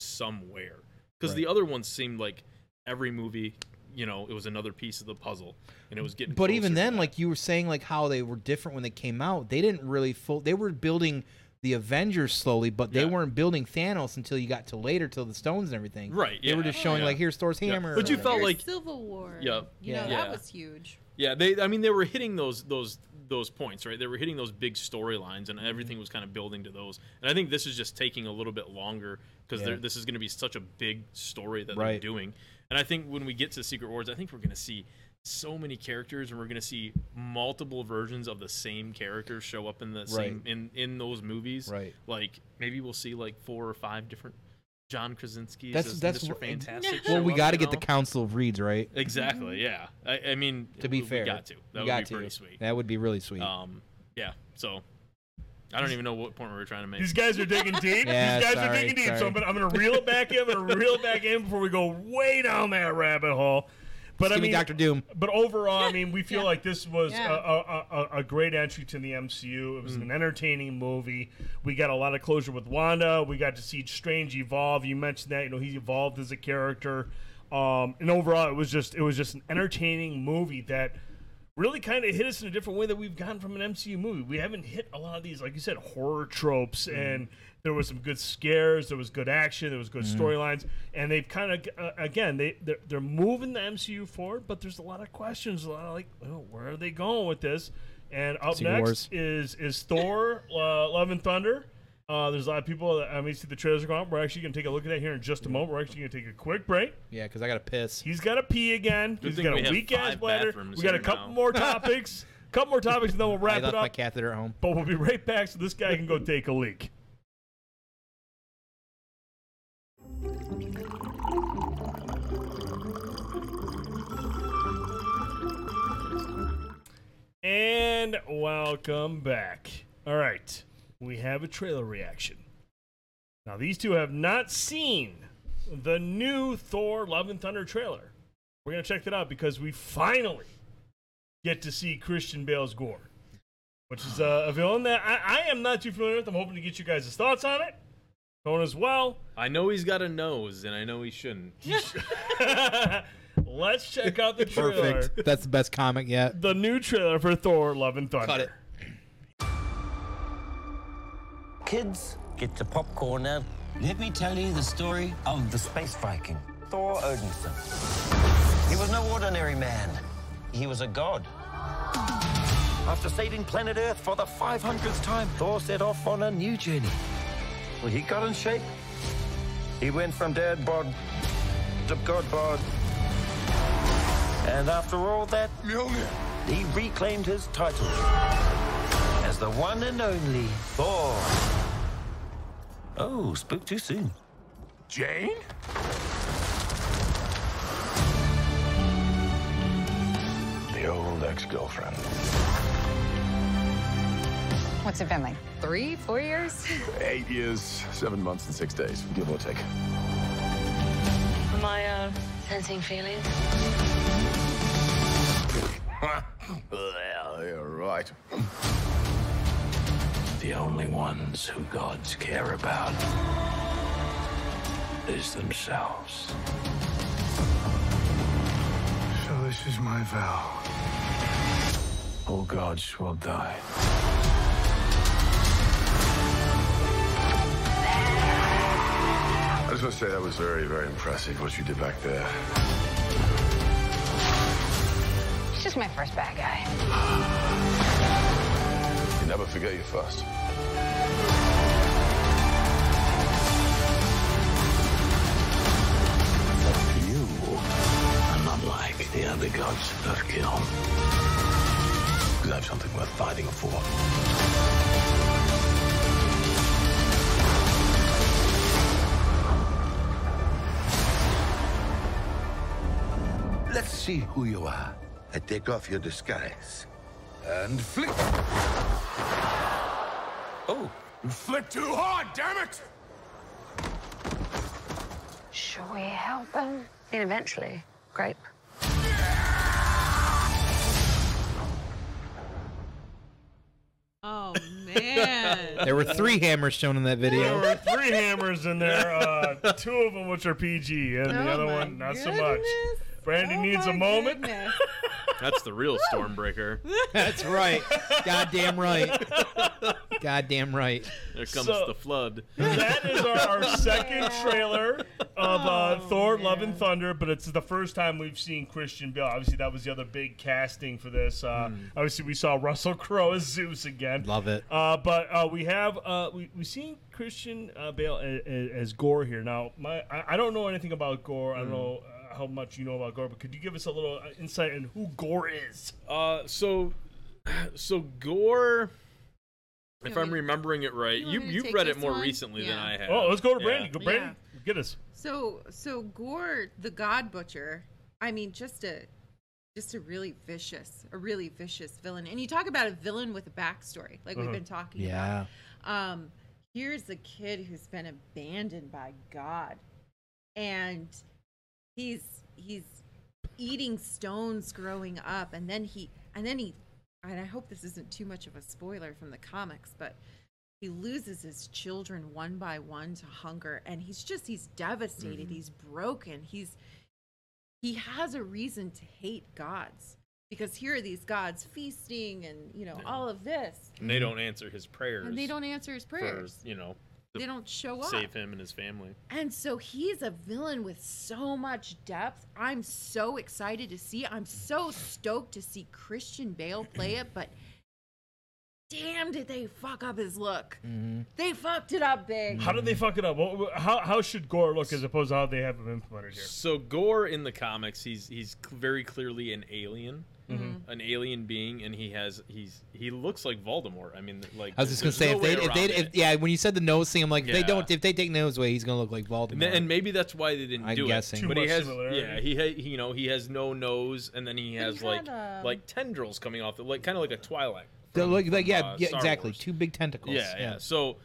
somewhere, because right. the other ones seemed like every movie, you know, it was another piece of the puzzle, and it was getting. But even then, like you were saying, like how they were different when they came out, they didn't really full. They were building the Avengers slowly, but they yeah. weren't building Thanos until you got to later, till the stones and everything. Right. Yeah. They were just showing yeah. like, here's Thor's yeah. hammer. But you felt like Civil War. Yeah. You know, yeah. that was huge. Yeah. They. I mean, they were hitting those those those points, right? They were hitting those big storylines, and everything was kind of building to those. And I think this is just taking a little bit longer, because yeah. this is going to be such a big story that right. they're doing. And I think when we get to Secret Wars, I think we're going to see so many characters, and we're going to see multiple versions of the same character show up in the right. same in, in those movies. Right. Like maybe we'll see like four or five different John Krasinski. That's that's Mister Fantastic. Well, we got to get the Council of Reeds, right? Exactly. Yeah. I, I mean, to be we, fair, we got to. That we would got be to. pretty sweet. That would be really sweet. Um. Yeah. So. I don't even know what point we were trying to make. These guys are digging deep. Yeah, These guys sorry, are digging deep. Sorry. So I'm gonna, I'm gonna reel it back in. I'm gonna reel it back in before we go way down that rabbit hole. But Just I mean, Doctor Doom. But overall, I mean, we feel yeah. like this was yeah. a, a, a, a great entry to the M C U. It was mm. an entertaining movie. We got a lot of closure with Wanda. We got to see Strange evolve. You mentioned that, you know, he evolved as a character. Um, and overall, it was just it was just an entertaining movie that really kind of hit us in a different way that we've gotten from an M C U movie. We haven't hit a lot of these, like you said, horror tropes, mm. and there was some good scares, there was good action, there was good mm. storylines, and they've kind of, uh, again, they, they're, they're moving the M C U forward, but there's a lot of questions, a lot of like, oh, where are they going with this? And up Secret next Wars. is is Thor, uh, Love and Thunder. Uh, there's a lot of people that I mean, see the trailers are going up. We're actually going to take a look at that here in just a moment. We're actually going to take a quick break. Yeah, because I got to piss. He's got to pee again. He's got a weak ass bladder. We got a couple now. more topics. Couple more topics, and then we'll wrap I it up. I left my catheter at home. But we'll be right back so this guy can go take a leak. And welcome back. All right. We have a trailer reaction. Now, these two have not seen the new Thor Love and Thunder trailer. We're going to check that out because we finally get to see Christian Bale's Gorr, which is uh, a villain that I, I am not too familiar with. I'm hoping to get you guys' thoughts on it. Tone as well. I know he's got a nose, and I know he shouldn't. Let's check out the trailer. Perfect. That's the best comment yet. The new trailer for Thor Love and Thunder. Cut it. Kids, get the popcorn now. Let me tell you the story of the space Viking, Thor Odinson. He was no ordinary man. He was a god. After saving planet Earth for the five hundredth time, Thor set off on a new journey. Well, he got in shape. He went from dad bod to god bod. And after all that, he reclaimed his title as the one and only Thor. Oh, spoke too soon. Jane? The old ex-girlfriend. What's it been like? Three, four years? Eight years, seven months and six days, give or take. Am I, uh, sensing feelings? Well, you're right. The only ones who gods care about is themselves. So this is my vow. All gods will die. I just want to say that was very, very impressive what you did back there. He's just my first bad guy. You never forget your first. You are not like the other gods of Kill. You have something worth fighting for. Let's see who you are. I take off your disguise. And flick. Oh, you flick too hard, damn it! Should we help him? I mean, eventually. Grape. Oh, man. There were three hammers shown in that video. There were three hammers in there. Uh, two of them which are P G, and oh, the other one, not goodness. so much. Brandy oh, needs a moment. That's the real Stormbreaker. That's right. Goddamn right. Goddamn right. There comes so, the flood. That is our, our second trailer of uh, oh, Thor, man. Love and Thunder, but it's the first time we've seen Christian Bale. Obviously, that was the other big casting for this. Uh, mm. Obviously, we saw Russell Crowe as Zeus again. Love it. Uh, but uh, we have uh, we, we've seen Christian uh, Bale as, as Gorr here. Now, my I, I don't know anything about Gorr. Mm. I don't know how much you know about Gorr, but could you give us a little insight in who Gorr is? Uh, so, so Gorr, if I'm remembering it right, you, you you've read it more one? recently yeah. than I have. Oh, let's go to Brandy. Yeah. Go, Brandy, yeah. get us. So, so Gorr, the God Butcher. I mean, just a, just a really vicious, a really vicious villain. And you talk about a villain with a backstory, like uh-huh. we've been talking yeah. about. Um, here's a kid who's been abandoned by God, and He's he's eating stones growing up, and then he and then he and I hope this isn't too much of a spoiler from the comics, but he loses his children one by one to hunger, and he's just he's devastated, mm-hmm. he's broken, he's he has a reason to hate gods because here are these gods feasting and you know yeah. all of this, and they don't answer his prayers, and they don't answer his prayers, for, you know. They don't show up. Save him and his family. And so he's a villain with so much depth. I'm so excited to see. I'm so stoked to see Christian Bale play it, but damn, did they fuck up his look. Mm-hmm. They fucked it up big. How did they fuck it up? How how should Gorr look as opposed to how they have him implemented here? So Gorr in the comics, he's he's very clearly an alien. Mm-hmm. An alien being, and he has he's he looks like Voldemort. I mean, like I was just gonna say, no if they if they if, yeah, when you said the nose thing, I'm like, yeah. if they don't if they take nose away, he's gonna look like Voldemort. And, and maybe that's why they didn't I'm do guessing. it. Too but much he has, yeah, he, ha- he you know he has no nose, and then he has he like a... like tendrils coming off, like kind of like a Twi'lek. From, like, like, yeah, uh, yeah, exactly. Wars. Two big tentacles. Yeah, yeah, yeah. So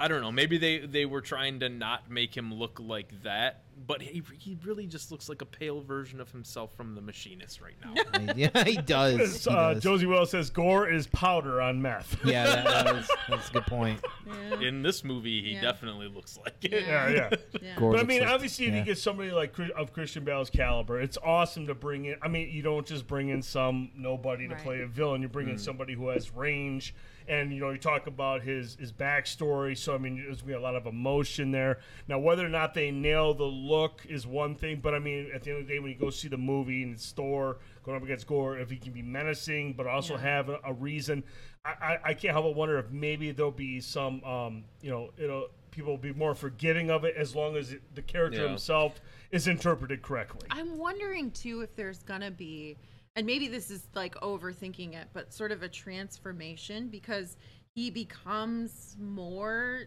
I don't know. Maybe they, they were trying to not make him look like that, but he he really just looks like a pale version of himself from The Machinist right now. yeah, he does. He uh, does. Josie Wells says Gorr is powder on meth. Yeah, that, that was, that's a good point. Yeah. In this movie, he yeah. definitely looks like it. Yeah, yeah. yeah. yeah. But I mean, like, obviously, yeah. if you get somebody like of Christian Bale's caliber, it's awesome to bring in. I mean, you don't just bring in some nobody to right. play a villain. You bring mm. in somebody who has range. And, you know, you talk about his, his backstory. So, I mean, there's going to be a lot of emotion there. Now, whether or not they nail the look is one thing. But, I mean, at the end of the day, when you go see the movie and it's Thor going up against Gorr, if he can be menacing but also yeah. have a, a reason. I, I, I can't help but wonder if maybe there'll be some, um, you know, it'll people will be more forgiving of it as long as it, the character yeah. himself is interpreted correctly. I'm wondering, too, if there's going to be... And maybe this is like overthinking it, but sort of a transformation because he becomes more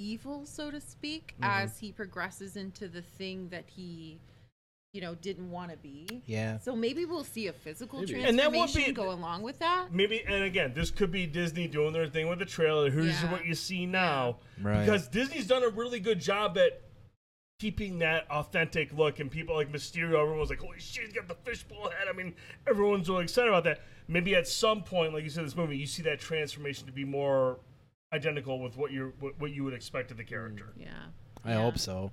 evil, so to speak, mm-hmm. as he progresses into the thing that he, you know, didn't want to be. Yeah. So maybe we'll see a physical maybe. transformation and that would be, go along with that. Maybe, and again, this could be Disney doing their thing with the trailer. Here's yeah. what you see now. Right. Because Disney's done a really good job at keeping that authentic look, and people like Mysterio, everyone's like, holy shit, he's got the fishbowl head. I mean, everyone's really excited about that. Maybe at some point, like you said, this movie, you see that transformation to be more identical with what you what you would expect of the character. Yeah, I yeah. hope so.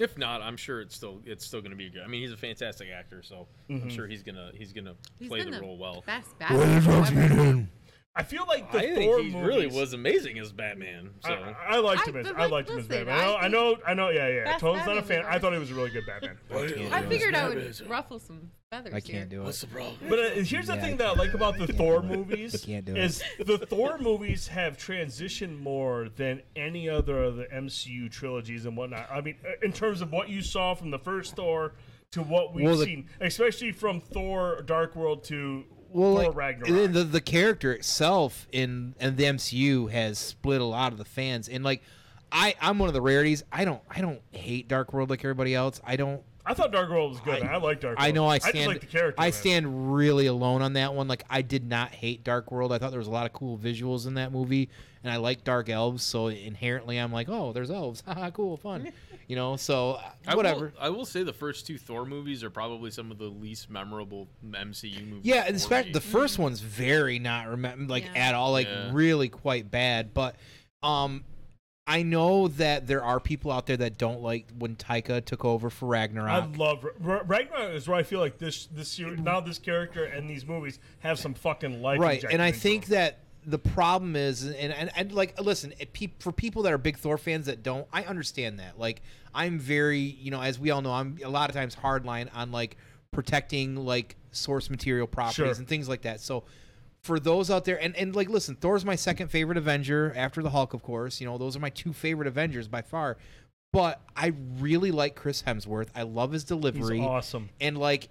If not, I'm sure it's still it's still going to be good. I mean, he's a fantastic actor, so mm-hmm. I'm sure he's gonna he's gonna he's play the, the role well. Best Batman. I feel like the I Thor movie really was amazing as Batman. So. I, I liked him as I, I liked him as Batman. I, I know, I know, yeah, yeah. Tolan's not a fan. I thought he was a really good Batman. I, I figured I would ruffle some feathers. I can't here. do it. What's the problem? But uh, here's the yeah, thing that I like about the Thor movies can't do it. is the Thor movies have transitioned more than any other of the M C U trilogies and whatnot. I mean, in terms of what you saw from the first Thor to what we've well, the, seen, especially from Thor Dark World to. Well, Thor like, Ragnarok. The, the character itself in, in the M C U has split a lot of the fans, and like, I I'm one of the rarities. I don't I don't hate Dark World like everybody else. I don't. I thought Dark World was good. I, I like Dark World. I know I stand. I just like the character. I man. stand really alone on that one. Like, I did not hate Dark World. I thought there was a lot of cool visuals in that movie, and I like dark elves. So inherently, I'm like, oh, there's elves. Haha, cool, fun. You know. So whatever. I will, I will say the first two Thor movies are probably some of the least memorable M C U movies. Yeah, in fact, the first one's very not remember like yeah. at all. Like yeah. really quite bad. But um. I know that there are people out there that don't like when Taika took over for Ragnarok. I love R- Ragnarok is where I feel like this this year, now this character and these movies have some fucking life. Right, and I think them. that the problem is, and and, and like, listen, it pe- for people that are big Thor fans that don't, I understand that. Like, I'm very, you know, as we all know, I'm a lot of times hardline on like protecting like source material properties sure. and things like that. So. For those out there, and, and like, listen, Thor's my second favorite Avenger after the Hulk, of course. You know, those are my two favorite Avengers by far. But I really like Chris Hemsworth. I love his delivery. He's awesome. And like,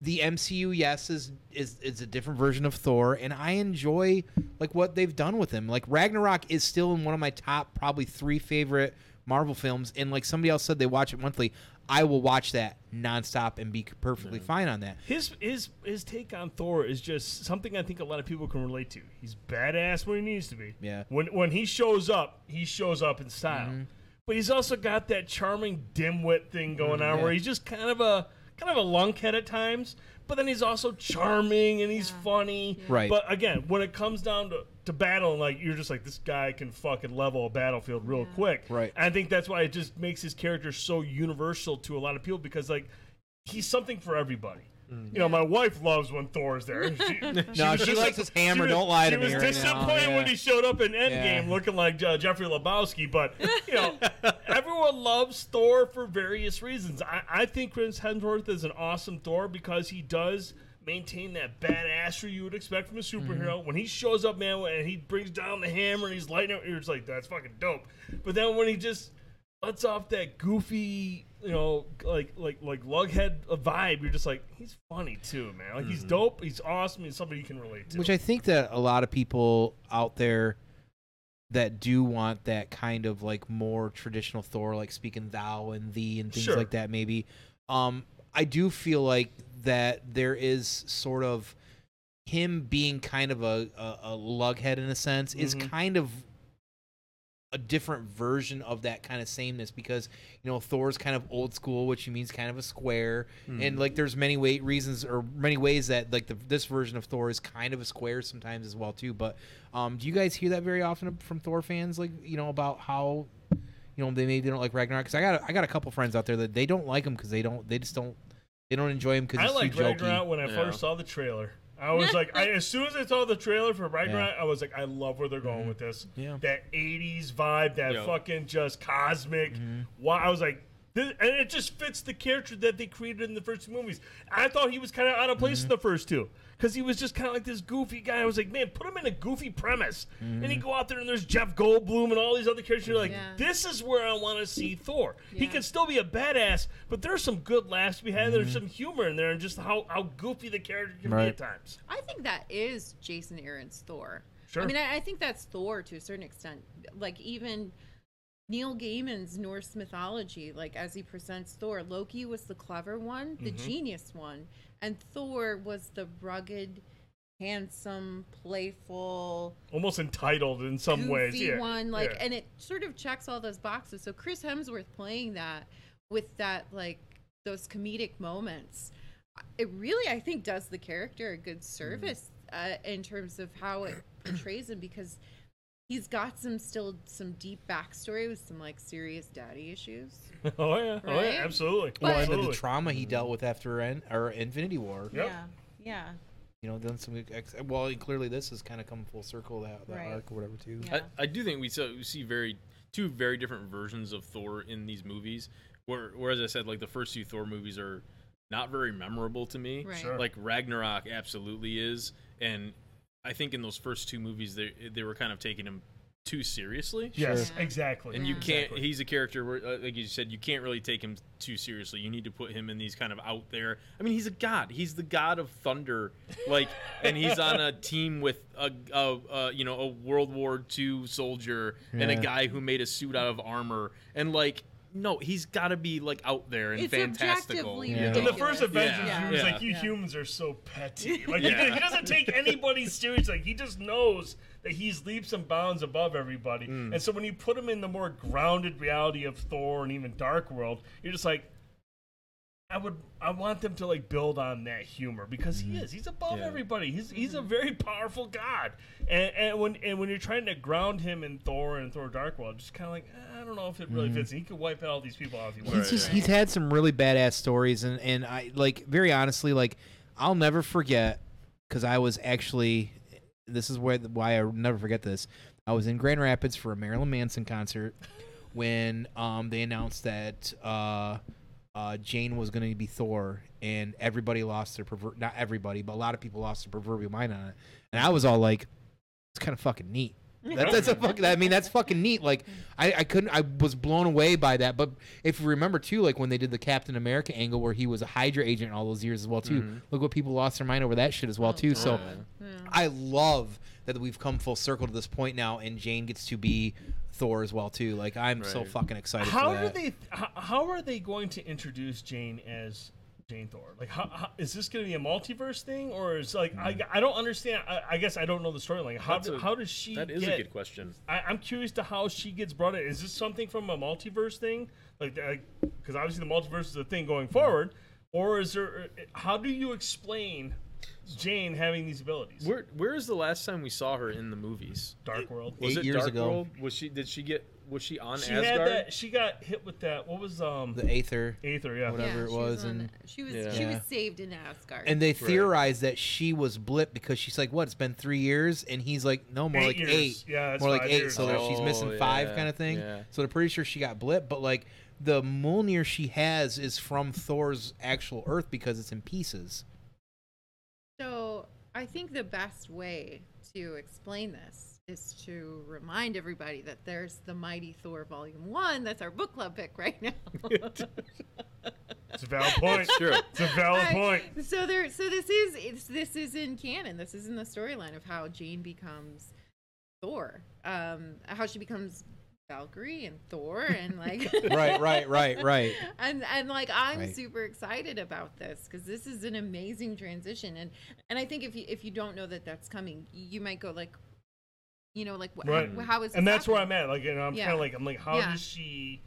the M C U, yes, is is is a different version of Thor, and I enjoy like what they've done with him. Like, Ragnarok is still in one of my top probably three favorite Marvel films. And like somebody else said, they watch it monthly. I will watch that nonstop and be perfectly yeah. fine on that. His his his take on Thor is just something I think a lot of people can relate to. He's badass when he needs to be. Yeah. When when he shows up, he shows up in style. Mm-hmm. But he's also got that charming dimwit thing going mm-hmm. on where he's just kind of a kind of a lunkhead at times. But then he's also charming and he's yeah. funny. Right. But again, when it comes down to, to battle, and like, you're just like, this guy can fucking level a battlefield real yeah. quick. Right. And I think that's why it just makes his character so universal to a lot of people, because like, he's something for everybody. Mm. You know, my wife loves when Thor's there. She, no, she, she likes his hammer. Was, don't lie to me. She was right disappointed yeah. when he showed up in Endgame yeah. looking like uh, Jeffrey Lebowski. But, you know, everyone loves Thor for various reasons. I, I think Chris Hemsworth is an awesome Thor because he does maintain that badassery you would expect from a superhero. Mm-hmm. When he shows up, man, and he brings down the hammer and he's lighting up, you're just like, that's fucking dope. But then when he just lets off that goofy, you know, like like like lughead vibe, you're just like, he's funny too, man. Like, mm-hmm. he's dope, he's awesome, he's somebody you can relate to. Which I think that a lot of people out there that do want that kind of like more traditional Thor, like speaking thou and thee and things sure. like that, maybe. Um, I do feel like that there is sort of him being kind of a, a, a lughead in a sense mm-hmm. is kind of a different version of that kind of sameness, because, you know, Thor's kind of old school, which means kind of a square, mm. and like there's many way reasons or many ways that like the, this version of Thor is kind of a square sometimes as well too. But um, do you guys hear that very often from Thor fans, like, you know, about how, you know, they maybe they don't like Ragnarok? Because I got I got a couple friends out there that they don't like him because they don't they just don't they don't enjoy him because I like Ragnarok when I yeah. first saw the trailer. I was like, I, as soon as I saw the trailer for Ragnarok, yeah. I was like, I love where they're going mm-hmm. with this. Yeah. That eighties vibe, that Yo. fucking just cosmic. Mm-hmm. Wow. I was like, this, and it just fits the character that they created in the first two movies. I thought he was kind of out of place mm-hmm. in the first two, because he was just kind of like this goofy guy. I was like, man, put him in a goofy premise. Mm-hmm. And he'd go out there and there's Jeff Goldblum and all these other characters. You're like, yeah. this is where I want to see Thor. Yeah. He can still be a badass, but there's some good laughs we had. Mm-hmm. There's some humor in there and just how, how goofy the character can right. be at times. I think that is Jason Aaron's Thor. Sure. I mean, I, I think that's Thor to a certain extent. Like, even Neil Gaiman's Norse mythology, like as he presents Thor, Loki was the clever one, the mm-hmm. genius one, and Thor was the rugged, handsome, playful, almost entitled in some goofy ways, yeah, one. Like, yeah. and it sort of checks all those boxes. So Chris Hemsworth playing that with that, like those comedic moments, it really, I think, does the character a good service mm. uh, in terms of how it portrays him, because he's got some still some deep backstory with some like serious daddy issues. Oh yeah, right? oh yeah, absolutely. But, well, and the trauma he dealt with after in, or Infinity War. Yep. Yeah, yeah. You know, done some ex- well. Clearly, this has kind of come full circle that, that right. arc or whatever too. Yeah. I, I do think we see, we see very two very different versions of Thor in these movies. Where, whereas I said, like the first two Thor movies are not very memorable to me. Right. Sure. Like Ragnarok absolutely is, and I think in those first two movies, they they were kind of taking him too seriously. Yes, yeah. exactly. And you can't, exactly. he's a character where, uh, like you said, you can't really take him too seriously. You need to put him in these kind of out there. I mean, he's a god. He's the god of thunder. Like, and he's on a team with a, a, a you know, a World War Two soldier yeah. and a guy who made a suit out of armor. And like, no, he's got to be like out there and it's fantastical. Yeah. In the first Avengers, yeah. he was yeah. like, "You yeah. humans are so petty." Like yeah. he, he doesn't take anybody seriously. Like, he just knows that he's leaps and bounds above everybody. Mm. And so when you put him in the more grounded reality of Thor and even Dark World, you're just like, I would, I want them to like build on that humor, because mm-hmm. he is. He's above yeah. everybody. He's he's mm-hmm. a very powerful god. And and when and when you're trying to ground him in Thor and Thor Dark World, just kind of like, eh, I don't know if it really mm-hmm. fits. He could wipe out all these people off. He he's right. just, he's had some really badass stories, and and I like very honestly, like I'll never forget, because I was actually, this is where why I never forget this. I was in Grand Rapids for a Marilyn Manson concert when um they announced that. Uh, Uh, Jane was going to be Thor, and everybody lost their perver- not everybody, but a lot of people lost their proverbial mind on it. And I was all like, "It's kind of fucking neat. That, that's a fuck. I mean, that's fucking neat." Like, I, I couldn't. I was blown away by that. But if you remember too, like when they did the Captain America angle, where he was a Hydra agent all those years as well too. Mm-hmm. Look what people lost their mind over that shit as well oh, too. God. So, yeah. I love that we've come full circle to this point now, and Jane gets to be Thor as well too. Like, I'm right. so fucking excited. How for that. do they? How, how are they going to introduce Jane as Jane Thor? Like, how, how is this going to be a multiverse thing, or is like mm. I, I don't understand. I, I guess I don't know the storyline. How do, a, how does she? That is get, a good question. I, I'm curious to how she gets brought in. Is this something from a multiverse thing? Like, because like, obviously the multiverse is a thing going forward, or is there? How do you explain Jane having these abilities? Where where is the last time we saw her in the movies? Dark World. Eight was it years Dark ago. World? Was she did she get was she on she Asgard? Had that, she got hit with that. What was um the Aether? Aether, yeah. Whatever yeah, it was, was on, and she was yeah. she was saved in Asgard. And they theorized right. that she was blipped because she's like, what, it's been three years? And he's like, no, more eight like years. eight. Yeah, it's more like eight. Years. So oh, she's missing yeah, five kind of thing. Yeah. So they're pretty sure she got blipped, but like the Mjolnir she has is from Thor's actual Earth because it's in pieces. So I think the best way to explain this is to remind everybody that there's the Mighty Thor Volume One. That's our book club pick right now. It's a valid point. Sure, it's a valid point. I, so there, so this is it's this is in canon. This is in the storyline of how Jane becomes Thor. Um, how she becomes Valkyrie and Thor, and like right, right, right, right. And and like I'm right. super excited about this because this is an amazing transition. And and I think if you if you don't know that that's coming, you might go like, you know, like right. how, how is this and that's happening? Where I'm at. Like, you know, I'm yeah. kind of like I'm like, how yeah. does she?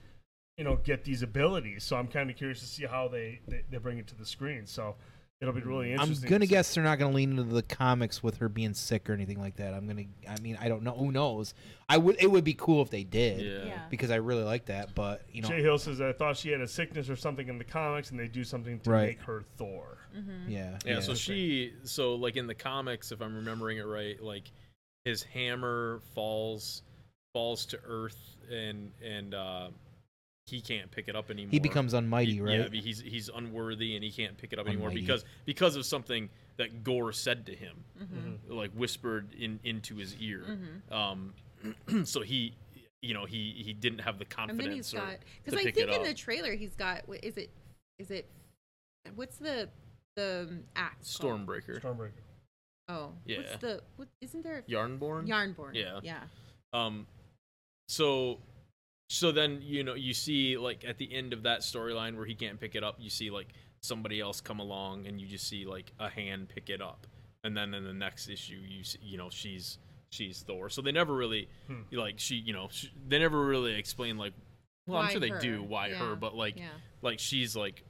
You know, get these abilities. So I'm kind of curious to see how they, they, they bring it to the screen. So it'll be really interesting. I'm gonna to guess they're not gonna lean into the comics with her being sick or anything like that. I'm gonna. I mean, I don't know. Who knows? I would. It would be cool if they did. Yeah. yeah. Because I really like that. But you know, Jay Hill says I thought she had a sickness or something in the comics, and they do something to right. make her Thor. Mm-hmm. Yeah, yeah. Yeah. So she. So like in the comics, if I'm remembering it right, like his hammer falls falls to Earth, and and. uh he can't pick it up anymore. He becomes unmighty, he, right? Yeah, he's he's unworthy and he can't pick it up anymore unmighty. because because of something that Gorr said to him, mm-hmm. like whispered in into his ear. Mm-hmm. Um, so he, you know, he, he didn't have the confidence. And then he's got because I think in the trailer he's got what is it is it what's the the axe Stormbreaker. Called? Stormbreaker. Oh yeah. What's the what isn't there a Yarnborn? Yarnborn. Yeah. Yeah. Um, so. So then, you know, you see, like, at the end of that storyline where he can't pick it up, you see, like, somebody else come along, and you just see, like, a hand pick it up. And then in the next issue, you see, you know, she's she's Thor. So they never really, hmm. like, she, you know, she, they never really explain, like, well, why I'm sure they her? do, why yeah. her, but, like, yeah. like she's, like,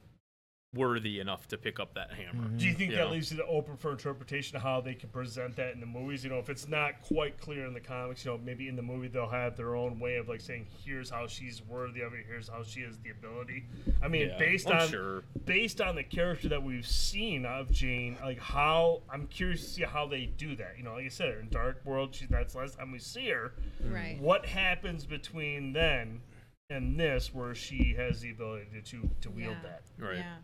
worthy enough to pick up that hammer. Mm-hmm. Do you think you that know? leaves it open for interpretation of how they can present that in the movies? You know, if it's not quite clear in the comics, you know, maybe in the movie they'll have their own way of like saying, here's how she's worthy of it, here's how she has the ability. I mean, yeah, based I'm on sure. based on the character that we've seen of Jane, like how I'm curious to see how they do that. You know, like I said, in Dark World, she, that's the last time we see her. Right. What happens between then and this where she has the ability to to, to wield yeah. that? Right. Yeah.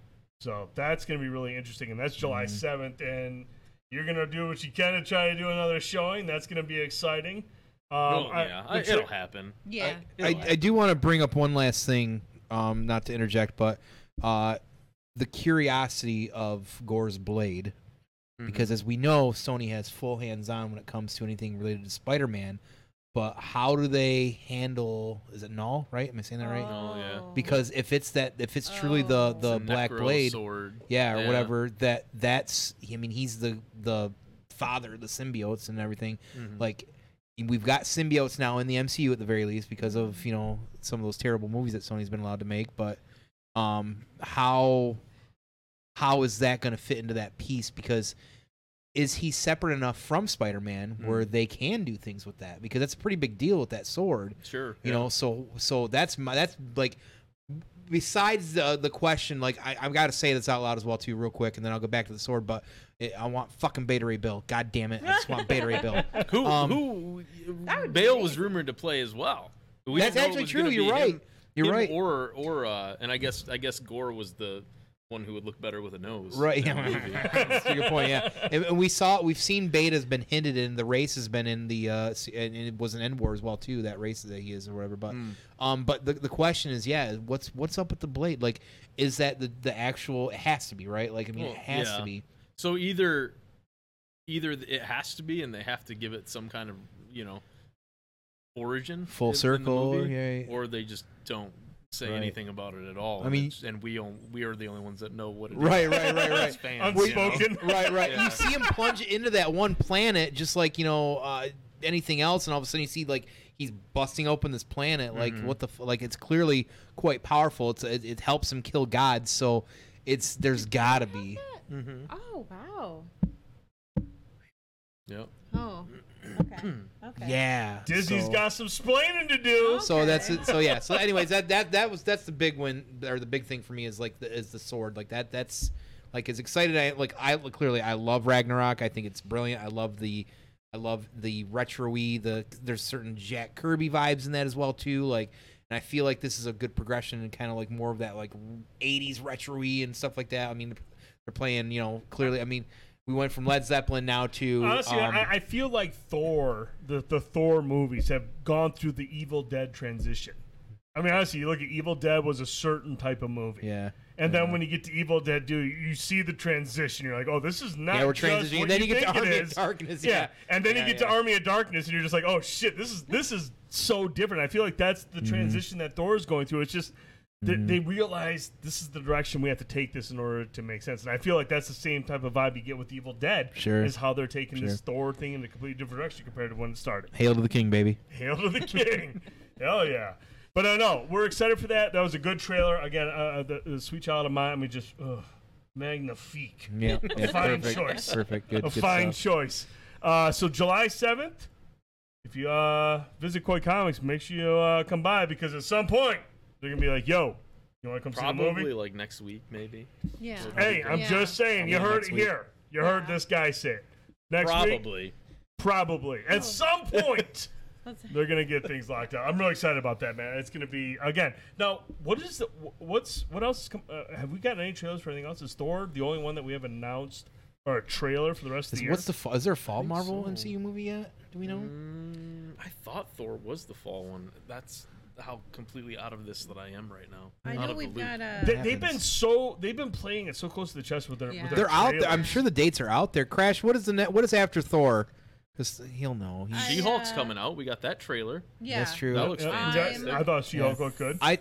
So that's going to be really interesting, and that's July seventh, and you're going to do what you can to try to do another showing. That's going to be exciting. Um, oh, yeah, I, I, it'll I, happen. Yeah. I, I, happen. I do want to bring up one last thing, um, not to interject, but uh, the curiosity of Gorr's blade, mm-hmm. because as we know, Sony has full hands-on when it comes to anything related to Spider-Man. But how do they handle? Is it Null? Right? Am I saying that right? Null, yeah. Because if it's that, if it's truly oh. the, the the Black Blade, sword. yeah, or yeah. whatever, that that's. I mean, he's the the father of the symbiotes and everything. Mm-hmm. Like, we've got symbiotes now in the M C U at the very least because of you know some of those terrible movies that Sony's been allowed to make. But um, how how is that going to fit into that piece? Because is he separate enough from Spider-Man mm-hmm. where they can do things with that? Because that's a pretty big deal with that sword. Sure. You yeah. know, so so that's my that's like besides the the question, like I, I've got to say this out loud as well too, real quick, and then I'll go back to the sword. But it, I want fucking Beta Ray Bill. God damn it, I just want Beta Ray Bill. who um, who Bale was rumored to play as well. We that's actually true. You're right. Him, You're him right. Or or uh, and I guess I guess Gore was the one who would look better with a nose, right? Yeah, that's your point. Yeah, and we saw, we've seen Beta's been hinted in. The race has been in the, uh, and it was an End War as well too. That race that he is or whatever. But, mm. um, but the the question is, yeah, what's what's up with the blade? Like, is that the the actual? It has to be, right? Like, I mean, well, it has yeah. to be. So either, either it has to be, and they have to give it some kind of you know origin, full circle, in the movie, yeah, yeah. or they just don't say right. anything about it at all. I mean, and we on, we are the only ones that know what it right, is. Right, right, right, right. Fans, unspoken. You know? Right, right. Yeah. You see him plunge into that one planet, just like you know uh, anything else, and all of a sudden you see like he's busting open this planet. Like mm-hmm. what the f- like? It's clearly quite powerful. It's it, it helps him kill gods. So it's there's gotta be. Mm-hmm. Oh wow. Yep. Oh. Okay. Okay. Yeah. Disney's so. got some splaining to do. Okay. So that's it. So yeah. So anyways, that, that that was that's the big win or the big thing for me is like the, is the sword like that. That's like as excited. I like I clearly I love Ragnarok. I think it's brilliant. I love the I love the retro-y. The there's certain Jack Kirby vibes in that as well too. Like and I feel like this is a good progression and kind of like more of that like eighties retro-y and stuff like that. I mean they're playing you know clearly. I mean. We went from Led Zeppelin now to... Honestly, um, I, I feel like Thor, the, the Thor movies have gone through the Evil Dead transition. I mean, honestly, you look at Evil Dead was a certain type of movie. Yeah. And yeah. then when you get to Evil Dead, dude, you see the transition. You're like, oh, this is not yeah, we're just what then you, you get think to Army it is. Of Darkness, yeah. yeah. And then yeah, you get yeah. to Army of Darkness, and you're just like, oh, shit, this is this is so different. I feel like that's the mm-hmm. transition that Thor is going through. It's just they, mm-hmm. they realize this is the direction we have to take this in order to make sense. And I feel like that's the same type of vibe you get with Evil Dead. Sure. Is how they're taking sure. this Thor thing in a completely different direction compared to when it started. Hail to the king, baby. Hail to the king. Hell yeah. But I uh, know we're excited for that. That was a good trailer. Again, uh, the, the sweet child of mine. We just ugh, magnifique. Yeah, a yeah, fine perfect, choice. Perfect. Good. A good fine stuff. Choice. Uh, so July seventh, if you uh, visit Koi's Comics, make sure you uh, come by because at some point they're gonna be like, "Yo, you want to come Probably see the movie?" Probably like next week, maybe. Yeah. Hey, I'm yeah. just saying. You heard it week. Here. You yeah. heard this guy say it. Next Probably. week. Probably. Probably. At oh. some point. They're gonna get things locked up. I'm really excited about that, man. It's gonna be again. Now, what is the what's what else? Uh, have we gotten any trailers for anything else? Is Thor the only one that we have announced or a trailer for the rest of the year? What's the is there a fall Marvel so. M C U movie yet? Do we know? Mm, I thought Thor was the fall one. That's how completely out of this that I am right now. I know we've got a. They, they've been so they've been playing it so close to the chest with their. Yeah. With their They're trailers. Out there. I'm sure the dates are out there. Crash. What is the net? What is after Thor? Cause he'll know. She-Hulk's uh, coming out. We got that trailer. Yeah, that's true. That looks fantastic. I thought She-Hulk yeah. looked good. I,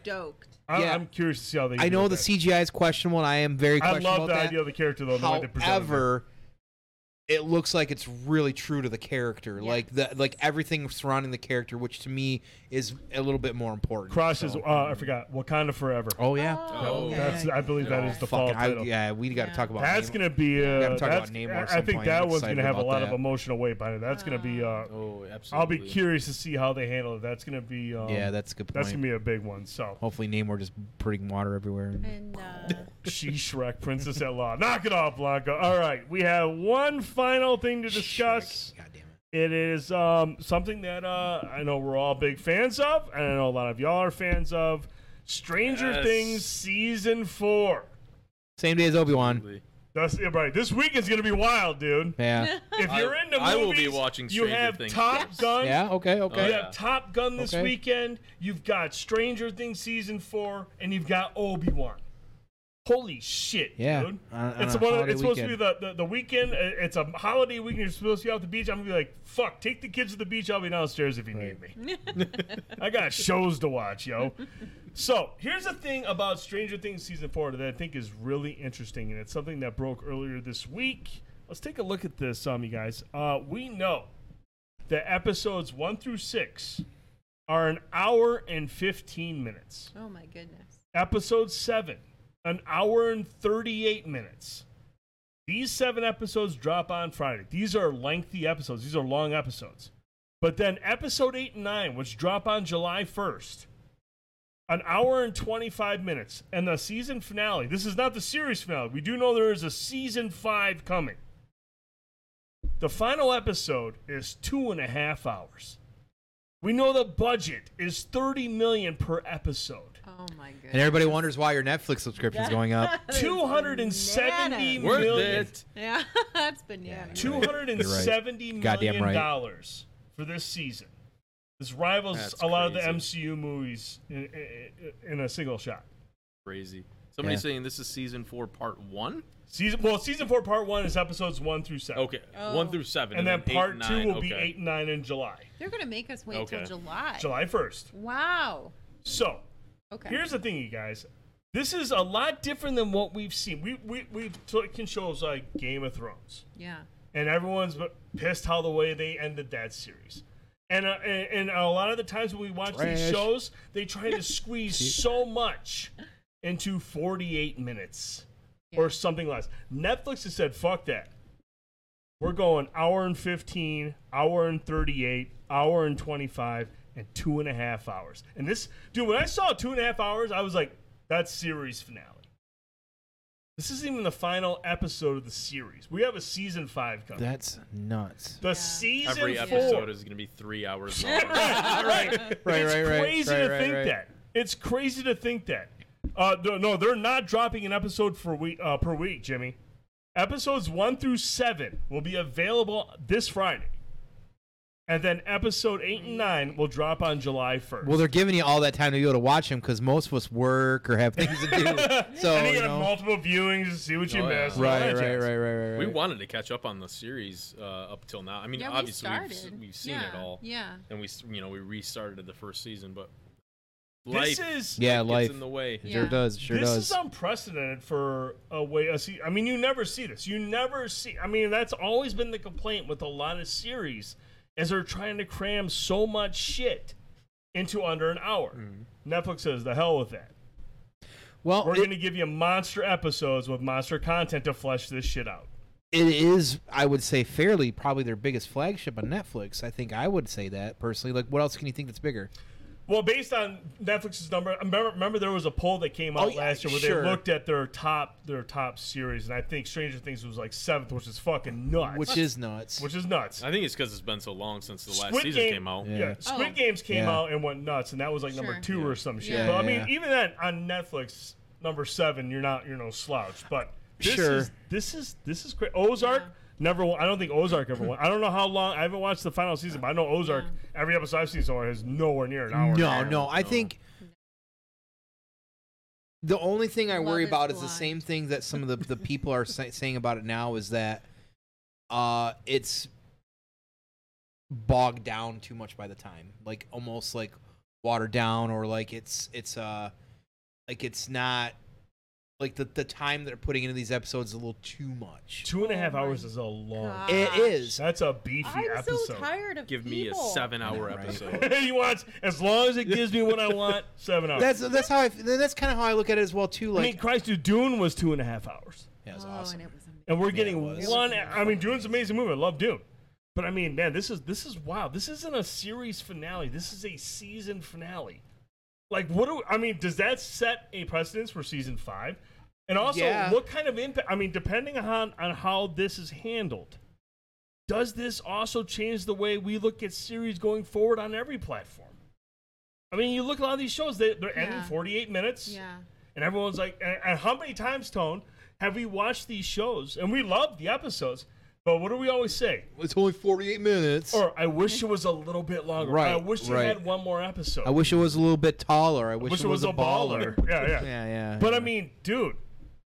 I, yeah. I'm curious to see how they. I know the that. C G I is questionable, and I am very. Questionable I love the that. idea of the character though. However, it looks like it's really true to the character, yeah. like the like everything surrounding the character, which to me is a little bit more important. Cross so. is. Uh, I forgot. Wakanda Forever. Oh yeah. Oh. That, that's, I believe yeah. that is the fall title. I, yeah, we got to yeah. talk about. That's Namor. gonna be. Uh, we got to talk about Namor. I think point. that I'm one's gonna have a lot that. of emotional weight behind it. That's uh, gonna be. Uh, oh, absolutely. I'll be curious to see how they handle it. That's gonna be. Um, yeah, that's a good. Point. That's gonna be a big one. So hopefully Namor just putting water everywhere. And uh... she Shrek, Princess at Law. Knock it off, Blanca. All right, we have one. Final thing to discuss. God damn it. It is um, something that uh, I know we're all big fans of, and I know a lot of y'all are fans of. Stranger yes. Things season four. Same day as Obi-Wan. That's right. This weekend's gonna be wild, dude. Yeah. If you're into I, movies, I will be watching Stranger you have Things. Top yes. Gun. Yeah. Okay. Okay. You oh, yeah. have Top Gun this okay. weekend. You've got Stranger Things season four, and you've got Obi-Wan. Holy shit, yeah. dude. Uh, it's uh, one of, it's supposed to be the, the, the weekend. It's a holiday weekend. You're supposed to be out at the beach. I'm going to be like, fuck, take the kids to the beach. I'll be downstairs if you right. need me. I got shows to watch, yo. So here's the thing about Stranger Things Season four that I think is really interesting, and it's something that broke earlier this week. Let's take a look at this, um, you guys. Uh, we know that episodes one through six are an hour and fifteen minutes. Oh, my goodness. Episode seven. An hour and thirty-eight minutes. These seven episodes drop on Friday. These are lengthy episodes. These are long episodes. But then episode eight and nine, which drop on July first, an hour and twenty-five minutes. And the season finale, this is not the series finale. We do know there is a season five coming. The final episode is two and a half hours. We know the budget is thirty million dollars per episode. Oh my goodness. And everybody wonders why your Netflix subscription is going up. two hundred seventy Worth million. It. Yeah, that's bananas. Yeah, two hundred seventy right. million right. dollars for this season. This rivals that's a lot crazy. of the M C U movies in, in a single shot. Crazy. Somebody's yeah. saying this is season four, part one. Season well, season four, part one is episodes one through seven. Okay, oh. one through seven, and, and then, then part eight, two nine. will okay. be eight and nine in July. They're gonna make us wait okay. till July. July first. Wow. So. Okay. Here's the thing, you guys. This is a lot different than what we've seen. We we we've taken shows like Game of Thrones. Yeah. And everyone's pissed how the way they ended that series. And uh, and, and a lot of the times when we watch Trash. these shows, they try to squeeze so much into forty-eight minutes yeah. or something less. Netflix has said, "Fuck that. We're going hour and fifteen, hour and thirty-eight, hour and twenty-five." And two and a half hours. And this, dude, when I saw two and a half hours, I was like, that's series finale. This isn't even the final episode of the series. We have a season five coming. That's nuts. The yeah. season four. Every episode four. is going to be three hours long. right, right, right, right. It's right, crazy right, to right, think right. that. It's crazy to think that. Uh, no, they're not dropping an episode for week, uh, per week, Jimmy. Episodes one through seven will be available this Friday. And then episode eight and nine will drop on July first. Well, they're giving you all that time to be able to watch them because most of us work or have things to do. So, and you, you know. Have multiple viewings to see what you oh, missed. Yeah. Right, right, right, right, right, right. We wanted to catch up on the series uh, up till now. I mean, yeah, obviously we we've, we've seen yeah. it all. Yeah. And we, you know, we restarted the first season, but life, this is yeah, life gets in the way. Yeah. Sure does. Sure this does. This is unprecedented for a way. A se- I mean, you never see this. You never see. I mean, that's always been the complaint with a lot of series. As they're trying to cram so much shit into under an hour. Mm-hmm. Netflix says, the hell with that. Well, We're going to give you monster episodes with monster content to flesh this shit out. It is, I would say, fairly probably their biggest flagship on Netflix. I think I would say that, personally. Like, what else can you think that's bigger? Well, based on Netflix's number, remember, remember there was a poll that came out oh, yeah, last year where sure. they looked at their top their top series, and I think Stranger Things was like seventh, which is fucking nuts. Which is nuts. Which is nuts. I think it's because it's been so long since the Squid last season Game, came out. Yeah, yeah. Squid oh. Games came yeah. out and went nuts, and that was like sure. number two yeah. or some shit. Yeah, but I mean, yeah. even then on Netflix, number seven, you're not you're no slouch. But this sure. is this is this is crazy. Ozark. Yeah. Never. I don't think Ozark ever won. I don't know how long. I haven't watched the final season, but I know Ozark, yeah. every episode I've seen so far is nowhere near an hour. No, hour, no. I so. think the only thing I Love worry is about blind. is the same thing that some of the, the people are say, saying about it now is that uh, it's bogged down too much by the time. Like, almost like watered down, or like it's, it's, uh, like it's not. Like, the, the time they're putting into these episodes is a little too much. Two and a half oh hours is a long gosh. It is. That's a beefy I'm episode. I'm so tired of Give people. me a seven-hour right. episode. He wants, as long as it gives me what I want, seven hours. That's that's how I, that's kind of how I look at it as well, too. Like, I mean, Christ, dude, Dune was two and a half hours. Yeah, it was oh, awesome. And, it was and we're getting yeah, one. I mean, Dune's an amazing movie. I love Dune. But, I mean, man, this is this is wow. This isn't a series finale. This is a season finale. Like, what do we, I mean, does that set a precedence for season five? And also, yeah. what kind of impact? I mean, depending on, on how this is handled, does this also change the way we look at series going forward on every platform? I mean, you look at a lot of these shows, they, they're yeah. ending forty-eight minutes. Yeah. And everyone's like, and, and how many times, Tone, have we watched these shows? And we love the episodes. But what do we always say? It's only forty-eight minutes. Or I wish it was a little bit longer. Right, I wish right. they had one more episode. I wish it was a little bit taller. I wish, I wish it, it was, was a baller. baller. Yeah, yeah. yeah, yeah. But, yeah. I mean, dude,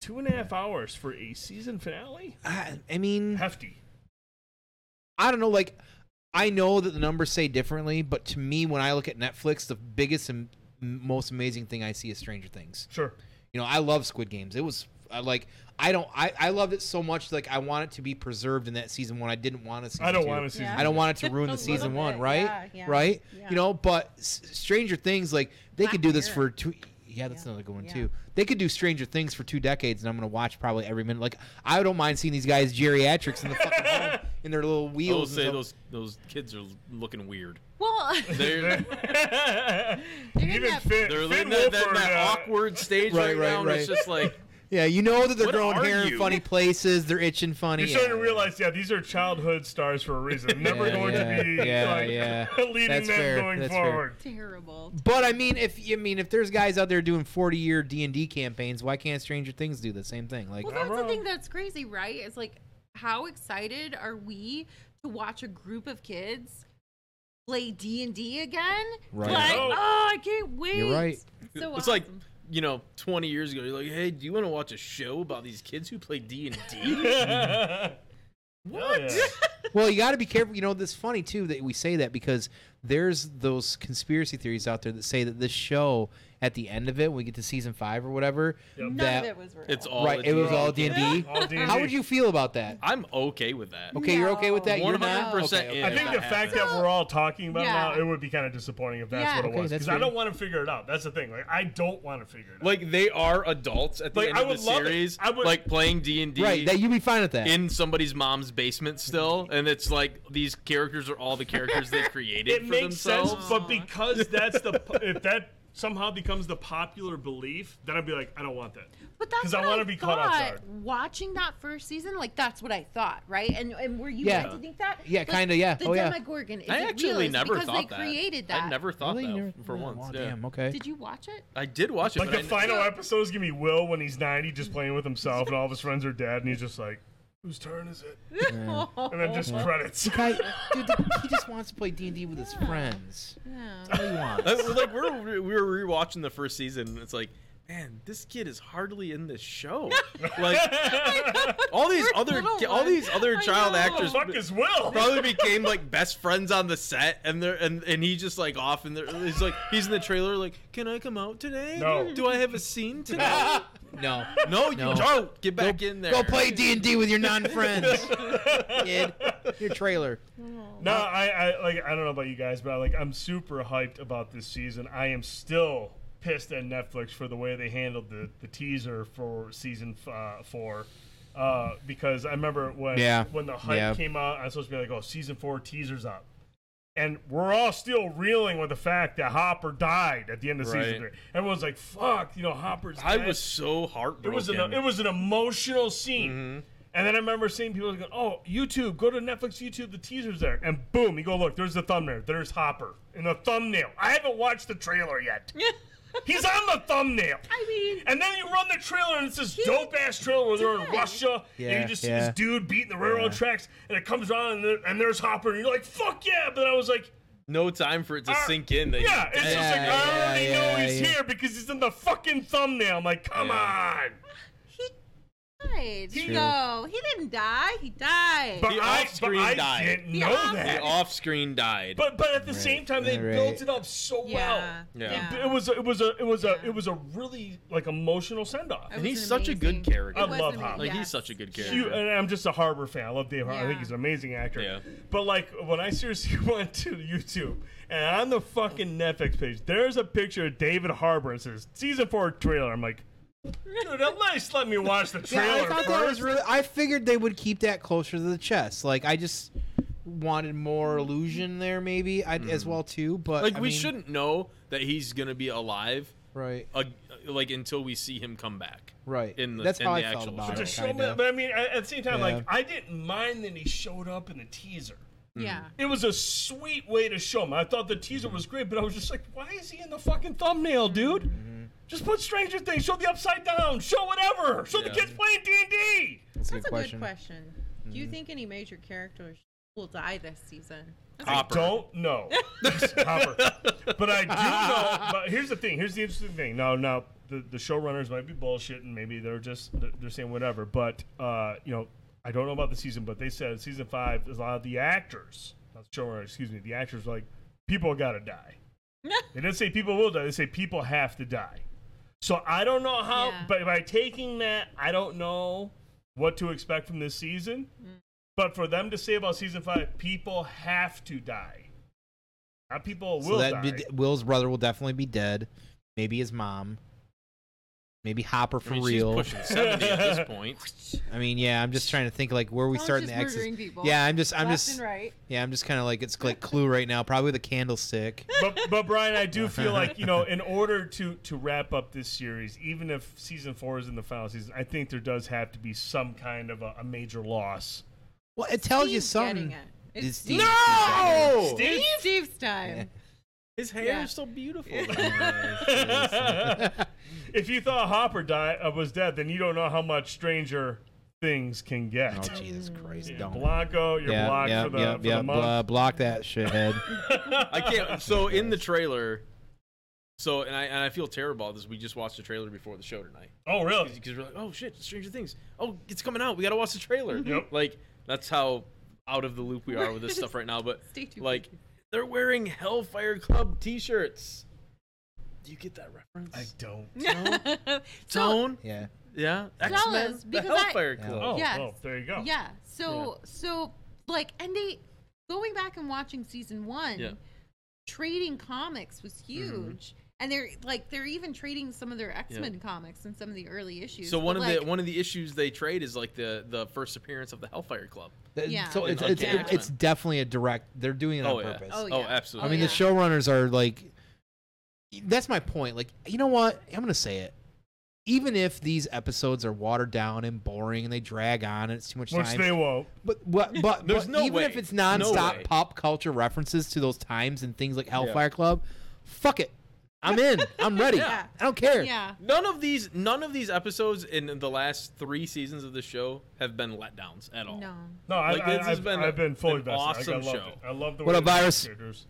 two and a half hours for a season finale? I, I mean... Hefty. I don't know. Like, I know that the numbers say differently, but to me, when I look at Netflix, the biggest and most amazing thing I see is Stranger Things. Sure. You know, I love Squid Games. It was... I like I don't I, I loved it so much like I want it to be preserved in that season one. I didn't want to season I don't two. want to season yeah. I don't want it to ruin the season one, bit. right? Yeah, yeah, right? Yeah. You know, but S- Stranger Things, like they Black could do this for two Yeah, that's yeah. another good one yeah. too. They could do Stranger Things for two decades and I'm going to watch probably every minute. Like I don't mind seeing these guys geriatrics in the fucking home in their little wheels. I'll say those those kids are looking weird. Well, they're, they're even that, Finn, they're Finn in that, that, that uh, awkward stage right, right now. Right, right. It's just like yeah, you know that they're what growing hair you? in funny places. They're itching funny. You're starting yeah. to realize, yeah, these are childhood stars for a reason. Never yeah, going yeah, to be yeah, like, yeah. leading That's them fair. going That's forward. Fair. Terrible. But I mean, if I mean, if there's guys out there doing forty-year D and D campaigns, why can't Stranger Things do the same thing? Like, well, that's the thing that's crazy, right? It's like, how excited are we to watch a group of kids play D and D again? Right. Like, oh. oh, I can't wait. You're right. It's so it's awesome. Like. You know, twenty years ago, you're like, "Hey, do you want to watch a show about these kids who play D and D?" What? Yeah. Well, you got to be careful. You know, it's funny too that we say that because there's those conspiracy theories out there that say that this show, at the end of it, when we get to season five or whatever, yep. none that, of it was real. It's all right. It was all D and D. How would you feel about that? I'm okay with that. Okay, no. you're okay with that. One hundred percent. I think the fact so, that we're all talking about yeah. it now, it would be kind of disappointing if that's yeah. what it okay, was. Because I don't want to figure it out. That's the thing. Like I don't want to figure it out. Like they are adults at the like, end I would of the love series. It. I would like playing D and D. Right. That you'd be fine with that in somebody's mom's basement still, and it's like these characters are all the characters they created. It for makes themselves. sense, but because that's the if that. somehow becomes the popular belief, then I'd be like, I don't want that. But that's what I, I be thought. Watching that first season, like, that's what I thought, right? And and were you yeah. meant to think that? Yeah, like, kind of, yeah. The oh, Demogorgon, yeah. is I actually real? never because thought that. Because they created that. I never thought really? that never, for no, once. Wow, yeah. Damn, okay. Did you watch it? I did watch it. Like, the I, final yeah. episode is going to be Will when he's ninety, just playing with himself, and all of his friends are dead, and he's just like... whose turn is it? Yeah. And then just yeah. credits. The guy, dude, the, he just wants to play D and D with yeah. his friends. Yeah. That's what he wants. Like, we're, we were rewatching the first season, and it's like, man, this kid is hardly in this show. Like all these other, all these other child actors, fuck as well, probably became like best friends on the set, and they're and and he just like off and he's like he's in the trailer like, can I come out today? No. Do I have a scene today? No. No, you no. don't. Get back go, in there. Go play D and D with your non-friends, kid. Your trailer. No, I, I like I don't know about you guys, but I, like I'm super hyped about this season. I am still pissed at Netflix for the way they handled the, the teaser for season uh, four, uh, because I remember when yeah. when the hype yeah. came out, I was supposed to be like, oh, season four teaser's up, and we're all still reeling with the fact that Hopper died at the end of right. season three. Everyone's like, fuck, you know, Hopper's I dead. Was so heartbroken. It was an, it was an emotional scene. Mm-hmm. And then I remember seeing people go, oh, YouTube, go to Netflix YouTube, the teaser's there. And boom, you go, look, there's the thumbnail. There's Hopper in the thumbnail. I haven't watched the trailer yet. He's on the thumbnail. I mean, and then you run the trailer, and it's this dope ass trailer where they're in Russia, yeah, and you just yeah. see this dude beating the railroad yeah. tracks, and it comes around, and, there, and there's Hopper, and you're like, "Fuck yeah!" But I was like, "No time for it to uh, sink in." That yeah, it's yeah, just like yeah, I already yeah, know he's yeah. here because he's in the fucking thumbnail. I'm like, "Come yeah. on." Died. He, no, he didn't die. He died. But the I, off-screen but I died. Didn't the know off- that. The off-screen died. But but at the right. same time, they right. built it up so yeah. well. Yeah. It, it was it was a it was yeah. a it was a really like emotional send-off. And he's amazing. Such a good character. I love Hopper. Yes. Like he's such a good character. He, and I'm just a Harbor fan. I love Dave Harbor. Yeah. I think he's an amazing actor. Yeah. But like when I seriously went to YouTube and on the fucking Netflix page, there's a picture of David Harbor and it says season four trailer. I'm like, dude, at least let me watch the trailer. Yeah, I thought first. That was really. I figured they would keep that closer to the chest. Like I just wanted more illusion there, maybe I'd, mm. as well too. But like I we mean, shouldn't know that he's gonna be alive, right? Uh, like until we see him come back, right? In the, that's in how the I actual felt about it. Show me, but I mean, at the same time, yeah. like I didn't mind that he showed up in the teaser. Yeah, it was a sweet way to show him. I thought the teaser was great, but I was just like, why is he in the fucking thumbnail, dude? Mm-hmm. Just put Stranger Things, show the Upside Down, show whatever, show yeah. the kids playing D and D. That's, That's a, good, a question. good question. Mm-hmm. Do you think any major characters will die this season? That's Hopper. Like, I don't know. Hopper. But I do know. But here's the thing. Here's the interesting thing. Now, now the, the showrunners might be bullshitting. Maybe they're just they're saying whatever. But uh, you know, I don't know about the season. But they said season five, there's a lot of the actors, not the showrunners, excuse me, the actors are like, people gotta die. They didn't say people will die. They say people have to die. So I don't know how, yeah. but by taking that, I don't know what to expect from this season. Mm. But for them to say about season five, people have to die. Not people will so that die. Be, Will's brother will definitely be dead. Maybe his mom. Maybe Hopper for I mean, real. She's pushing seventy at this point. I mean, yeah, I'm just trying to think like where we I'm start in the X's. Yeah, I'm just, I'm Left just, right. yeah, I'm just kind of like it's like Clue right now, probably the candlestick. But, but Brian, I do feel like you know, in order to to wrap up this series, even if season four is in the final season, I think there does have to be some kind of a, a major loss. Well, it tells Steve's you something. It. It's it's Steve. No, Steve? Steve's time. Yeah. His hair yeah. is so beautiful. If you thought Hopper died, uh, was dead, then you don't know how much Stranger Things can get. Oh, Jesus Christ. Yeah, don't. Blanco, you're yeah, blocked yeah, for the, yeah, for yeah, the month. Bl- block that shithead. I can't. So in the trailer, so and I and I feel terrible about this. We just watched the trailer before the show tonight. Oh, really? Because we're like, oh, shit, Stranger Things. Oh, it's coming out. We got to watch the trailer. Yep. Like, that's how out of the loop we are with this stuff right now. But, like, they're wearing Hellfire Club T-shirts. Do you get that reference? I don't. Don't? Don't? Yeah. Yeah. X-Men, the Hellfire I, Club. Oh, yes. Oh, there you go. Yeah. So, yeah. so like, and they, going back and watching season one, yeah. trading comics was huge. Mm-hmm. And they're, like, they're even trading some of their X-Men yeah. comics and some of the early issues. So one but of like, the one of the issues they trade is, like, the, the first appearance of the Hellfire Club. Yeah. So it's, it's, it's, it's definitely a direct, they're doing it on oh, yeah. purpose. Oh, yeah. oh, absolutely. I mean, oh, yeah. the showrunners are, like... That's my point. Like, you know what? I'm going to say it. Even if these episodes are watered down and boring and they drag on and it's too much Which time. Which they won't. But, but, but, There's but no even way. if it's nonstop no pop culture references to those times and things like Hellfire yeah. Club, fuck it. I'm in. I'm ready. Yeah. I don't care. Yeah. None of these none of these episodes in the last three seasons of the show have been letdowns at all. No. No, like, I, I, I've, been I've been fully invested. Awesome show. It. I love the way what a virus. Characters.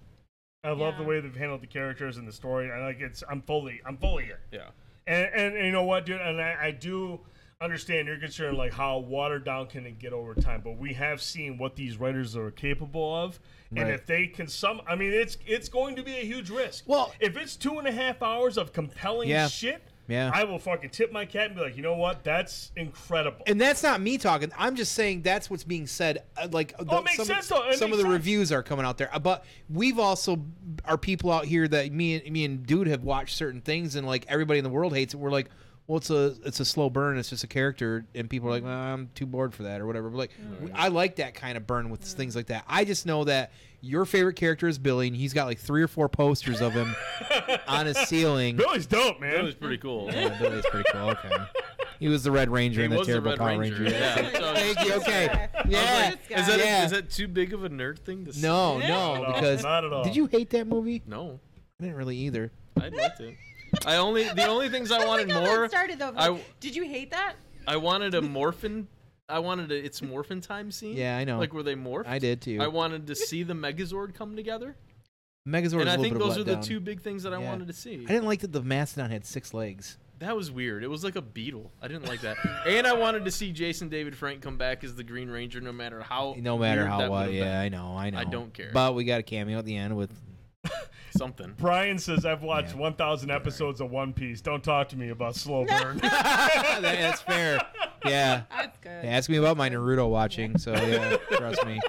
I love yeah. the way they've handled the characters and the story. I like it's I'm fully I'm fully here. Yeah. And, and and you know what, dude? And I, I do understand your concern, like how watered down can it get over time. But we have seen what these writers are capable of, right. and if they can, some, I mean, it's it's going to be a huge risk. Well, if it's two and a half hours of compelling yeah. shit, yeah. I will fucking tip my cap and be like, you know what, that's incredible. And that's not me talking. I'm just saying that's what's being said. Like, oh, the, it makes some, sense, though. It some makes of the sense. Reviews are coming out there, but we've also are people out here that me and me and dude have watched certain things, and like everybody in the world hates it. We're like, well, it's a it's a slow burn. It's just a character, and people are like, well, I'm too bored for that or whatever. But like, mm. I like that kind of burn with mm. things like that. I just know that your favorite character is Billy, and he's got like three or four posters of him on his ceiling. Billy's dope, man. Billy's pretty cool. Yeah, Billy's pretty cool. Okay. He was the Red Ranger in that terrible Power Ranger. Ranger. Yeah. So, thank you. Okay. Yeah. Like, is that yeah. A, is that too big of a nerd thing to say? No, yeah. no. Not because not at all. Did you hate that movie? No, I didn't really either. I liked it. I only the only things I wanted I more. Started though. I, did you hate that? I wanted a morphin. I wanted a it's morphin time scene. Yeah, I know. Like where they morph. I did too. I wanted to see the Megazord come together. Megazord. And I think those are the two big things that I yeah. wanted to see. I didn't like that the Mastodon had six legs. That was weird. It was like a beetle. I didn't like that. And I wanted to see Jason David Frank come back as the Green Ranger, no matter how. No matter how what. Yeah, been. I know. I know. I don't care. But we got a cameo at the end with. Something. Brian says, I've watched yeah. one thousand episodes of One Piece. Don't talk to me about slow burn. That's fair. Yeah. That's good. They ask me about my Naruto watching, so yeah, trust me.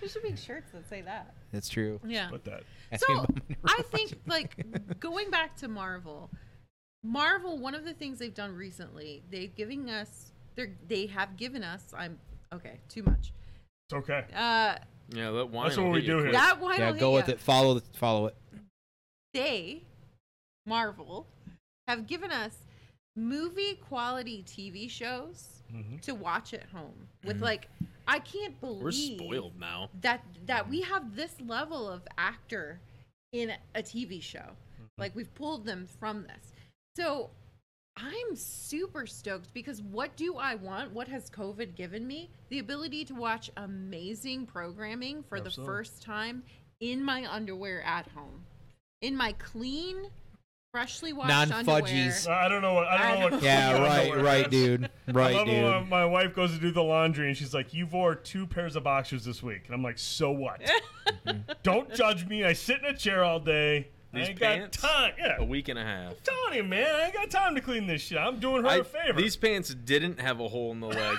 We should make shirts that say that. That's true. Yeah. Put that. Ask so I think, watching. Like, going back to Marvel, Marvel, one of the things they've done recently, they've given us, they have given us, I'm, okay, too much. It's okay. Uh, Yeah, that wine. That's what we do here. That wine. Yeah, go with it. Follow the, follow it. They, Marvel, have given us movie quality T V shows mm-hmm. to watch at home. With mm-hmm. like, I can't believe we're spoiled now that that we have this level of actor in a T V show. Mm-hmm. Like we've pulled them from this. So I'm super stoked because what do I want? What has COVID given me? The ability to watch amazing programming for Absolutely. The first time in my underwear at home. In my clean, freshly washed non-fudgies. Underwear. I don't know what. I don't I know what. Don't yeah, right, right, dude. Right, I love dude. When my wife goes to do the laundry and she's like, "You wore two pairs of boxers this week," and I'm like, "So what? Don't judge me. I sit in a chair all day." These I ain't pants, got time. Yeah. A week and a half. I'm telling you, man, I ain't got time to clean this shit. I'm doing her I, a favor. These pants didn't have a hole in the leg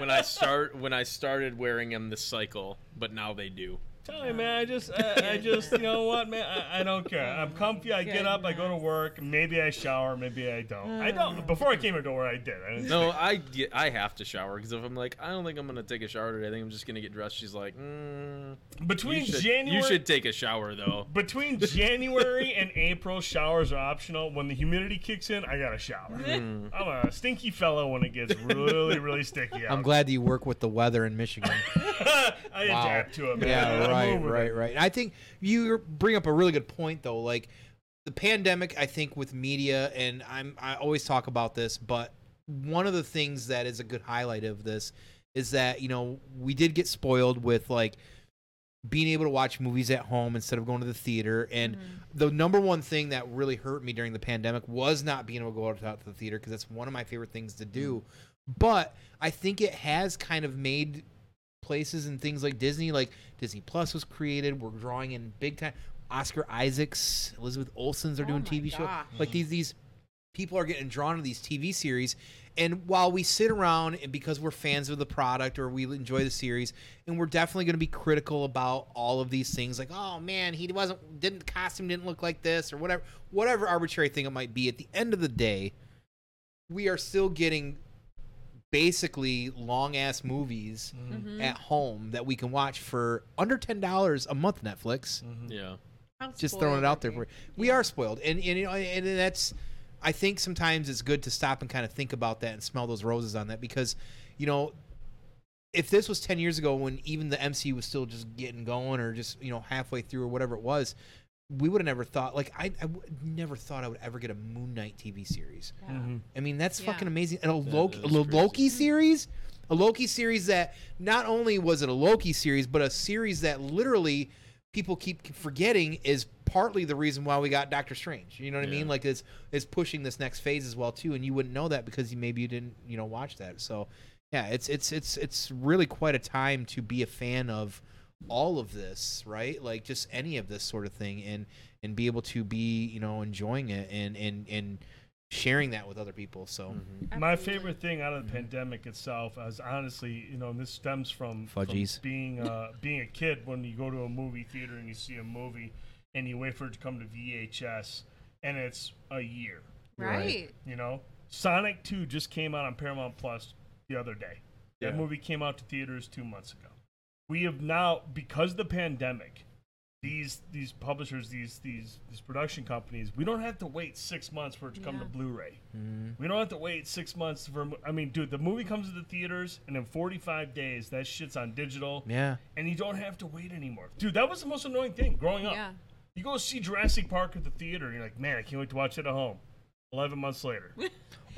when I start when I started wearing them this cycle, but now they do. I'm telling you, man, I just, I, I just, you know what, man, I, I don't care. I'm comfy. I get up. I go to work. Maybe I shower. Maybe I don't. I don't. Before I came here, don't worry, I did. I didn't no, I, get, I have to shower because if I'm like, I don't think I'm gonna take a shower today. I think I'm just gonna get dressed. She's like, mm, between you should, January, you should take a shower though. Between January and April, showers are optional. When the humidity kicks in, I gotta shower. Mm. I'm a stinky fellow when it gets really, really sticky out. I'm glad you work with the weather in Michigan. I wow. adapt to it, man. Yeah, right. Right, right, right. I think you bring up a really good point, though. Like the pandemic, I think with media, and I'm I always talk about this, but one of the things that is a good highlight of this is that you know we did get spoiled with like being able to watch movies at home instead of going to the theater. And mm-hmm. the number one thing that really hurt me during the pandemic was not being able to go out to the theater because that's one of my favorite things to do. But I think it has kind of made places and things like Disney, like Disney Plus was created. We're drawing in big time. Oscar Isaacs, Elizabeth Olsen's are doing oh T V gosh. shows. Like these these people are getting drawn to these T V series. And while we sit around and because we're fans of the product or we enjoy the series, and we're definitely going to be critical about all of these things, like oh man, he wasn't didn't costume didn't look like this or whatever whatever arbitrary thing it might be. At the end of the day, we are still getting basically long-ass movies mm-hmm. at home that we can watch for under ten dollars a month, Netflix. Mm-hmm. Yeah. I'm just throwing it out there. For you. We yeah. are spoiled. And, and, you know, and that's, I think sometimes it's good to stop and kind of think about that and smell those roses on that because, you know, if this was ten years ago when even the M C U was still just getting going or just, you know, halfway through or whatever it was, we would have never thought, like, I, I never thought I would ever get a Moon Knight T V series. Yeah. Mm-hmm. I mean, that's yeah. fucking amazing. And a Loki, a Loki series, a Loki series that not only was it a Loki series, but a series that literally people keep forgetting is partly the reason why we got Doctor Strange. You know what yeah. I mean? Like, it's, it's pushing this next phase as well, too. And you wouldn't know that because you, maybe you didn't, you know, watch that. So, yeah, it's, it's, it's, it's really quite a time to be a fan of all of this, right? Like, just any of this sort of thing, and and be able to be, you know, enjoying it and and and sharing that with other people. So mm-hmm. my favorite thing out of the mm-hmm. pandemic itself is honestly, you know, and this stems from, from being uh being a kid, when you go to a movie theater and you see a movie and you wait for it to come to V H S and it's a year, right, right? You know, Sonic two just came out on Paramount Plus the other day. Yeah. That movie came out to theaters two months ago. We have now, because of the pandemic, these these publishers, these these these production companies, we don't have to wait six months for it to yeah. come to Blu-ray. Mm-hmm. We don't have to wait six months for. I mean, dude, the movie comes to the theaters, and in forty-five days, that shit's on digital. Yeah. And you don't have to wait anymore, dude. That was the most annoying thing growing up. Yeah. You go see Jurassic Park at the theater, and you're like, man, I can't wait to watch it at home. Eleven months later.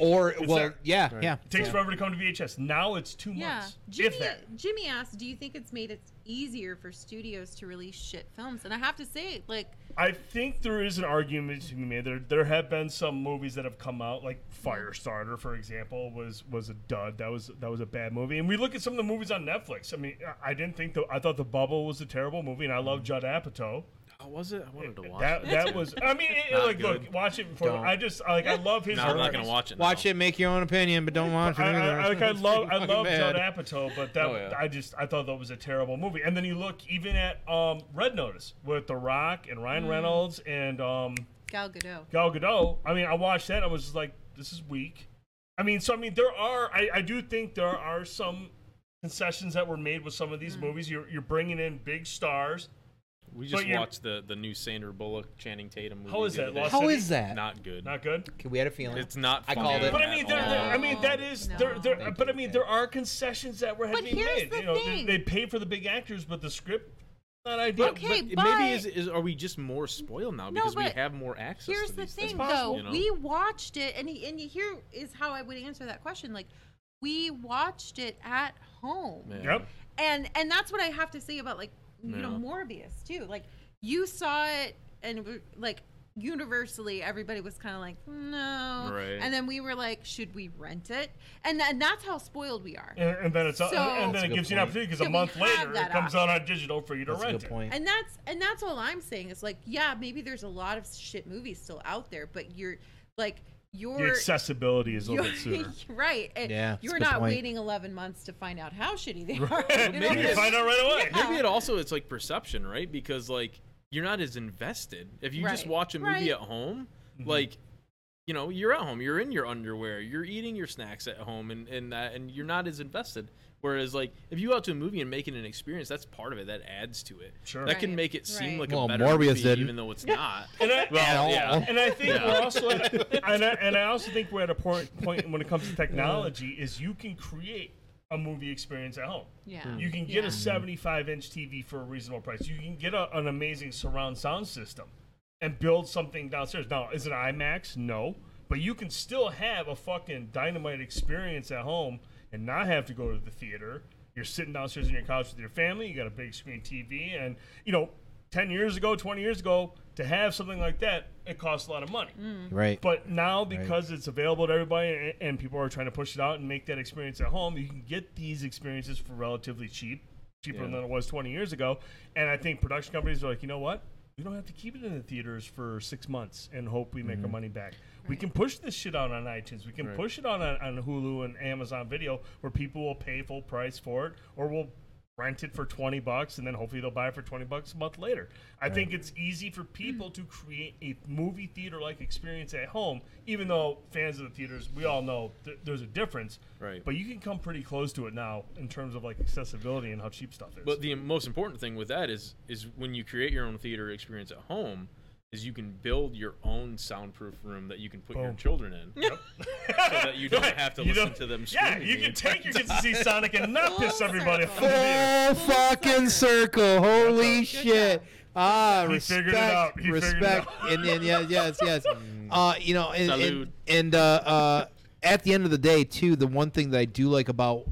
Or, it's well, that, yeah, right. yeah. It takes yeah. forever to come to V H S. Now it's two yeah. months. Jimmy, if that. Jimmy asked, do you think it's made it easier for studios to release shit films? And I have to say, like... I think there is an argument to be made. There there have been some movies that have come out, like Firestarter, for example, was was a dud. That was that was a bad movie. And we look at some of the movies on Netflix. I mean, I didn't think... The, I thought The Bubble was a terrible movie, and I love Judd Apatow. Oh, was it? I wanted to watch that, it. That was, I mean, it, like, good. Look, watch it before. Don't. I just, like, I love his. No, I'm not going to watch it. Now. Watch it, make your own opinion, but don't watch it either. I, I, like, I love, I love Judd Apatow, but that, oh, yeah. I just, I thought that was a terrible movie. And then you look even at um, Red Notice with The Rock and Ryan mm. Reynolds and um, Gal Gadot. Gal Gadot. I mean, I watched that. And I was just like, this is weak. I mean, so I mean, there are. I, I do think there are some concessions that were made with some of these mm. movies. You're, you're bringing in big stars. We just but watched the, the new Sandra Bullock, Channing Tatum movie. How is that? How City? Is that? Not good. Not good? Okay, we had a feeling. It's not funny. I called it. But I mean, there, there, I mean that is... No. There, there, but I mean, there are concessions that were had to be made. You know, they, they pay for the big actors, but the script... Not ideal. Okay, but, but maybe is, is are we just more spoiled now because no, we have more access? Here's to these the thing, things, though. You know? We watched it, and, he, and here is how I would answer that question. Like, we watched it at home. Yeah. Yep. And and that's what I have to say about, like, you no. know, Morbius too. Like, you saw it, and like universally, everybody was kind of like, no. Right. And then we were like, should we rent it? And th- and that's how spoiled we are. And, and then it's so, and then it gives point. You an opportunity because so a month later it comes option. Out on digital for you to that's rent it. Point. And that's and that's all I'm saying is like, yeah, maybe there's a lot of shit movies still out there, but you're like. Your the accessibility is a little bit sooner. Right. And yeah, you're not point. Waiting eleven months to find out how shitty they are. Right. Maybe you find out right away. Yeah. Maybe it also it's like perception, right? Because like you're not as invested. If you right. just watch a movie right. at home, mm-hmm. like you know, you're at home, you're in your underwear, you're eating your snacks at home and and, uh, and you're not as invested. Whereas, like, if you go out to a movie and make it an experience, that's part of it. That adds to it. Sure. That right. can make it seem right. like well, a better Morbius movie, didn't. Even though it's not. And I, well, yeah. and I think yeah. we're also, at a, and, I, and I also think we're at a point, point when it comes to technology is you can create a movie experience at home. Yeah. You can get yeah. a seventy-five inch T V for a reasonable price. You can get a, an amazing surround sound system and build something downstairs. Now, is it IMAX? No, but you can still have a fucking dynamite experience at home. And not have to go to the theater. You're sitting downstairs in your couch with your family. You got a big screen T V, and you know, ten years ago, twenty years ago, to have something like that, it costs a lot of money. Mm. Right. But now, because right. it's available to everybody, and, and people are trying to push it out and make that experience at home, you can get these experiences for relatively cheap, cheaper yeah. than it was twenty years ago. And I think production companies are like, you know what? We don't have to keep it in the theaters for six months and hope we make mm-hmm. our money back. Right. We can push this shit out on iTunes. We can right. push it out on, on Hulu and Amazon Video where people will pay full price for it or will rent it for twenty bucks and then hopefully they'll buy it for twenty bucks a month later. I right. think it's easy for people to create a movie theater-like experience at home, even though fans of the theaters, we all know th- there's a difference. Right. But you can come pretty close to it now in terms of like accessibility and how cheap stuff is. But the most important thing with that is is when you create your own theater experience at home is you can build your own soundproof room that you can put Boom. Your children in. Yep. So that you don't have to you listen to them screaming. Yeah, you can take your kids to see Sonic and not piss everybody off. Full fucking circle. Holy shit. Ah, he respect, figured it out. He respect, it out. and, and yeah, yes, yes. Uh, you know, and and, and uh, uh, at the end of the day, too, the one thing that I do like about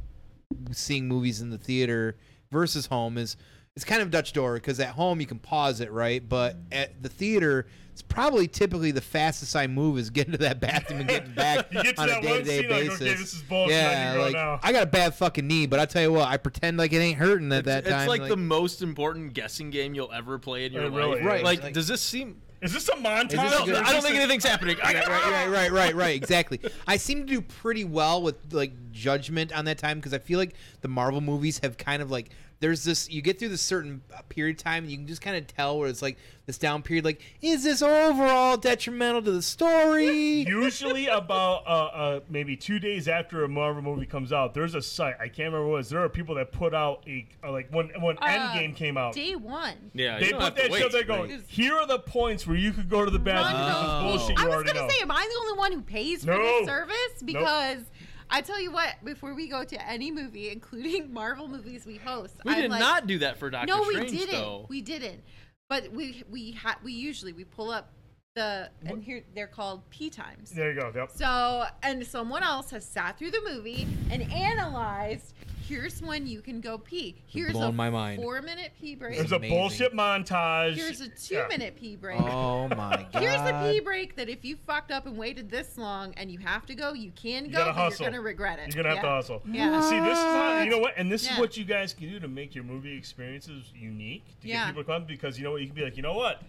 seeing movies in the theater versus home is it's kind of Dutch door, because at home you can pause it, right? But at the theater, it's probably typically the fastest I move is getting to that bathroom and getting back you get to on that a day-to-day scene, basis. Like, okay, this is bullshit. Yeah, I, like, go I got a bad fucking knee, but I tell you what, I pretend like it ain't hurting at it's, that it's time. It's like, like the most important guessing game you'll ever play in your really life. Right. Like, like, does this seem... Is this a montage? This no, a I don't think anything's happening. Right, right, right, right, right, right. Exactly. I seem to do pretty well with like judgment on that time, because I feel like the Marvel movies have kind of like there's this. You get through this certain period of time, and you can just kind of tell where it's like this down period. Like, is this overall detrimental to the story? Usually, about uh, uh, maybe two days after a Marvel movie comes out, there's a site I can't remember what it is. There are people that put out a uh, like when when uh, Endgame came out. Day one. Yeah, they put that show. They go, here are the points where you could go to the bathroom. Oh. This is bullshit. You I was gonna know. say, am I the only one who pays for no. this service? Because nope. I tell you what, before we go to any movie, including Marvel movies, we host. We I'm did like, not do that for Doctor no, Strange. No, we didn't. Though. We didn't. But we we ha- we usually we pull up the and here they're called P times. There you go. Yep. So and someone else has sat through the movie and analyzed. Here's when you can go pee. Here's Blowing a my mind. four-minute pee break. There's Amazing. a bullshit montage. Here's a two-minute yeah. pee break. Oh, my God. Here's a pee break that if you fucked up and waited this long and you have to go, you can go, you but you're going to regret it. You're going to have yeah. to hustle. Yeah. What? See, this is how, you know what? And this yeah. is what you guys can do to make your movie experiences unique, to yeah. get people to come, because you know what? You can be like, you know what?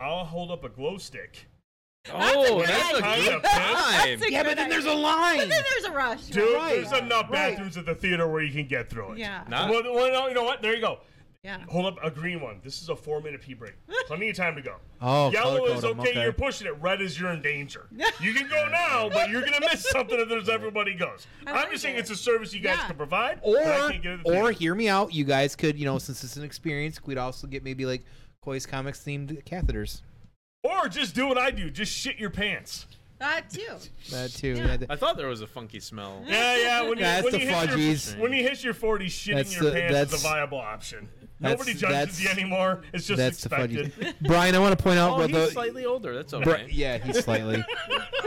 I'll hold up a glow stick. Oh, that's a good time. That's a yeah, good but then idea. there's a line. But then there's a rush. Dude, right. there's yeah. enough bathrooms right. at the theater where you can get through it. Yeah. Nah. Well, well, you know what? There you go. Yeah. Hold up a green one. This is a four-minute pee break. Plenty of time to go. Oh, yellow is okay, okay. You're pushing it. Red is you're in danger. You can go now, but you're gonna miss something if there's everybody goes. I I'm like just saying it. it's a service you guys yeah. can provide. Or, I can't get the or hear me out. You guys could, you know, since it's an experience, we'd also get maybe like Koi's Comics themed catheters. Or just do what I do. Just shit your pants. That too. That too. Yeah. I thought there was a funky smell. Yeah, yeah. When you, yeah, that's when the fudgies. Your, when you hit your forties, shitting that's your the, pants is a viable option. Nobody judges you anymore. It's just that's expected. The Brian, I want to point out. Oh, he's the, slightly older. That's okay. Bri- yeah, he's slightly.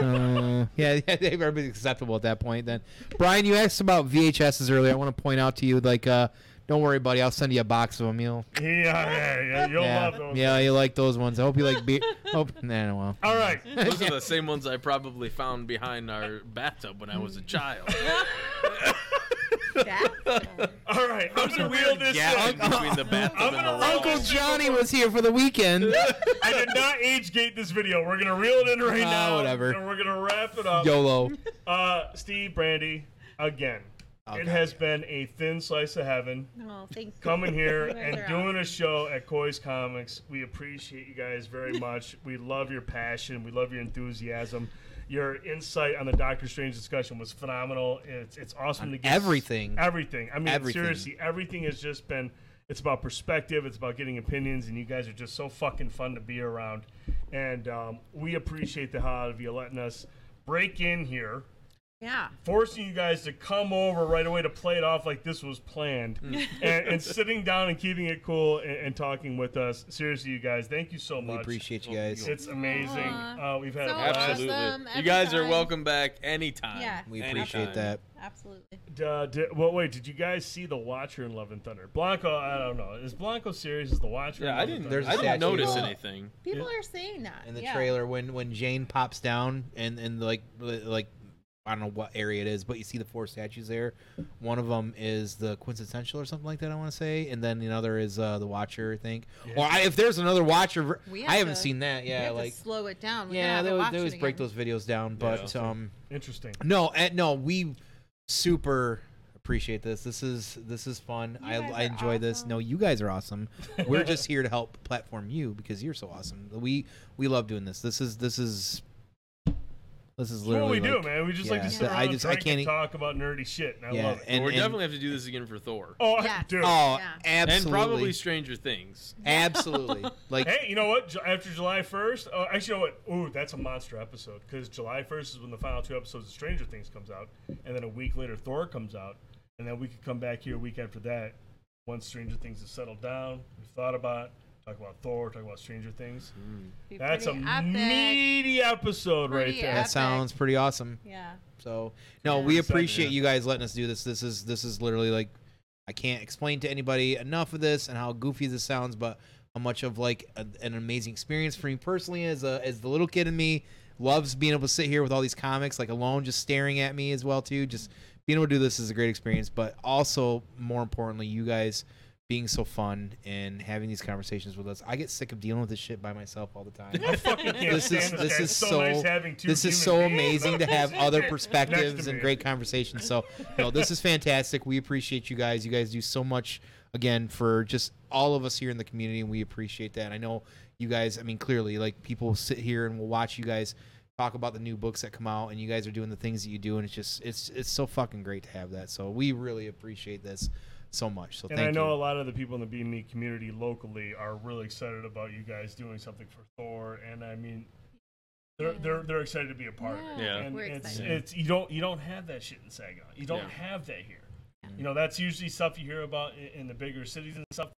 uh, yeah, yeah, everybody's acceptable at that point then. Brian, you asked about V H Ses earlier. I want to point out to you, like, uh, don't worry, buddy. I'll send you a box of them. You'll yeah, yeah, yeah. You'll yeah. love those. Yeah, you like those ones. I hope you like beer. Oh, nah, well. All right. Those are the same ones I probably found behind our bathtub when I was a child. Bathtub. All right. I'm going to wheel this in between the bathtub and the wall. Uncle Johnny was here for the weekend. I did not age gate this video. We're going to reel it in right uh, now. Whatever. And we're going to wrap it up. YOLO. Uh, Steve, Brandy, again. Okay. It has been a thin slice of heaven. Oh, thank coming you. here and doing a show at Koi's Comics. We appreciate you guys very much. We love your passion. We love your enthusiasm. Your insight on the Doctor Strange discussion was phenomenal. It's it's awesome on to get everything. Everything. I mean, everything. seriously, everything has just been. It's about perspective. It's about getting opinions, and you guys are just so fucking fun to be around. And um, we appreciate the hell out of you letting us break in here. Yeah. Forcing you guys to come over right away to play it off like this was planned mm. and, and sitting down and keeping it cool and, and talking with us. Seriously, you guys, thank you so much. We appreciate you guys. It's amazing. Uh, we've had so a blast. Absolutely. Awesome. You guys time. are welcome back anytime. Yeah. We appreciate anytime. that. Absolutely. Uh, did, well, wait, did you guys see The Watcher in Love and Thunder? Blanco, I don't know. Is Blanco serious as The Watcher? Yeah, in I Love didn't. There's I didn't notice people, anything. People yeah. are saying that. In the yeah. trailer, when, when Jane pops down and, and like like. I don't know what area it is, but you see the four statues there. One of them is the quintessential or something like that, I want to say. And then another is uh, the Watcher, I think. Yeah. Or I, if there's another Watcher, I haven't to, seen that. Yeah, we have like to slow it down. We yeah, they always, they always break those videos down. But yeah. um, interesting. No, no, we super appreciate this. This is this is fun. I, I enjoy awesome. this. No, you guys are awesome. We're just here to help platform you because you're so awesome. We we love doing this. This is this is. This is literally what we like, do, man. We just yeah. like to sit around I just, and I can't and talk about nerdy shit, and I yeah. love it. And, well, we definitely have to do this again for Thor. Oh, yeah. dude. Oh, yeah. absolutely. And probably Stranger Things. Absolutely. Like, hey, you know what? After July first, uh, actually, you know what? Ooh, that's a monster episode, because July first is when the final two episodes of Stranger Things comes out, and then a week later, Thor comes out, and then we could come back here a week after that once Stranger Things has settled down, we've thought about it. talking about Thor, talking about Stranger Things. Mm. That's a epic. meaty episode pretty right there. Epic. That sounds pretty awesome. Yeah. So, no, yeah. we appreciate yeah. you guys letting us do this. This is this is literally like, I can't explain to anybody enough of this and how goofy this sounds, but how much of like a, an amazing experience for me personally as a, as the little kid in me loves being able to sit here with all these comics like alone, just staring at me as well too. Just being able to do this is a great experience, but also more importantly, you guys being so fun and having these conversations with us. I get sick of dealing with this shit by myself all the time. I fucking can't this stand is, this. This is so, so nice having two This is so amazing to have other perspectives and great conversations. So, no, this is fantastic. We appreciate you guys. You guys do so much, again, for just all of us here in the community, and we appreciate that. I know you guys, I mean, clearly, like, people sit here and will watch you guys talk about the new books that come out, and you guys are doing the things that you do, and it's just, it's it's so fucking great to have that. So, we really appreciate this. So much. So and thank I know you. A lot of the people in the B and E community locally are really excited about you guys doing something for Thor, and I mean, they're yeah. they're they're excited to be a part yeah. of it. Yeah, and We're it's excited. it's you don't you don't have that shit in Saginaw. You don't yeah. have that here. Yeah. You know, that's usually stuff you hear about in, in the bigger cities and stuff.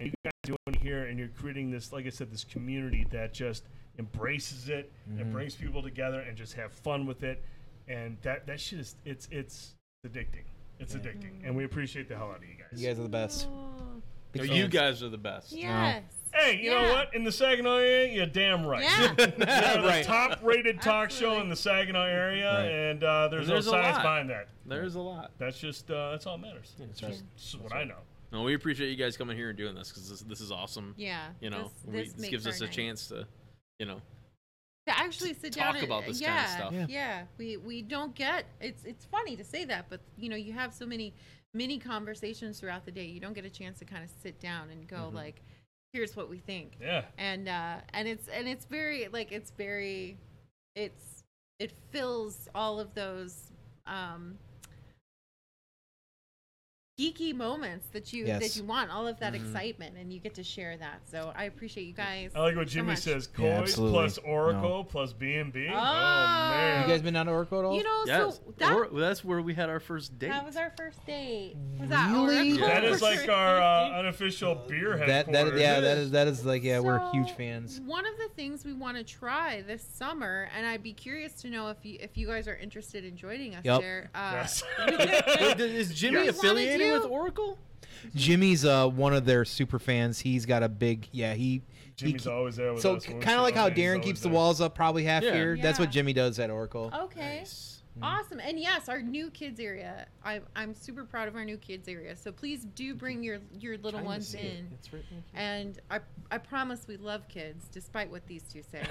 And you guys are doing here, and you're creating this, like I said, this community that just embraces it mm-hmm. and brings people together and just have fun with it. And that that shit is it's it's addicting. It's yeah. addicting, and we appreciate the hell out of you guys. You guys are the best. No, you guys are the best. Yes. No. Hey, you yeah. know what? In the Saginaw area, you're damn right. Yeah. You're the right. top-rated talk Absolutely. show in the Saginaw area, right. and uh, there's, there's no science lot. behind that. There's a lot. That's just uh, that's all that matters. Yeah, that's, that's, right. that's, that's what right. I know. No, we appreciate you guys coming here and doing this because this, this is awesome. Yeah. You know, this, we, this, this gives us a night. chance to, you know. To actually sit down and talk about this yeah, kind of stuff. Yeah, yeah. We we don't get it's it's funny to say that, but you know, you have so many mini conversations throughout the day. You don't get a chance to kind of sit down and go mm-hmm. like, here's what we think. Yeah. And uh and it's and it's very like it's very it's it fills all of those um geeky moments that you yes. that you want, all of that mm-hmm. excitement, and you get to share that. So I appreciate you guys. I like what Jimmy so says. Koi's yeah, plus Oracle no. plus B and B. Oh, oh man, you guys been down to Oracle at all? You know, yes. so that, or, that's where we had our first date. That was our first date. Was that really? Oracle? That is like our uh, unofficial beer headquarters. That, that, yeah, that is that is like yeah, so we're huge fans. One of the things we want to try this summer, and I'd be curious to know if you if you guys are interested in joining us yep. there. Uh, yes. Is Jimmy yes. affiliated? With Oracle? Jimmy's uh one of their super fans. He's got a big yeah he Jimmy's he, always there with so kind of like how Darren keeps there. the walls up probably half yeah. here yeah. that's what Jimmy does at Oracle. Okay nice. Awesome. And yes, our new kids area, I, I'm super proud of our new kids area, so please do bring your your little ones in it. It's right and I I promise we love kids despite what these two say.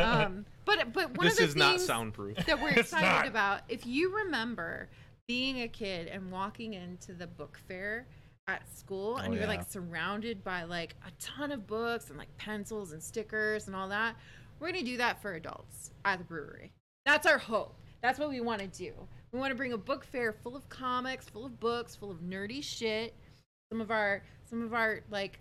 um but but one this of the is things not soundproof that we're excited about, if you remember being a kid and walking into the book fair at school, and oh, you're yeah. like surrounded by like a ton of books and like pencils and stickers and all that. We're going to do that for adults at the brewery. That's our hope. That's what we want to do. We want to bring a book fair full of comics, full of books, full of nerdy shit. Some of our, some of our like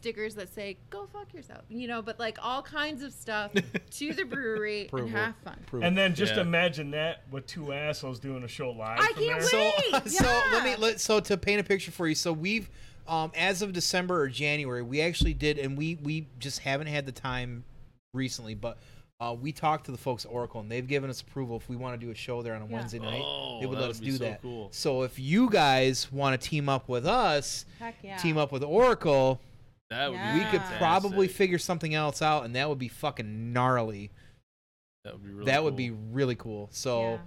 stickers that say, go fuck yourself, you know, but like all kinds of stuff to the brewery and have fun. And then just yeah. imagine that with two assholes doing a show live. I can't there. wait. So, yeah. so let me let so to paint a picture for you. So we've um, as of December or January, we actually did, and we we just haven't had the time recently, but uh, we talked to the folks at Oracle, and they've given us approval if we want to do a show there on a yeah. Wednesday night. Oh, they would let us do so that. Cool. So if you guys want to team up with us, Heck yeah. team up with Oracle. That would yeah. be we could fantastic. probably figure something else out, and that would be fucking gnarly. That would be really that cool. would be really cool. So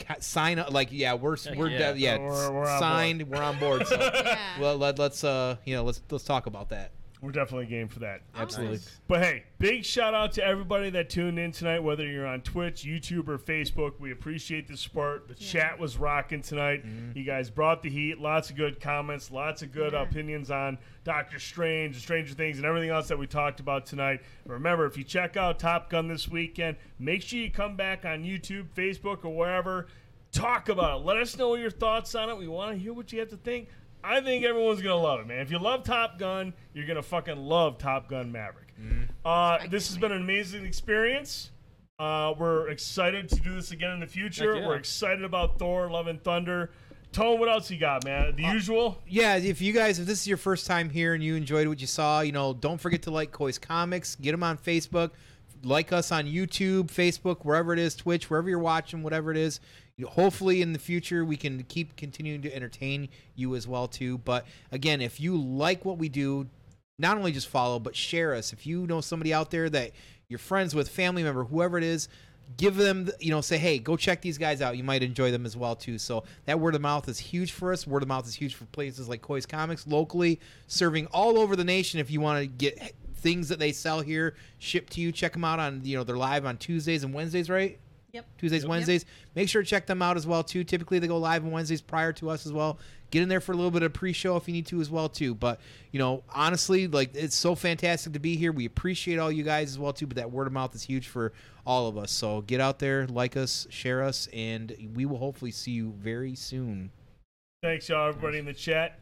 yeah. sign up, like yeah, we're Heck we're yeah, de- yeah we're, we're signed, on we're on board. So yeah. well, let, let's uh, you know, let's let's talk about that. We're definitely game for that. Absolutely. Nice. But hey, big shout out to everybody that tuned in tonight, whether you're on Twitch, YouTube, or Facebook. We appreciate the support. The yeah. chat was rocking tonight. Mm-hmm. You guys brought the heat. Lots of good comments. Lots of good yeah. opinions on Doctor Strange, Stranger Things, and everything else that we talked about tonight. Remember, if you check out Top Gun this weekend, make sure you come back on YouTube, Facebook, or wherever. Talk about it. Let us know your thoughts on it. We want to hear what you have to think. I think everyone's going to love it, man. If you love Top Gun, you're going to fucking love Top Gun Maverick. Mm. Uh, this has been an amazing experience. Uh, we're excited to do this again in the future. Yeah. We're excited about Thor, Love and Thunder. Tone, what else you got, man? The uh, usual? Yeah, if you guys, if this is your first time here and you enjoyed what you saw, you know, don't forget to like Koi's Comics. Get them on Facebook. Like us on YouTube, Facebook, wherever it is, Twitch, wherever you're watching, whatever it is. You know, hopefully in the future we can keep continuing to entertain you as well, too. But, again, if you like what we do, not only just follow, but share us. If you know somebody out there that you're friends with, family member, whoever it is, give them, you know, say, hey, go check these guys out. You might enjoy them as well, too. So that word of mouth is huge for us. Word of mouth is huge for places like Koi's Comics, locally, serving all over the nation. If you want to get things that they sell here shipped to you, check them out on, you know, they're live on Tuesdays and Wednesdays, right? Yep. Tuesdays, yep. Wednesdays. Make sure to check them out as well, too. Typically, they go live on Wednesdays prior to us as well. Get in there for a little bit of pre-show if you need to as well, too. But, you know, honestly, like, it's so fantastic to be here. We appreciate all you guys as well, too. But that word of mouth is huge for all of us. So get out there, like us, share us, and we will hopefully see you very soon. Thanks, y'all, everybody in the chat.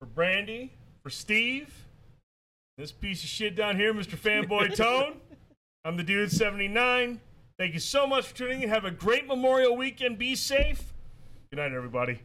For Brandy, for Steve, this piece of shit down here, Mister Fanboy Tone. I'm the dude seventy-nine. Thank you so much for tuning in. Have a great Memorial Weekend. Be safe. Good night, everybody.